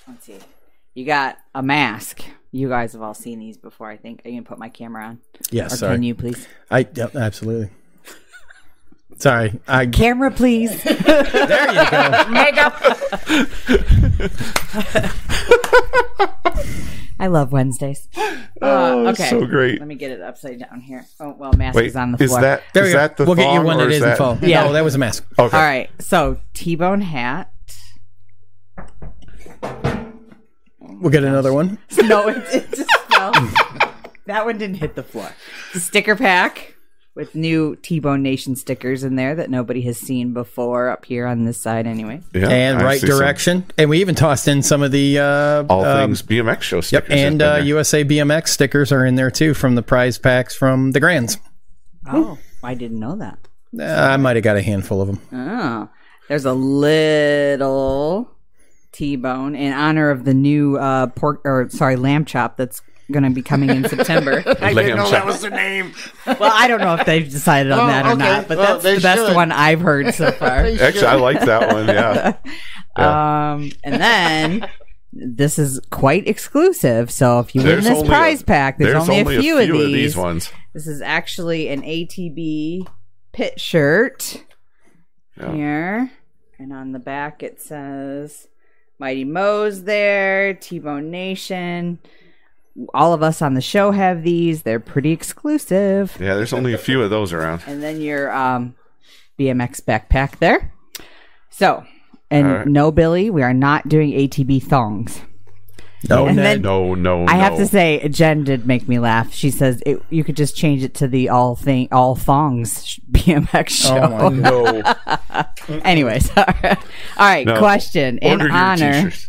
Let's see. You got a mask. You guys have all seen these before, I think. Are you going to put my camera on? Yes. Or sorry. Can you, please? I yep, absolutely. Sorry. I... Camera, please. There you go. Makeup. I love Wednesdays. Oh, uh, okay. So great. Let me get it upside down here. Oh, well, mask Wait, is on the floor. Is that, there is we that the We'll get you one that isn't that... foam. Yeah. No, that was a mask. Okay. All right. So, T-Bone hat. We'll get another one. No, it, it just fell. That one didn't hit the floor. Sticker pack. With new T-Bone Nation stickers in there that nobody has seen before up here on this side anyway. Yeah, and I right direction. Some. And we even tossed in some of the... Uh, All um, things B M X show stickers. Yep, and uh, U S A B M X stickers are in there too from the prize packs from the Grands. Oh, hmm. I didn't know that. Uh, I might have got a handful of them. Oh, there's a little T-Bone in honor of the new uh, pork or sorry lamb chop that's going to be coming in September. I didn't know that was the name. Well, I don't know if they've decided on oh, that or okay. not, but well, that's the best should. one I've heard so far. Actually, I like that one, yeah. yeah. Um, and then this is quite exclusive, so if you there's win this prize a, pack, there's, there's only, only a few, a few of, these. of these ones. This is actually an A T B pit shirt yeah. here. And on the back it says Mighty Moe's there, T-Bone Nation. All of us on the show have these. They're pretty exclusive. Yeah, there's only a few of those around. And then your um, B M X backpack there. So, and right. no, Billy, we are not doing A T B thongs. No, and then, no, no, no. I have to say, Jen did make me laugh. She says it, you could just change it to the all thing, all thongs B M X show. Oh, no. Anyways, all right. All right no. Question Order in honor t-shirts.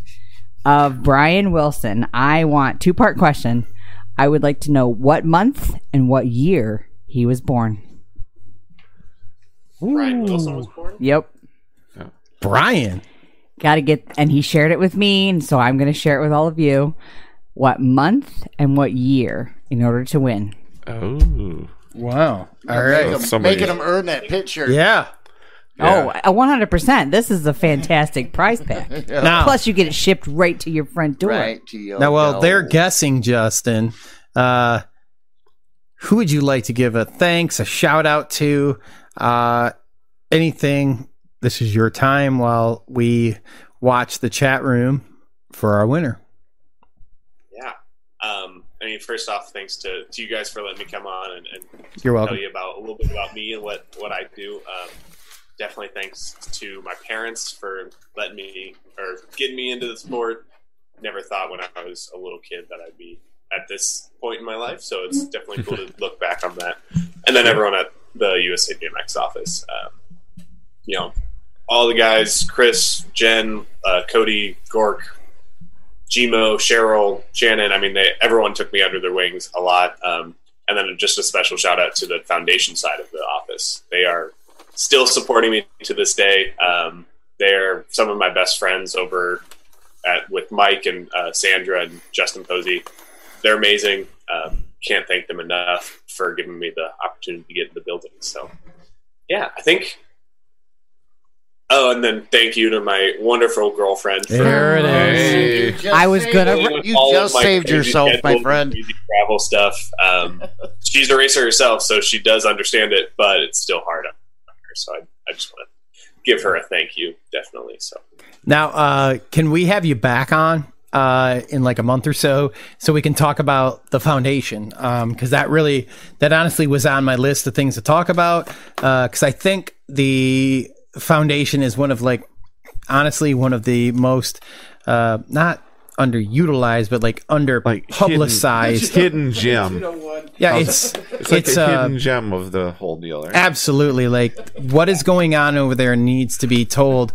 Of Brian Wilson. I want two part question. I would like to know what month and what year he was born. Ooh. Brian Wilson was born? Yep. Oh. Brian. Got to get, and he shared it with me, and so I'm going to share it with all of you. What month and what year in order to win? Oh, wow! All right, making them, making them earn that picture. Yeah. yeah. Oh, one hundred percent. This is a fantastic prize pack. yeah. Now, plus, you get it shipped right to your front door. Right to your now, well, no. they're guessing, Justin. Uh, who would you like to give a thanks, a shout out to, uh, anything? This is your time while we watch the chat room for our winner. Yeah. Um, I mean, first off, thanks to, to you guys for letting me come on and, and You're welcome. Tell you about a little bit about me and what, what I do. Um, definitely thanks to my parents for letting me or getting me into the sport. Never thought when I was a little kid that I'd be at this point in my life. So it's definitely cool to look back on that. And then everyone at the U S A B M X office, um, you know, all the guys, Chris, Jen, uh, Cody, Gork, Gmo, Cheryl, Shannon. I mean, they, everyone took me under their wings a lot. Um, and then just a special shout out to the foundation side of the office. They are still supporting me to this day. Um, they're some of my best friends over at with Mike and uh, Sandra and Justin Posey. They're amazing. Um, can't thank them enough for giving me the opportunity to get in the building. So, yeah, I think... Oh, and then thank you to my wonderful girlfriend. For, there it is. Hey. I was going to... You just saved yourself, my friend. Travel stuff. Um, she's a racer herself, so she does understand it, but it's still hard on her. So I, I just want to give her a thank you, definitely. So now, uh, can we have you back on uh, in like a month or so so we can talk about the foundation? Because um, that really... That honestly was on my list of things to talk about. Because uh, I think the... foundation is one of like honestly one of the most uh not underutilized but like under like publicized hidden, hidden gem. Yeah, it's it's like it's a uh, hidden gem of the whole deal, right? Absolutely, like what is going on over there needs to be told.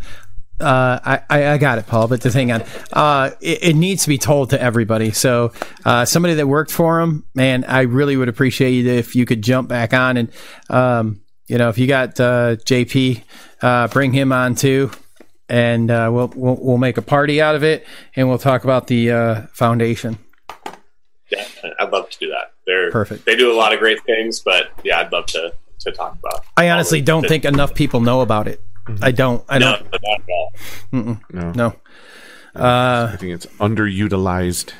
Uh, I, I, I got it, Paul, but just hang on. Uh, it, it needs to be told to everybody. So uh, somebody that worked for him, man, I really would appreciate it if you could jump back on and um you know, if you got uh, J P, uh, bring him on too, and uh, we'll, we'll we'll make a party out of it, and we'll talk about the uh, foundation. Yeah, I'd love to do that. They're perfect. They do a lot of great things, but yeah, I'd love to, to talk about. I honestly don't think enough people know about it. Mm-hmm. I don't. I no, don't. Not at all. Mm-mm. No, no. Uh, I think it's underutilized.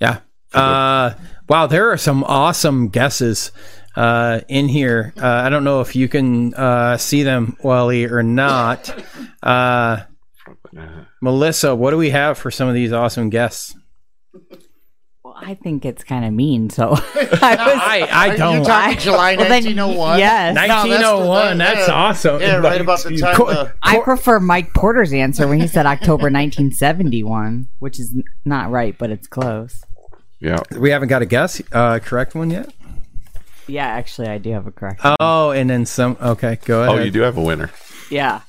Yeah. Uh, wow, there are some awesome guesses. Uh, in here, uh, I don't know if you can uh, see them, Wally, or not. Uh, Melissa, what do we have for some of these awesome guests? Well, I think it's kind of mean, so I, was, I, I don't. I, July well, nineteen oh one. Yes, nineteen oh one. No, that's, that's yeah. awesome. Yeah, right about the time. Cor- uh, I prefer Mike Porter's answer when he said October nineteen seventy-one, which is not right, but it's close. Yeah, we haven't got a guess, uh, correct one yet. Yeah, actually, I do have a correct one. Oh, and then some... Okay, go ahead. Oh, you do have a winner. Yeah.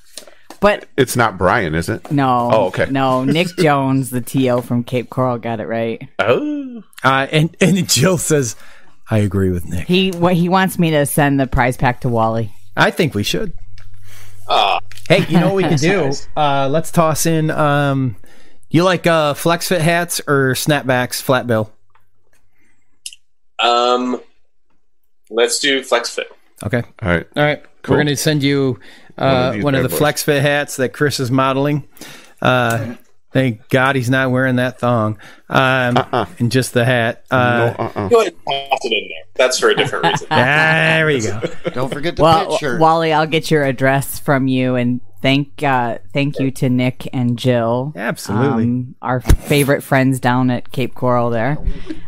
But... It's not Brian, is it? No. Oh, okay. No, Nick Jones, the T O from Cape Coral, got it right. Oh. Uh, and, and Jill says, I agree with Nick. He what, he wants me to send the prize pack to Wally. I think we should. Oh. Hey, you know what we can do? Uh, let's toss in... Um, you like uh, flex fit hats or snapbacks, flat bill? Um... Let's do FlexFit. Okay. All right. All right. Cool. We're going to send you uh, one of, one of the FlexFit hats that Chris is modeling. Uh, Thank God he's not wearing that thong um, uh-uh. and just the hat. Uh, no, uh-uh. Go ahead and toss it in there. That's for a different reason. There we go. Don't forget the well, picture. Wally, I'll get your address from you, and thank uh, thank you to Nick and Jill. Absolutely. Um, our favorite friends down at Cape Coral there.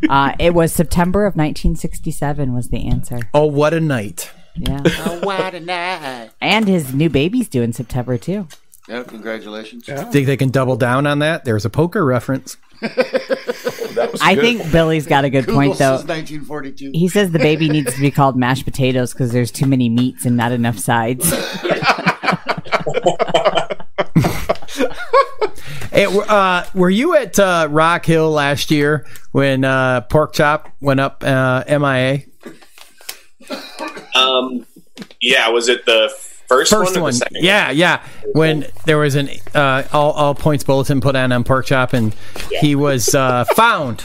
Uh, it was September of nineteen sixty-seven was the answer. Oh, what a night. Yeah. Oh, what a night. And his new baby's due in September, too. Yeah, congratulations. Yeah. Think they can double down on that? There's a poker reference. Oh, that was I good. think Billy's got a good Google point, though. nineteen forty-two He says the baby needs to be called mashed potatoes because there's too many meats and not enough sides. Hey, uh, were you at uh, Rock Hill last year when uh, Pork Chop went up uh, M I A? Um, yeah, was it the... First, First one, one. yeah, one? yeah. When there was an uh, all all points bulletin put on on Pork Chop, and yeah. he was uh, found.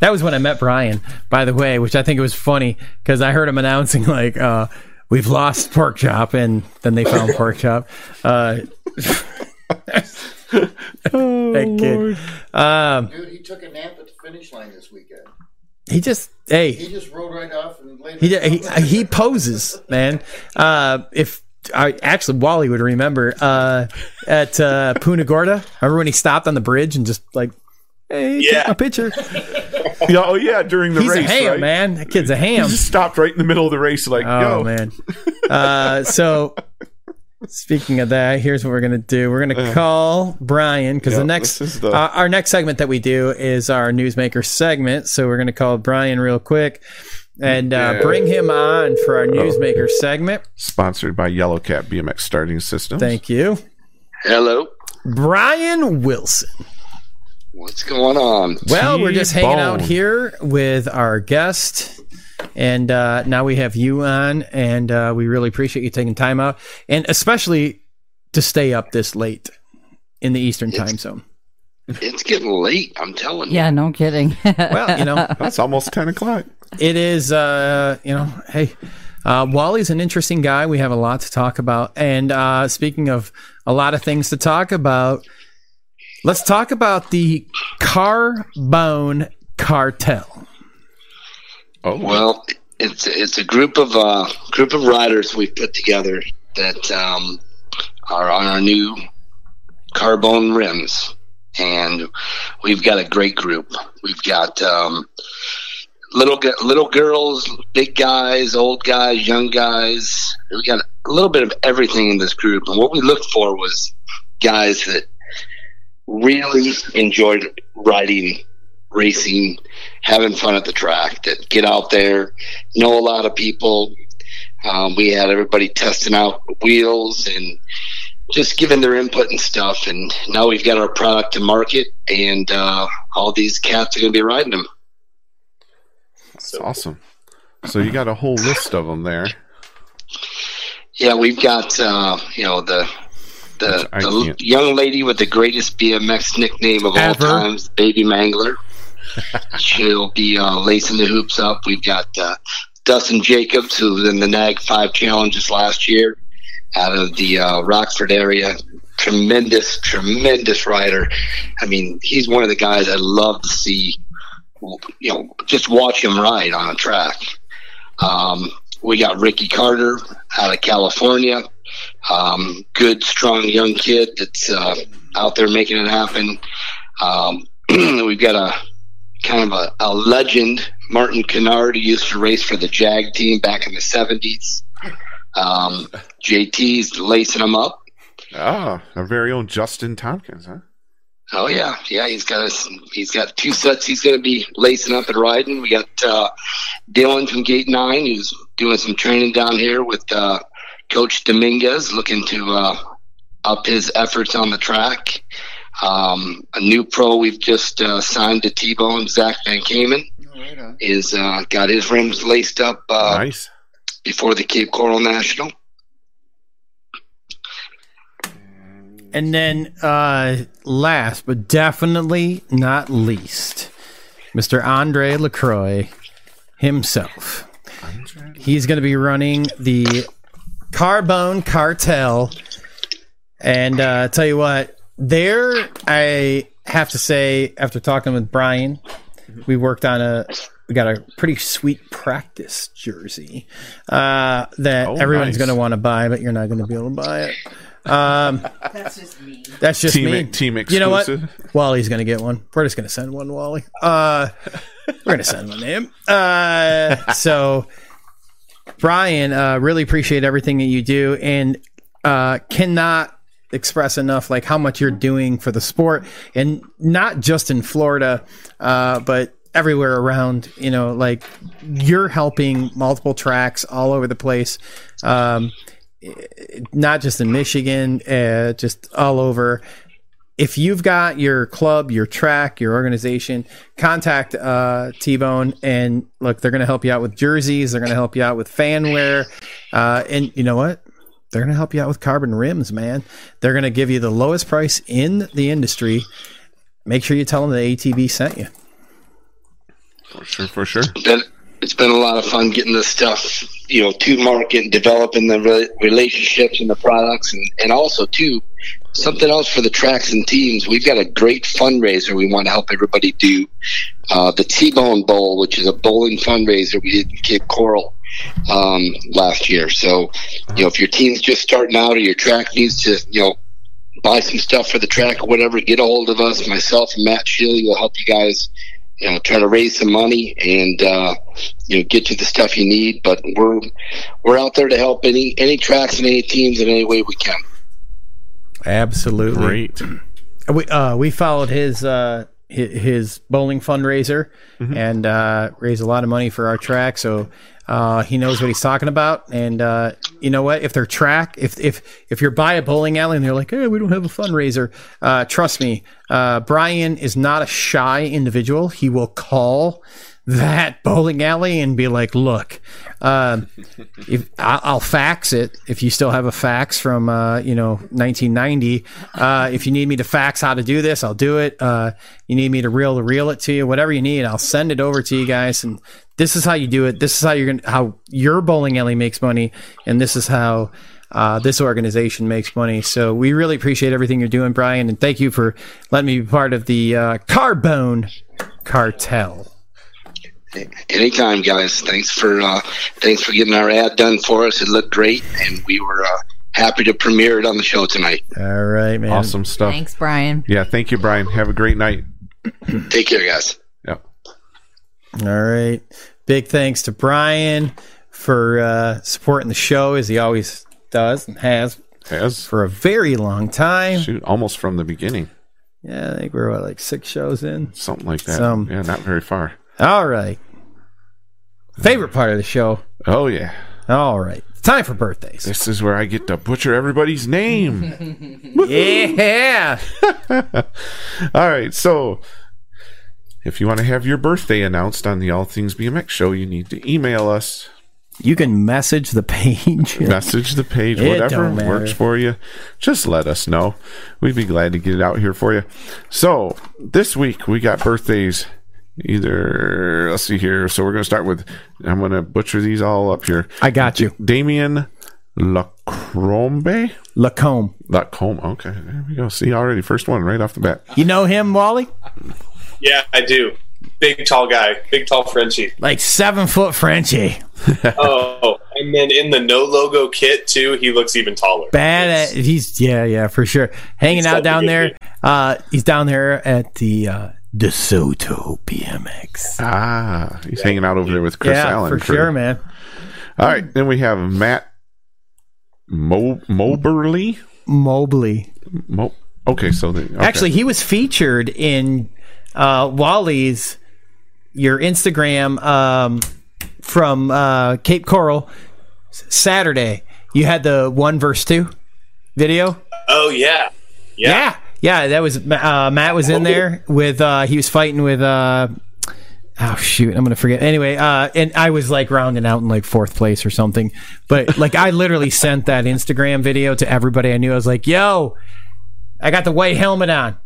That was when I met Brian, by the way, which I think it was funny because I heard him announcing like, uh, "We've lost Pork Chop," and then they found Pork Chop. Uh, that kid. Um, Dude, he took a nap at the finish line this weekend. He just hey. He just rolled right off and laid he he, he poses, man. Uh, if I actually Wally would remember uh, at uh, Punta Gorda. Remember when he stopped on the bridge and just like, hey, yeah. take my picture. Yeah, oh yeah, during the He's race, a ham, right? man. That kid's a ham. He just stopped right in the middle of the race, like, oh Yo. man. Uh, so speaking of that, here's what we're gonna do. We're gonna call Brian because yep, the next the... Uh, our next segment that we do is our newsmaker segment. So we're gonna call Brian real quick. And uh, yeah. bring him on for our Newsmaker segment. Sponsored by Yellow Cat B M X Starting Systems. Thank you. Hello. Brian Wilson. What's going on? Well, T-bone. We're just hanging out here with our guest. And uh, now we have you on. And uh, we really appreciate you taking time out. And especially to stay up this late in the Eastern it's- time zone. It's getting late, I'm telling you. Yeah, no kidding. Well, you know, that's almost ten o'clock. It is, uh, you know, hey, uh, Wally's an interesting guy. We have a lot to talk about. And uh, speaking of a lot of things to talk about, let's talk about the Carbone Cartel. Oh, well, it's it's a group of uh, group of riders we put together that um, are on our new Carbone rims. And we've got a great group. We've got um, little little girls, big guys, old guys, young guys. We got a little bit of everything in this group. And what we looked for was guys that really enjoyed riding, racing, having fun at the track, that get out there, know a lot of people. Um, we had everybody testing out wheels and just giving their input and stuff, and now we've got our product to market, and uh, all these cats are going to be riding them. That's so awesome. So you got a whole list of them there. Yeah, we've got uh, you know the the, the young lady with the greatest B M X nickname of Ever. all times, Baby Mangler. She'll be uh, lacing the hoops up. We've got uh, Dustin Jacobs, who was in the Nag Five Challenges last year, out of the uh, Rockford area. Tremendous, tremendous rider. I mean, he's one of the guys I love to see, you know, just watch him ride on a track. Um, we got Ricky Carter out of California. Um, good, strong young kid that's uh, out there making it happen. Um, we've got a kind of a, a legend, Martin Kennard, who used to race for the Jag team back in the seventies. Um, J T's lacing them up. Ah, our very own Justin Tompkins, huh? Oh yeah, yeah. He's got a, he's got two sets. He's going to be lacing up and riding. We got uh, Dylan from Gate Nine, who's doing some training down here with uh, Coach Dominguez, looking to uh, up his efforts on the track. Um, a new pro we've just uh, signed to T-Bone, Zach Van Kamen, oh, right on. is uh, got his rims laced up. Uh, nice. Before the Cape Coral National. And then uh, last, but definitely not least, Mister Andre LaCroix himself. He's going to be running the Carbone Cartel. And uh, tell you what, There, I have to say, after talking with Brian, we worked on a, we got a pretty sweet practice jersey uh, that oh, everyone's nice. going to want to buy, but you're not going to be able to buy it. Um, that's just me. That's just team, me. Team exclusive. You know what? Wally's going to get one. We're just going to send one, Wally. Uh, we're going to send one to him. Uh, so, Brian, uh, really appreciate everything that you do, and uh, cannot express enough like how much you're doing for the sport, and not just in Florida, uh, but everywhere around. You know, like you're helping multiple tracks all over the place, um, not just in Michigan, uh, just all over. If you've got your club, your track, your organization, contact uh, T-Bone, and look, they're going to help you out with jerseys. They're going to help you out with fan wear, uh, and you know what? They're going to help you out with carbon rims, man. They're going to give you the lowest price in the industry. Make sure you tell them the A T B sent you. For sure, for sure. It's been, it's been a lot of fun getting this stuff, you know, to market and developing the re- relationships and the products. And, and also, too, something else for the tracks and teams. We've got a great fundraiser we want to help everybody do. Uh, the T-Bone Bowl, which is a bowling fundraiser we did in Cape Coral um last year. So, you know, if your team's just starting out or your track needs to, you know, buy some stuff for the track or whatever, get a hold of us. Myself and Matt Shealy will help you guys, you know, try to raise some money and uh you know, get you the stuff you need. But we're we're out there to help any any tracks and any teams in any way we can. Absolutely. Great. We uh we followed his uh his bowling fundraiser mm-hmm. and uh raised a lot of money for our track, so uh he knows what he's talking about. And uh you know what, if their track, if if if you're by a bowling alley and they're like, hey, we don't have a fundraiser, uh trust me, uh Brian is not a shy individual. He will call that bowling alley and be like, look, um if, I'll fax it if you still have a fax from uh you know nineteen ninety. Uh if you need me to fax how to do this, I'll do it. Uh you need me to reel to reel it to you, whatever you need, I'll send it over to you guys. And this is how you do it. This is how you're gonna, how your bowling alley makes money, and this is how uh this organization makes money. So we really appreciate everything you're doing, Brian, and thank you for letting me be part of the uh Carbone Cartel. Anytime, guys. Thanks for uh, thanks for getting our ad done for us. It looked great, and we were uh, happy to premiere it on the show tonight. All right, man. Awesome stuff. Thanks, Brian. Yeah, thank you, Brian. Have a great night. Take care, guys. Yep. All right. Big thanks to Brian for uh, supporting the show, as he always does and has, has. for a very long time. Shoot, almost from the beginning. Yeah, I think we're what, like six shows in? Something like that. Some, yeah, not very far. All right. Favorite part of the show. Oh, yeah. All right. It's time for birthdays. This is where I get to butcher everybody's name. Yeah. All right. So if you want to have your birthday announced on the All Things B M X show, you need to email us. You can message the page. Message the page. Whatever works for you. Just let us know. We'd be glad to get it out here for you. So this week we got birthdays. Either, let's see here. So we're going to start with, I'm going to butcher these all up here. I got you. D- Damien Lacombe? Lacombe. Lacombe. Okay. There we go. See, already first one right off the bat. You know him, Wally? Yeah, I do. Big, tall guy. Big, tall Frenchie. Like seven-foot Frenchie. Oh, and then in the no-logo kit, too, he looks even taller. Bad at, he's, yeah, yeah, for sure. Hanging he's out down there. Uh, he's down there at the... Uh, DeSoto B M X. Ah, he's yeah. hanging out over there with Chris yeah, Allen. Yeah, for crew. Sure, man. All right, then we have Matt Mo- Moberly. Mobley. Mo- okay, so... The, okay. Actually, he was featured in uh, Wally's, your Instagram um, from uh, Cape Coral Saturday. You had the one verse two video? Oh, yeah. Yeah. Yeah. Yeah, that was uh, Matt was in there with uh, he was fighting with uh, oh shoot I'm gonna forget anyway uh, and I was like rounding out in like fourth place or something, but like I literally sent that Instagram video to everybody I knew. I was like, yo, I got the white helmet on.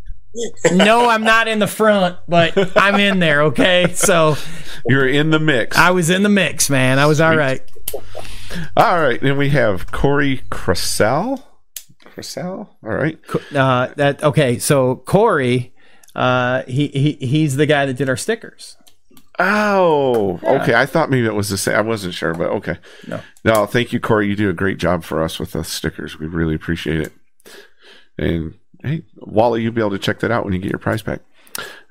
No, I'm not in the front, but I'm in there. Okay, so you're in the mix. I was in the mix, man. I was all right. All right, then we have Corey Cressell. Cressel? All right. Uh, that okay. So Corey, uh, he he he's the guy that did our stickers. Oh, yeah. Okay. I thought maybe it was the same. I wasn't sure, but okay. No, no. Thank you, Corey. You do a great job for us with the stickers. We really appreciate it. And hey, Wally, you'll be able to check that out when you get your prize pack.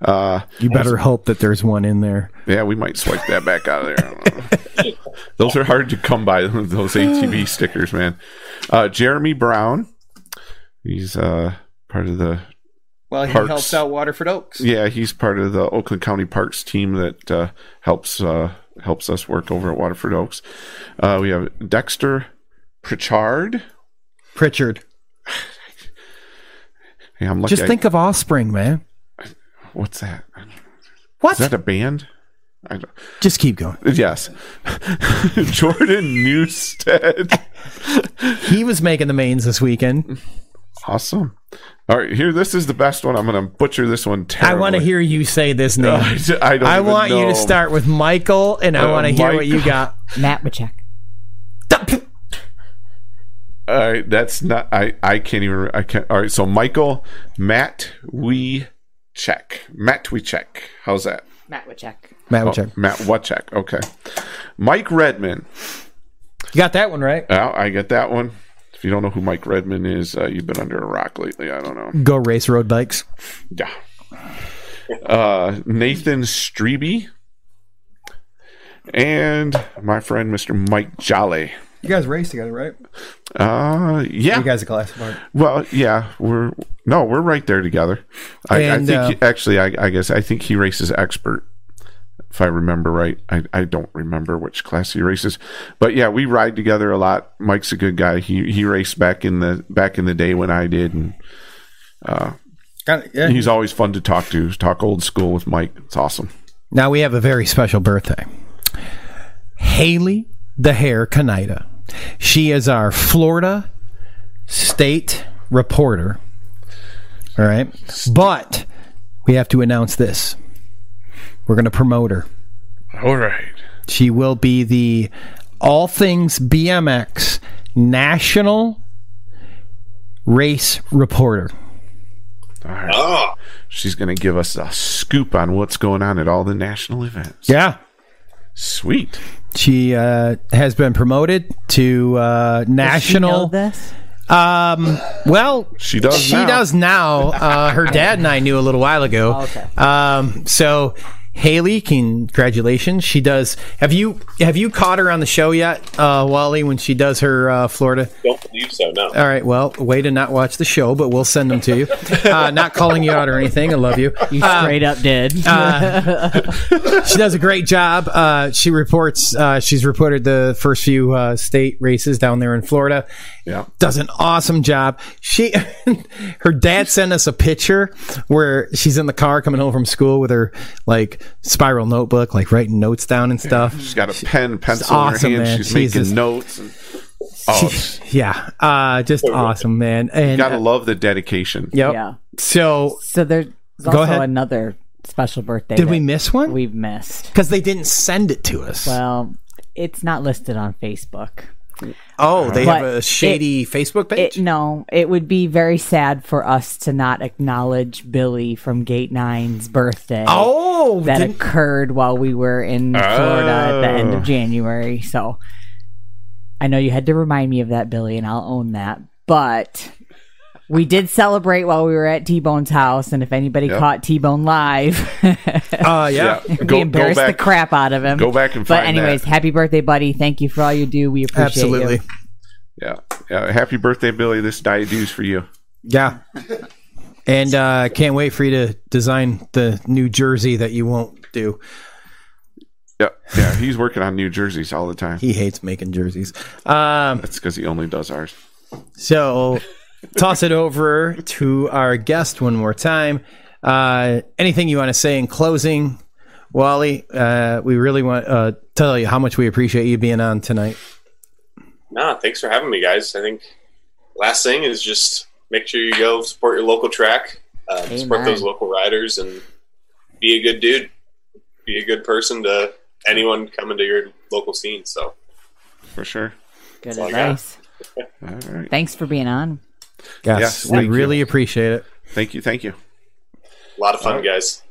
Uh, you better was, hope that there's one in there. Yeah, we might swipe that back out of there. Those are hard to come by. Those A T V stickers, man. Uh, Jeremy Brown, he's uh, part of the. Well, he Parks. helps out Waterford Oaks. Yeah, he's part of the Oakland County Parks team that uh, helps uh, helps us work over at Waterford Oaks. Uh, we have Dexter Pritchard. Pritchard. Hey, I'm lucky. Just think I, of Offspring, man. What's that? What? Is that a band? I don't. Just keep going. Yes. Jordan Newstead. He was making the mains this weekend. Awesome. All right, here, this is the best one. I'm going to butcher this one terribly. I want to hear you say this name. Uh, I, don't I want know. you to start with Michael, and I uh, want to hear Mike. what you got. Matt Wachek. All right, that's not... I, I can't even... I can't. All right, so Michael, Matt, we... Check. Matt we check. How's that? Matt we check. Matt we check. Oh, Matt what check. Okay. Mike Redman. You got that one right. Oh, I get that one. If you don't know who Mike Redman is, uh, you've been under a rock lately. I don't know. Go race road bikes. Yeah. Uh, Nathan Strebe. And my friend, Mister Mike Jolly. You guys race together, right? Uh, yeah. Are you guys a class apart? Well, yeah. We're no, we're right there together. I, and, I think uh, he, actually, I, I guess I think he races expert, if I remember right. I, I don't remember which class he races, but yeah, we ride together a lot. Mike's a good guy. He he raced back in the back in the day when I did, and uh, Got it. Yeah. He's always fun to talk to. Talk old school with Mike. It's awesome. Now we have a very special birthday. Haley the Hare Kaneda. She is our Florida state reporter. All right. But we have to announce this. We're going to promote her. All right. She will be the All Things B M X National Race Reporter. All right. Oh. She's going to give us a scoop on what's going on at all the national events. Yeah. Sweet. She uh, has been promoted to uh, national. Does she know this? Um, well, she does. She now. does now. Uh, her dad and I knew a little while ago. Oh, okay. Um, so, Haley, congratulations. She does. Have you have you caught her on the show yet, uh, Wally? When she does her uh, Florida? Don't believe so. No. All right. Well, way to not watch the show, but we'll send them to you. Uh, not calling you out or anything. I love you. You straight um, up did. uh, she does a great job. Uh, she reports. Uh, she's reported the first few uh, state races down there in Florida. Yeah. Does an awesome job. She, her dad sent us a picture where she's in the car coming home from school with her like spiral notebook, like writing notes down and stuff. Yeah, she's got a she, pen, pencil awesome, in her hand. Man. She's, she's making just, notes. And, oh, she, yeah, uh, just so awesome, man. And you gotta uh, love the dedication. Yep. Yeah. So, so there's also another special birthday. Did we miss one? We've missed because they didn't send it to us. Well, it's not listed on Facebook. Oh, they but have a shady it, Facebook page? It, no, it would be very sad for us to not acknowledge Billy from Gate Nine's birthday. Oh, that didn't... occurred while we were in Florida oh. at the end of January. So I know you had to remind me of that, Billy, and I'll own that. But we did celebrate while we were at T-Bone's house, and if anybody yep. caught T-Bone live, uh, yeah. we go, embarrassed go back, the crap out of him. Go back and find But anyways, that. Happy birthday, buddy. Thank you for all you do. We appreciate Absolutely. you. Absolutely. Yeah. Uh, happy birthday, Billy. This diet dues for you. Yeah. And I uh, can't wait for you to design the new jersey that you won't do. Yeah, yeah. He's working on new jerseys all the time. He hates making jerseys. Um, That's because he only does ours. So... Toss it over to our guest one more time. Uh, anything you want to say in closing, Wally? Uh, we really want to uh, tell you how much we appreciate you being on tonight. Nah, thanks for having me, guys. I think last thing is just make sure you go support your local track, uh, support those local riders, and be a good dude. Be a good person to anyone coming to your local scene. So, for sure. Good advice. All right. Thanks for being on. Yes, yeah, we really you. appreciate it. Thank you. Thank you. A lot of fun, guys.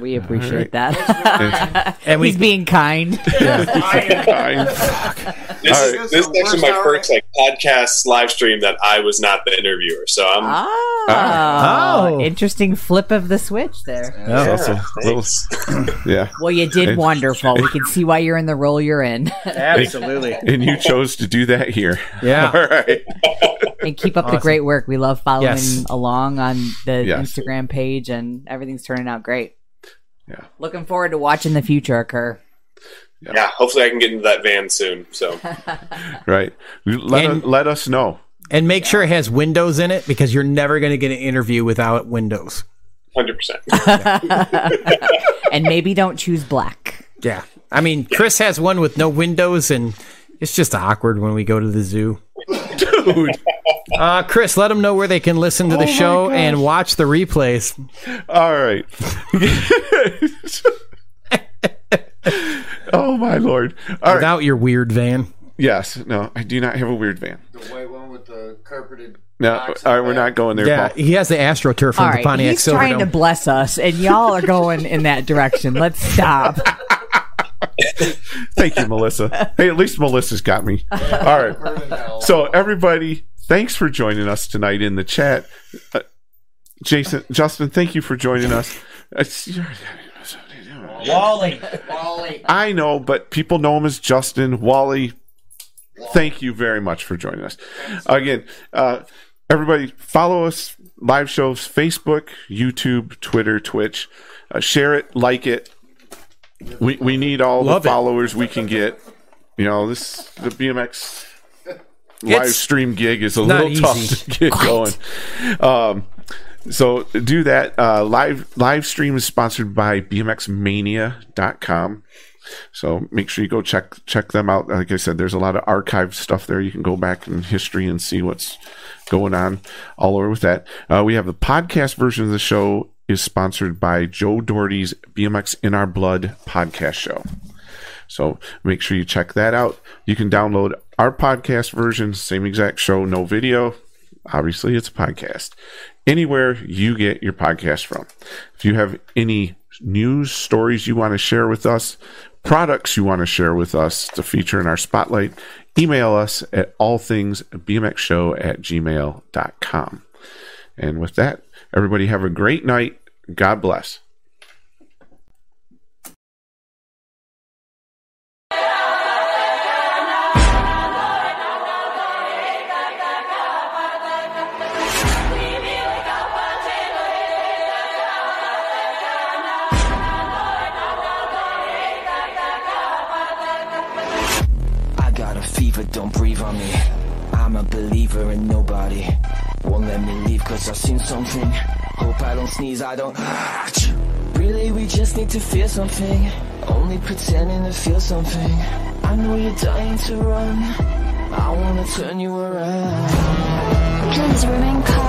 We appreciate right. that. and we, He's being kind. Yeah. Being kind. Fuck. This, right. is, this is actually my first like podcast live stream that I was not the interviewer. So I'm. Oh, oh. Interesting flip of the switch there. Oh, yeah. So, little, yeah. Well, you did and, wonderful. We can see why you're in the role you're in. Absolutely. And you chose to do that here. Yeah. All right. And keep up awesome. the great work. We love following yes. along on the yes. Instagram page, and everything's turning out great. Yeah. Looking forward to watching the future occur. Yeah. yeah, hopefully I can get into that van soon. So, right, let and, us, let us know, and make yeah. sure it has windows in it, because you're never going to get an interview without windows. Hundred yeah. percent. And maybe don't choose black. Yeah, I mean, Chris has one with no windows, and it's just awkward when we go to the zoo. Dude. Uh, Chris, let them know where they can listen to the oh show gosh. and watch the replays. All right. Oh, my Lord. All Without right. your weird van. Yes. No, I do not have a weird van. The white one with the carpeted... No, all right, we're not going there, yeah, Paul. He has the AstroTurf from right, the Pontiac Silverdome. He's trying to bless us, and y'all are going in that direction. Let's stop. Thank you, Melissa. Hey, at least Melissa's got me. All right. So, everybody... Thanks for joining us tonight in the chat. Uh, Jason, Justin, thank you for joining us. Wally. Wally. I know, but people know him as Justin. Wally, Wally. Thank you very much for joining us. Again, uh, everybody, follow us, live shows, Facebook, YouTube, Twitter, Twitch. Uh, share it, like it. We, we need all Love the followers it. we can get. You know, this the B M X... live it's stream gig is a little easy. tough to get what? going. Um, so do that. Uh, live live stream is sponsored by B M X mania dot com. So make sure you go check check them out. Like I said, there's a lot of archive stuff there. You can go back in history and see what's going on all over with that. Uh, we have the podcast version of the show is sponsored by Joe Doherty's B M X in Our Blood podcast show. So make sure you check that out. You can download our podcast version, same exact show, no video. Obviously, it's a podcast. Anywhere you get your podcast from. If you have any news stories you want to share with us, products you want to share with us to feature in our spotlight, email us at all things b m x show at gmail dot com. And with that, everybody have a great night. God bless. Don't breathe on me. I'm a believer in nobody. Won't let me leave cause I've seen something. Hope I don't sneeze, I don't. Really, we just need to feel something. Only pretending to feel something. I know you're dying to run. I wanna turn you around. Please remain calm.